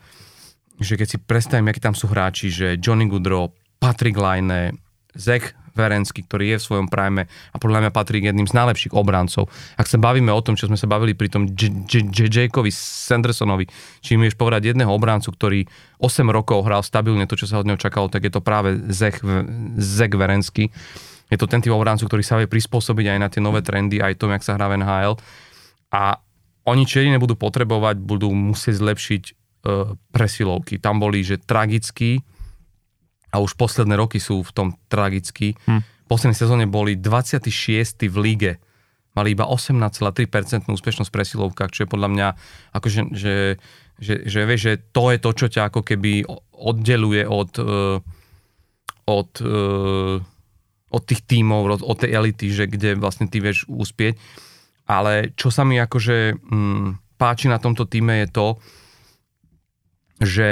že keď si predstavím, akí tam sú hráči, že Johnny Gaudreau, Patrick Laine, Zach Ferencký, ktorý je v svojom prime a podľa mňa patrí k jedným z najlepších obrancov. Ak sa bavíme o tom, čo sme sa bavili pri tom Jakeovi Sandersonovi, či mi vieš povedať jedného obrancu, ktorý osem rokov hral stabilne to, čo sa od neho čakalo, tak je to práve Zach Werenský. Je to ten typ obrancu, ktorý sa vie prispôsobiť aj na tie nové trendy, aj tomu, jak sa hrá v en há el. A oni či jediné budú potrebovať, budú musieť zlepšiť e, presilovky. Tam boli, že tragický, a už posledné roky sú v tom tragický. Hm. V poslednej sezóne boli dvadsiaty šiesty v lige. Mali iba osemnásť celá tri percent úspešnosť v presilovkách, čo je podľa mňa, akože, že, že, že, vieš, že to je to, čo ťa ako keby oddeluje od, od, od tých tímov, od, od tej elity, že kde vlastne ty vieš uspieť. Ale čo sa mi akože hm, páči na tomto týme je to, že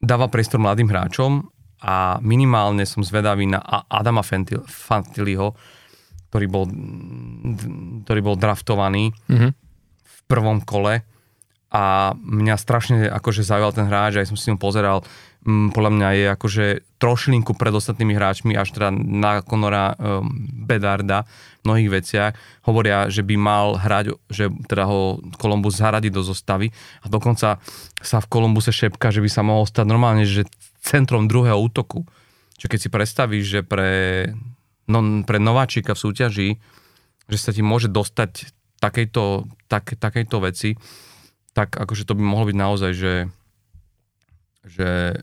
dáva priestor mladým hráčom a minimálne som zvedavý na Adama Fantilliho, ktorý bol, ktorý bol draftovaný mm-hmm. v prvom kole a mňa strašne akože zaujal ten hráč, aj som si ho pozeral. Podľa mňa je akože trošilinku pred ostatnými hráčmi, až teda na Conora um, Bedarda v mnohých veciach. Hovoria, že by mal hrať, že teda ho Columbus zaradí do zostavy a dokonca sa v Columbuse šepka, že by sa mohol stať normálne, že centrom druhého útoku. Čo keď si predstavíš, že pre, no, pre nováčika v súťaži, že sa ti môže dostať takejto, tak, takejto veci, tak akože to by mohlo byť naozaj, že že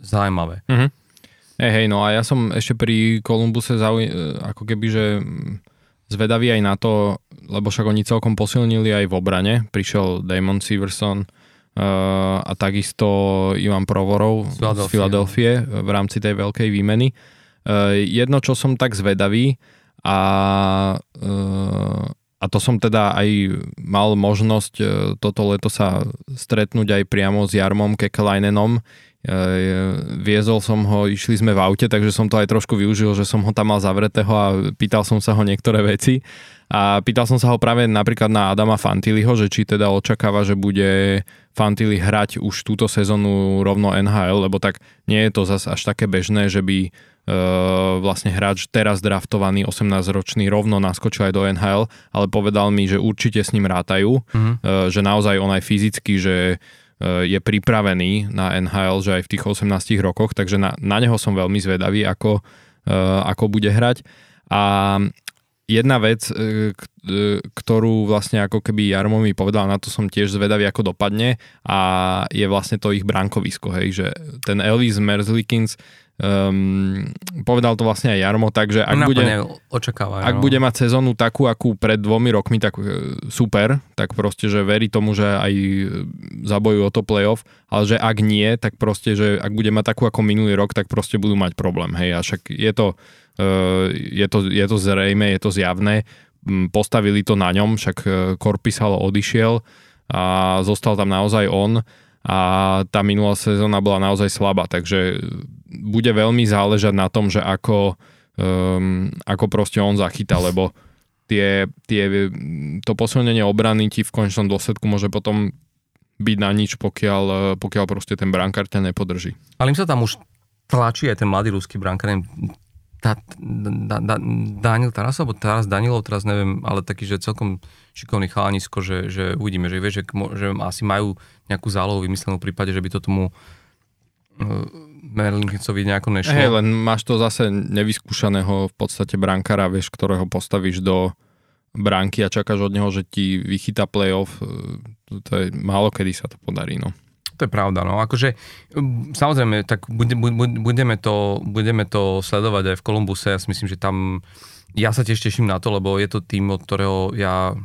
zaujímavé. Mm-hmm. Hej, hej, no a ja som ešte pri Kolumbuse zauj- ako keby, že zvedavý aj na to, lebo však oni celkom posilnili aj v obrane. Prišiel Damon Severson uh, a takisto Ivan Provorov z Filadelfie v rámci tej veľkej výmeny. Uh, jedno, čo som tak zvedavý a uh, a to som teda aj mal možnosť toto leto sa stretnúť aj priamo s Jarmom Kekäläinenom. Viezol som ho, išli sme v aute, takže som to aj trošku využil, že som ho tam mal zavretého a pýtal som sa ho niektoré veci. A pýtal som sa ho práve napríklad na Adama Fantilliho, že či teda očakáva, že bude Fantilli hrať už túto sezónu rovno en há el, lebo tak nie je to zas až také bežné, že by vlastne hráč teraz draftovaný osemnásťročný rovno naskočil aj do en há el, ale povedal mi, že určite s ním rátajú, mm-hmm. že naozaj on aj fyzicky, že je pripravený na en há el, že aj v tých osemnástich rokoch, takže na, na neho som veľmi zvedavý, ako, ako bude hrať. A jedna vec, ktorú vlastne ako keby Jarmo mi povedal, na to som tiež zvedavý, ako dopadne, a je vlastne to ich brankovisko, hej, že ten Elvis Merzlikins Um, povedal to vlastne aj Jarmo, takže ak, bude, očakáva, ak no. bude mať sezónu takú, akú pred dvomi rokmi, tak super, tak proste, že verí tomu, že aj zabojujú o to playoff, ale že ak nie, tak proste, že ak bude mať takú ako minulý rok, tak proste budú mať problém, hej, a však je to, uh, je to, je to zrejme, je to zjavné, postavili to na ňom, však Korpisalo odišiel a zostal tam naozaj on. A tá minulá sezóna bola naozaj slabá, takže bude veľmi záležať na tom, že ako, um, ako proste on zachytá, lebo tie, tie, to posilnenie obrany ti v konečnom dôsledku môže potom byť na nič, pokiaľ, pokiaľ proste ten brankár ťa nepodrží. Ale im sa tam už tlačí aj ten mladý ruský brankár, tá, da, da, Daniel Tarasov, alebo Taras Danilov, teraz neviem, ale taký, že celkom šikovný chalanisko, že, že uvidíme, že, vieš, že, že asi majú nejakú zálohu vymyslenú v prípade, že by to tomu uh, Merlincovi nejako nešlo. Hej, len máš to zase nevyskúšaného v podstate brankára, vieš, ktorého postavíš do bránky a čakáš od neho, že ti vychytá playoff. To je málo, kedy sa to podarí, no. To je pravda, no. Akože, samozrejme, tak budeme to, budeme to sledovať aj v Kolumbuse. Ja si myslím, že tam, ja sa tiež teším na to, lebo je to tým, od ktorého ja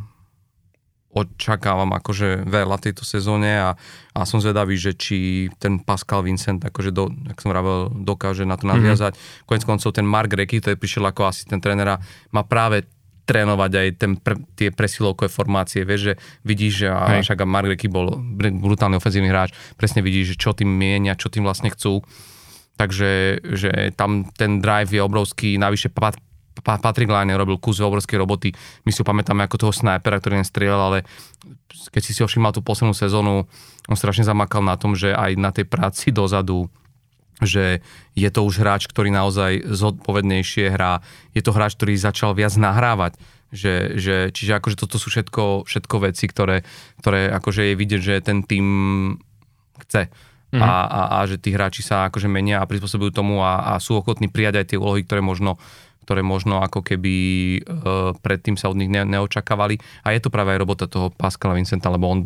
očakávam akože veľa tejto sezóne a, a som zvedavý, že či ten Pascal Vincent, akože do, jak som rával, dokáže na to nadviazať. Mm-hmm. Konec koncov ten Mark Recchi, to je prišiel ako asistent trénera, má práve trénovať aj ten pre, tie presilovkové formácie. Vieš, že vidíš, že a však a Mark Recchi bol brutálny ofenzívny hráč, presne vidíš, že čo tým mienia, čo tým vlastne chcú. Takže že tam ten drive je obrovský, navyše pat, pat, Patrick Laine robil kus obrovskej roboty. My si ho pamätáme ako toho snajpera, ktorý nestrieľal, ale keď si si ho všimol tú poslednú sezónu, on strašne zamakal na tom, že aj na tej práci dozadu že je to už hráč, ktorý naozaj zodpovednejšie hrá. Je to hráč, ktorý začal viac nahrávať. Že, že, čiže akože toto sú všetko, všetko veci, ktoré, ktoré akože je vidieť, že ten tým chce. Mm-hmm. A, a, a že tí hráči sa akože menia a prispôsobujú tomu a, a sú ochotní prijať aj tie úlohy, ktoré možno, ktoré možno ako keby e, predtým sa od nich ne, neočakávali. A je to práve aj robota toho Pascala Vincenta, lebo on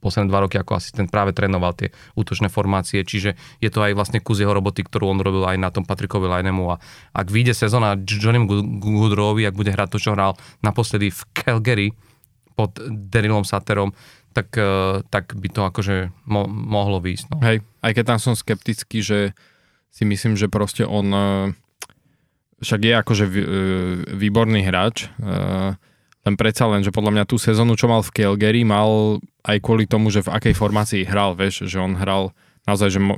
posledné dva roky ako asistent práve trénoval tie útočné formácie, čiže je to aj vlastne kus jeho roboty, ktorú on robil aj na tom Patrikovi Lainemu. A ak vyjde sezóna Johnnym Gaudreauovi, ak bude hrať to, čo hral naposledy v Calgary pod Darylom Sutterom, tak, tak by to akože mo- mohlo výjsť. No. Hej, aj keď tam som skeptický, že si myslím, že proste on však je akože výborný hráč, len predsa len, že podľa mňa tú sezónu, čo mal v Calgary, mal aj kvôli tomu, že v akej formácii hral, vieš, že on hral naozaj, že mo-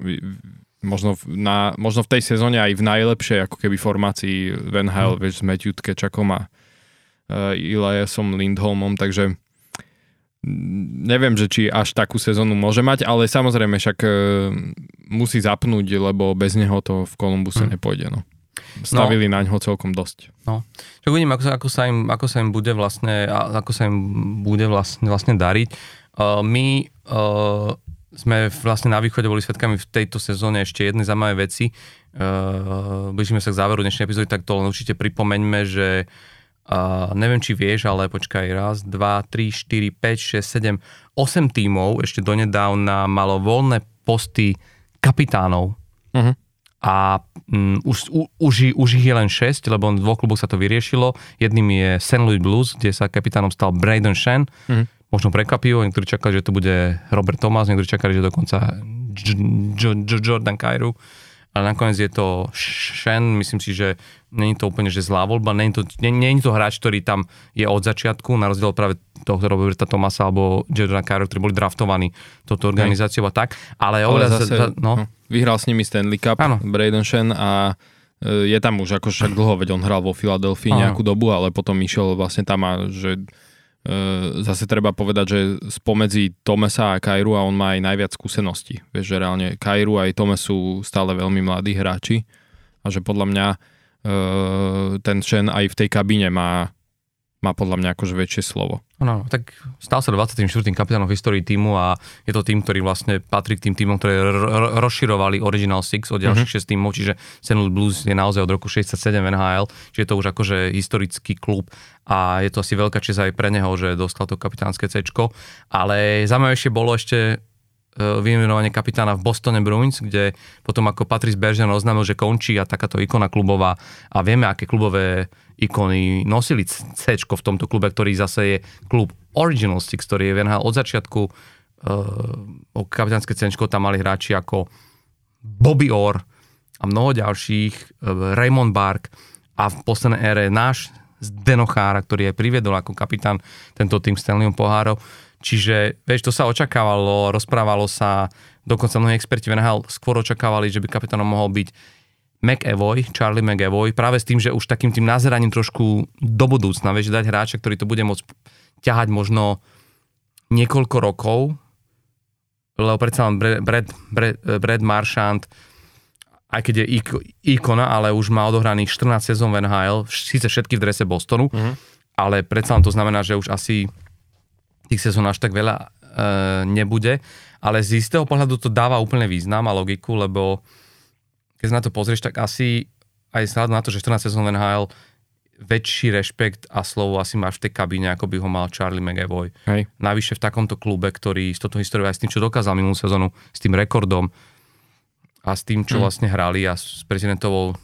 možno, v, na, možno v tej sezóne aj v najlepšej ako keby formácii v en há el, mm. vieš, s Matthew Tkečakom a uh, Eliasom Lindholmom, takže neviem, že či až takú sezónu môže mať, ale samozrejme však uh, musí zapnúť, lebo bez neho to v Kolumbuse mm. nepôjde, no. Stavili no, naňho celkom dosť. No. Čo uvidím, ako sa, ako sa im, ako sa im bude vlastne, ako sa im bude vlastne, vlastne dariť. Uh, my uh, sme vlastne na východe boli svedkami v tejto sezóne ešte jednej zaujímavé veci. Uh, blížime sa k záveru dnešnej epizódy, tak to určite pripomeňme, že uh, neviem, či vieš, ale počkaj, raz, dva, tri, štyri, päť, šesť, sedem, osem tímov ešte donedávna malo voľné posty kapitánov. Mhm. A um, už, u, už, už ich je len šesť, lebo v dvoch kluboch sa to vyriešilo. Jedným je Saint Louis Blues, kde sa kapitánom stal Brayden Shen. Mm. Možno prekvapivo, niektorí čakali, že to bude Robert Thomas, niektorí čakali, že dokonca Jordan Kyrou. Ale nakoniec je to Shen. Myslím si, že není to úplne že zlá voľba. Není to, není to hráč, ktorý tam je od začiatku, na rozdiel práve toho Roberta Thomasa alebo Jordana Kyrou, ktorí boli draftovaní touto organizáciou a tak. Ale, ale zase... Za, no, vyhral s nimi Stanley Cup, áno. Brayden Shen a e, je tam už ako však dlho, veď on hral vo Filadelfii nejakú dobu, ale potom išiel vlastne tam a že e, zase treba povedať, že spomedzi Thomasa a Kyru a on má aj najviac skúseností. Vieš, že reálne Kyru aj Thomas sú stále veľmi mladí hráči a že podľa mňa e, ten Shen aj v tej kabíne má má podľa mňa akože väčšie slovo. No, tak stal sa dvadsiatym štvrtým kapitánom v histórii týmu a je to tým, ktorý vlastne patrí k tým týmom, ktoré r- rozširovali Original Six od ďalších mm-hmm. šesť týmov, čiže Saint Louis Blues je naozaj od roku šesťdesiatsedem en há el, čiže je to už akože historický klub a je to asi veľká čest aj pre neho, že dostal to kapitánske céčko, ale zaujímavejšie bolo ešte vymenovanie kapitána v Bostone Bruins, kde potom ako Patrice Bergeron oznámil, že končí a takáto ikona klubová a vieme, aké klubové ikony nosili C-čko v tomto klube, ktorý zase je klub Original Six, ktorý je v en há el od začiatku uh, kapitánske C-čko, tam mali hráči ako Bobby Orr a mnoho ďalších, uh, Raymond Bark a v poslednej ére náš Zdeno Chára, ktorý aj priviedol ako kapitán tento tým Stanleyom pohárov. Čiže, vieš, to sa očakávalo, rozprávalo sa, dokonca mnohí experti v en há el skôr očakávali, že by kapitánom mohol byť McAvoy, Charlie McAvoy, práve s tým, že už takým tým nazeraním trošku do budúcna, vieš, dať hráča, ktorý to bude môcť ťahať možno niekoľko rokov, lebo predsa len Brad, Brad, Brad Marchand, aj keď je ikona, ale už má odohraných štrnásť sezón v en há el, síce všetky v drese Bostonu, mm-hmm. ale predsa len to znamená, že už asi tých sezón až tak veľa e, nebude, ale z istého pohľadu to dáva úplne význam a logiku, lebo keď na to pozrieš, tak asi aj vzhľadom na to, že štrnásť sezón en há el väčší rešpekt a slovo asi máš v tej kabíne, ako by ho mal Charlie McAvoy. Hej. Navyše v takomto klube, ktorý s touto históriou aj s tým, čo dokázal minulú sezónu, s tým rekordom a s tým, čo hmm. vlastne hrali a s prezidentovou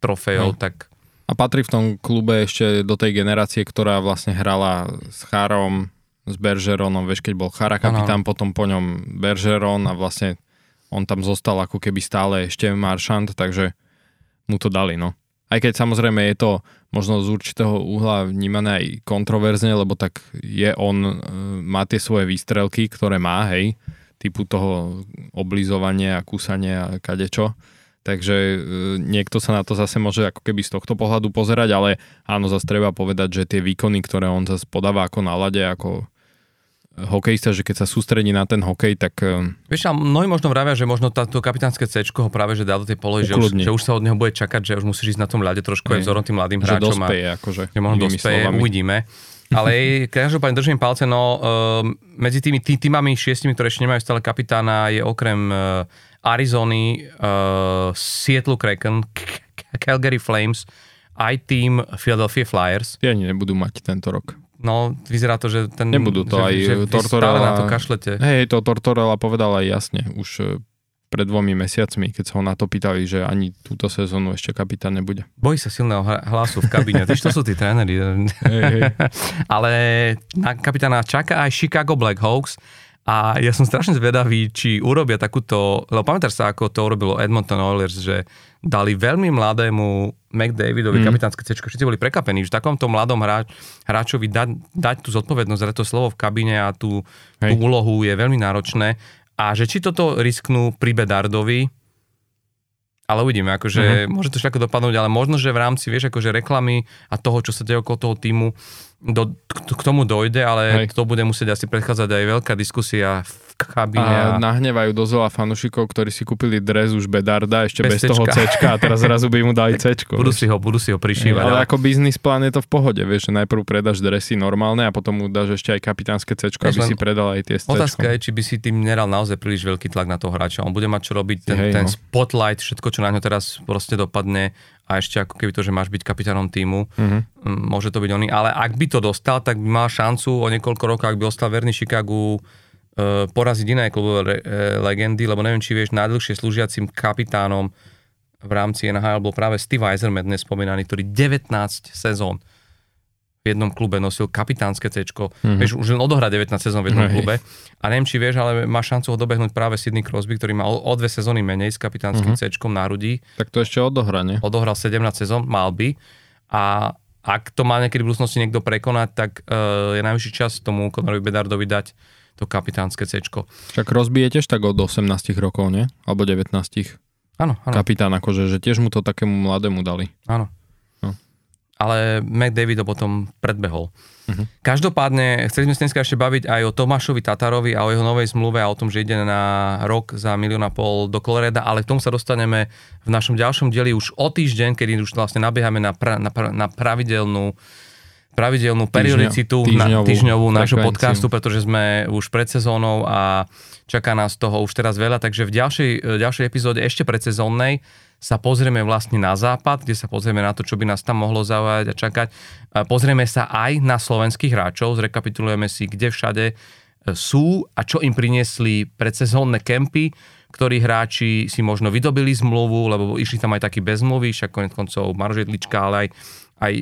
trofejou, hmm. tak... A patrí v tom klube ešte do tej generácie, ktorá vlastne hrala s Chárom, s Bergeronom, vieš, keď bol Chára kapitán, ano. Potom po ňom Bergeron a vlastne on tam zostal ako keby stále ešte Marchand, takže mu to dali, no. Aj keď samozrejme je to možno z určitého uhla vnímané aj kontroverzne, lebo tak je on, má tie svoje výstrelky, ktoré má, hej, typu toho oblizovania a kúsania a kadečo. Takže niekto sa na to zase môže ako keby z tohto pohľadu pozerať, ale áno, zase treba povedať, že tie výkony, ktoré on zase podáva ako na lade, ako hokejista, že keď sa sústredí na ten hokej, tak... Vieš, ale mnohí možno vravia, že možno táto kapitánske cečko ho práve že dá do tej polohy, že už, že už sa od neho bude čakať, že už musí ísť na tom ľade trošku aj vzorom tým mladým hráčom. Že dospeje, akože. Že možno dospeje, uvidíme. Ale každopádne držím palce, no medzi tými tý, týmami šiestimi, ktoré ešte nemajú stále kapitána, je okrem Arizony, Seattle Kraken, Calgary Flames, aj tým Philadelphia Flyers. Tie ani nebudú mať tento rok. No, vyzerá to, že ten... Nebudú to, že, aj že Tortorella... Stále na to kašlete. Hej, to Tortorella povedal aj jasne, už pred dvomi mesiacmi, keď sa ho na to pýtali, že ani túto sezónu ešte kapitán nebude. Bojí sa silného hlasu v kabíne, tyž to sú tí tréneri. Hej, hej. Ale na kapitána čaká aj Chicago Blackhawks a ja som strašne zvedavý, či urobia takúto... Lebo pamätáš sa, ako to urobilo Edmonton Oilers, že dali veľmi mladému McDavidovi mm. kapitánske cečko. Všetci boli prekapení, že takomto mladom hráč, hráčovi da, dať tú zodpovednosť za to slovo v kabíne a tú, tú úlohu je veľmi náročné. A že či toto risknú pri Bedardovi, ale uvidíme, akože mm-hmm. môže to všetko dopadnúť, ale možno, že v rámci, vieš, akože reklamy a toho, čo sa deje okolo toho týmu, do, k, k tomu dojde, ale Hej. to bude musieť asi predchádzať aj veľká diskusia v kabíne. A nahnevajú dosť veľa fanúšikov, ktorí si kúpili dres už Bedarda, ešte bez, bez toho cečka a teraz zrazu by mu dali cečko. Budú si ho, budú si ho prišívať. Ale, ale ako biznis plán je to v pohode, vieš, že najprv predáš dresy normálne a potom mu dáš ešte aj kapitánske cečko, aby si predal aj tie s cečkom. Otázka je, či by si tým neral naozaj príliš veľký tlak na toho hráča. On bude mať čo robiť, ten, Hej, ten no. spotlight, všetko, čo na ňo teraz proste dopadne. A ešte ako keby to, že máš byť kapitánom tímu, mm-hmm. môže to byť oný. Ale ak by to dostal, tak by mal šancu o niekoľko rokov, ak by ostal verný Chicagu, e, poraziť iné klubové e, legendy, lebo neviem, či vieš, najdlhšie slúžiacim kapitánom v rámci en há el bol práve Steve Yzerman, dnes spomínaný, ktorý devätnásť sezón v jednom klube nosil kapitánske cečko. Mm-hmm. Vieš, už len odohrá devätnásť sezón v jednom Hej. klube. A neviem, či vieš, ale má šancu ho dobehnúť práve Sidney Crosby, ktorý má o, o dve sezóny menej s kapitánskym mm-hmm. cečkom na rudí. Tak to ešte odohrá, ne? Odohral sedemnásť sezón, mal by. A ak to má niekedy v budúcnosti niekto prekonať, tak uh, je najvyšší čas tomu Conorovi Bedardovi dať to kapitánske cečko. Však Crosby je tiež tak od osemnásť rokov, ne? Alebo devätnásť. Áno, áno. Kapitán akože, že tiež mu to takému mladému dali. Áno. Ale McDavid ho potom predbehol. Uh-huh. Každopádne, chceli sme sa dneska ešte baviť aj o Tomášovi Tatarovi a o jeho novej zmluve a o tom, že ide na rok za milión a pol do Colorada, ale k tomu sa dostaneme v našom ďalšom dieli už o týždeň, kedy už vlastne nabiehame na, pra, na, pra, na pravidelnú pravidelnú periodicitu týždňovú, na, týždňovú nášho podcastu, pretože sme už pred sezónou a čaká nás toho už teraz veľa, takže v ďalšej, ďalšej epizóde ešte predsezónnej sa pozrieme vlastne na západ, kde sa pozrieme na to, čo by nás tam mohlo zaujať a čakať. Pozrieme sa aj na slovenských hráčov, zrekapitulujeme si, kde všade sú a čo im priniesli predsezónne kempy, ktorí hráči si možno vydobili zmluvu, lebo išli tam aj takí bez zmluvy, však konec koncov Maroš Jedlička, ale aj, aj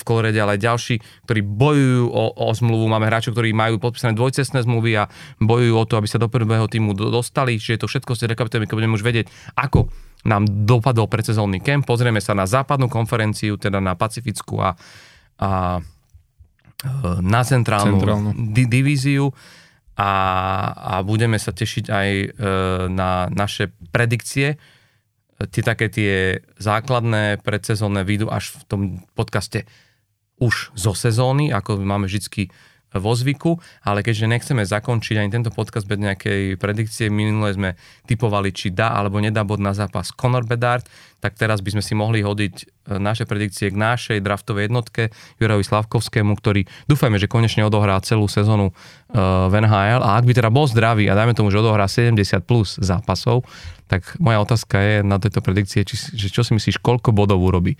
v Colorade, ale aj ďalší, ktorí bojujú o, o zmluvu. Máme hráčov, ktorí majú podpísané dvojcestné zmluvy a bojujú o to, aby sa do prvého týmu dostali, čiže to všetko si rekapitulujeme, keď budeme už vedieť, ako nám dopadol predsezónny kemp. Pozrieme sa na západnú konferenciu, teda na Pacifickú a, a na centrálnu, centrálnu. Di- divíziu a, a budeme sa tešiť aj e, na naše predikcie. Tie také tie základné predsezónne výjdu až v tom podcaste už zo sezóny, ako máme vždycky vo zvyku, ale keďže nechceme zakončiť ani tento podcast bez nejakej predikcie, minulé sme tipovali, či dá alebo nedá bod na zápas Conor Bedard, tak teraz by sme si mohli hodiť naše predikcie k našej draftovej jednotke Jurajovi Slafkovskému, ktorý dúfajme, že konečne odohrá celú sezónu v en há el a ak by teda bol zdravý a dajme tomu, že odohrá sedemdesiat plus zápasov, tak moja otázka je na tejto predikcie, či, že čo si myslíš, koľko bodov urobí?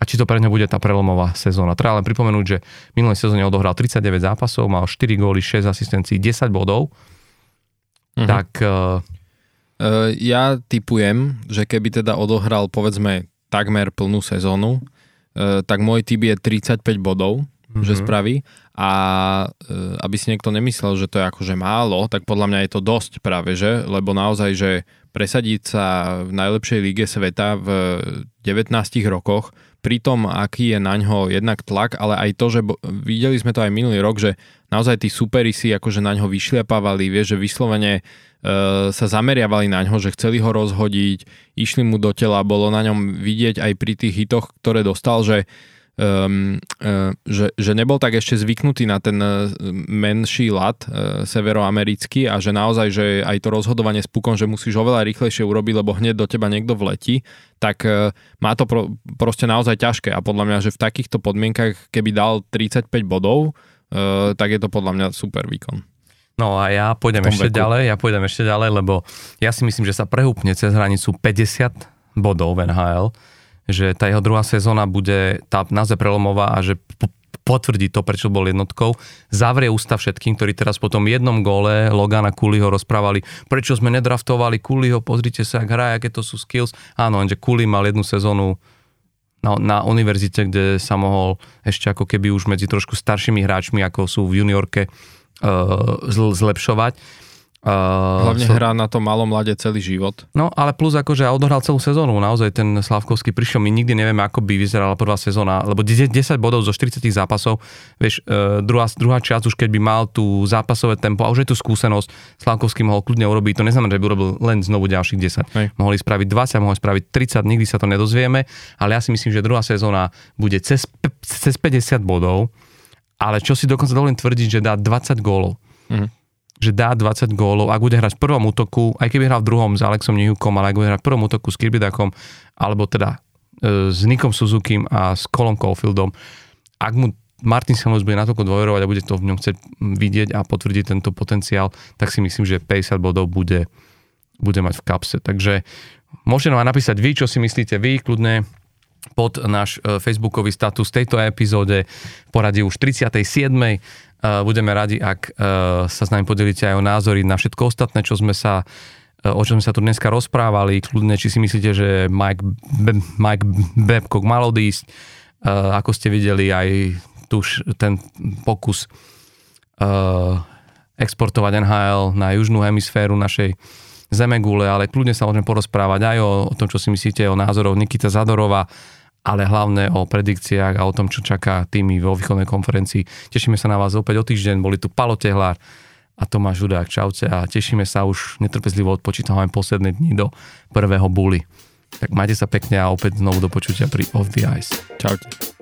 A či to pre ňa bude tá prelomová sezóna. Treba len pripomenúť, že v minulej sezóne odohral tridsaťdeväť zápasov, mal štyri góly, šesť asistencií, desať bodov. Mhm. Tak... Uh... Uh, ja tipujem, že keby teda odohral, povedzme, takmer plnú sezónu, uh, tak môj tip je tridsaťpäť bodov, mhm. že spraví. A uh, aby si niekto nemyslel, že to je akože málo, tak podľa mňa je to dosť práve, že? Lebo naozaj, že presadiť sa v najlepšej líge sveta v devätnástich rokoch, pri tom, aký je naňho jednak tlak, ale aj to, že bo, videli sme to aj minulý rok, že naozaj tí superi si akože naňho vyšliapávali, vieš, že vyslovene e, sa zameriavali naňho, že chceli ho rozhodiť, išli mu do tela, bolo na ňom vidieť aj pri tých hitoch, ktoré dostal, že um, uh, že, že nebol tak ešte zvyknutý na ten menší ľad e, severoamerický a že naozaj, že aj to rozhodovanie s pukom, že musíš oveľa rýchlejšie urobiť, lebo hneď do teba niekto vletí, tak e, má to pro, proste naozaj ťažké a podľa mňa, že v takýchto podmienkach, keby dal tridsaťpäť bodov, e, tak je to podľa mňa super výkon. No a ja pôjdem ešte veku. ďalej, ja pôjdem ešte ďalej, lebo ja si myslím, že sa prehúpne cez hranicu päťdesiat bodov v en há el, že tá jeho druhá sezóna bude tá naozaj prelomová a že potvrdí to, prečo bol jednotkou. Zavrie ústa všetkým, ktorí teraz po tom jednom góle Logana Cooleyho rozprávali, prečo sme nedraftovali Cooleyho, pozrite sa, ak hraje, aké to sú skills. Áno, že Cooley mal jednu sezónu na, na univerzite, kde sa mohol ešte ako keby už medzi trošku staršími hráčmi, ako sú v juniorke, uh, zlepšovať. Uh, Hlavne so, hrá na tom malom ľade celý život. No, ale plus akože odohral celú sezónu. Naozaj ten Slafkovský prišiel, my nikdy nevieme, ako by vyzerala prvá sezóna, lebo desať bodov zo štyridsať zápasov, vieš, uh, druhá, druhá časť už keď by mal tú zápasové tempo a už je tu skúsenosť, Slafkovský mohol kľudne urobiť, to neznamená, že by urobil len znovu ďalších desať. Hej. Mohli spraviť dvadsať, mohli spraviť tridsať, nikdy sa to nedozvieme, ale ja si myslím, že druhá sezóna bude cez, cez päťdesiat bodov, ale čo si dokonca dovolím tvrdiť, že dá dvadsať gólov. Mhm. že dá dvadsať gólov, ak bude hrať v prvom útoku, aj keby hral v druhom s Alexom Nihukom, ale ak bude hrať v prvom útoku s Kirbidakom, alebo teda e, s Nikom Suzukým a s Colom Caulfieldom, ak mu Martin Samuels bude natoľko dôverovať a bude to v ňom chce vidieť a potvrdiť tento potenciál, tak si myslím, že päťdesiat bodov bude, bude mať v kapse. Takže môžete nám napísať vy, čo si myslíte vy, kľudne pod náš facebookový status tejto epizóde poradí už tridsiatej siedmej. Budeme radi, ak sa s nami podelíte aj o názory na všetko ostatné, čo sme sa, o čom sme sa tu dneska rozprávali. Kľudne, či si myslíte, že Mike, B- Mike Babcock mal odísť, ako ste videli aj tu ten pokus exportovať en há el na južnú hemisféru našej zemegule, ale kľudne sa môžeme porozprávať aj o, o tom, čo si myslíte o názoroch Nikita Zadorova, ale hlavne o predikciách a o tom, čo čaká týmy vo východnej konferencii. Tešíme sa na vás opäť o týždeň, boli tu Palo Tehlár a Tomáš Hudák. Čaute a tešíme sa, už netrpezlivo odpočítame posledné dni do prvého buly. Tak majte sa pekne a opäť znovu do počutia pri Off the Ice. Čaute.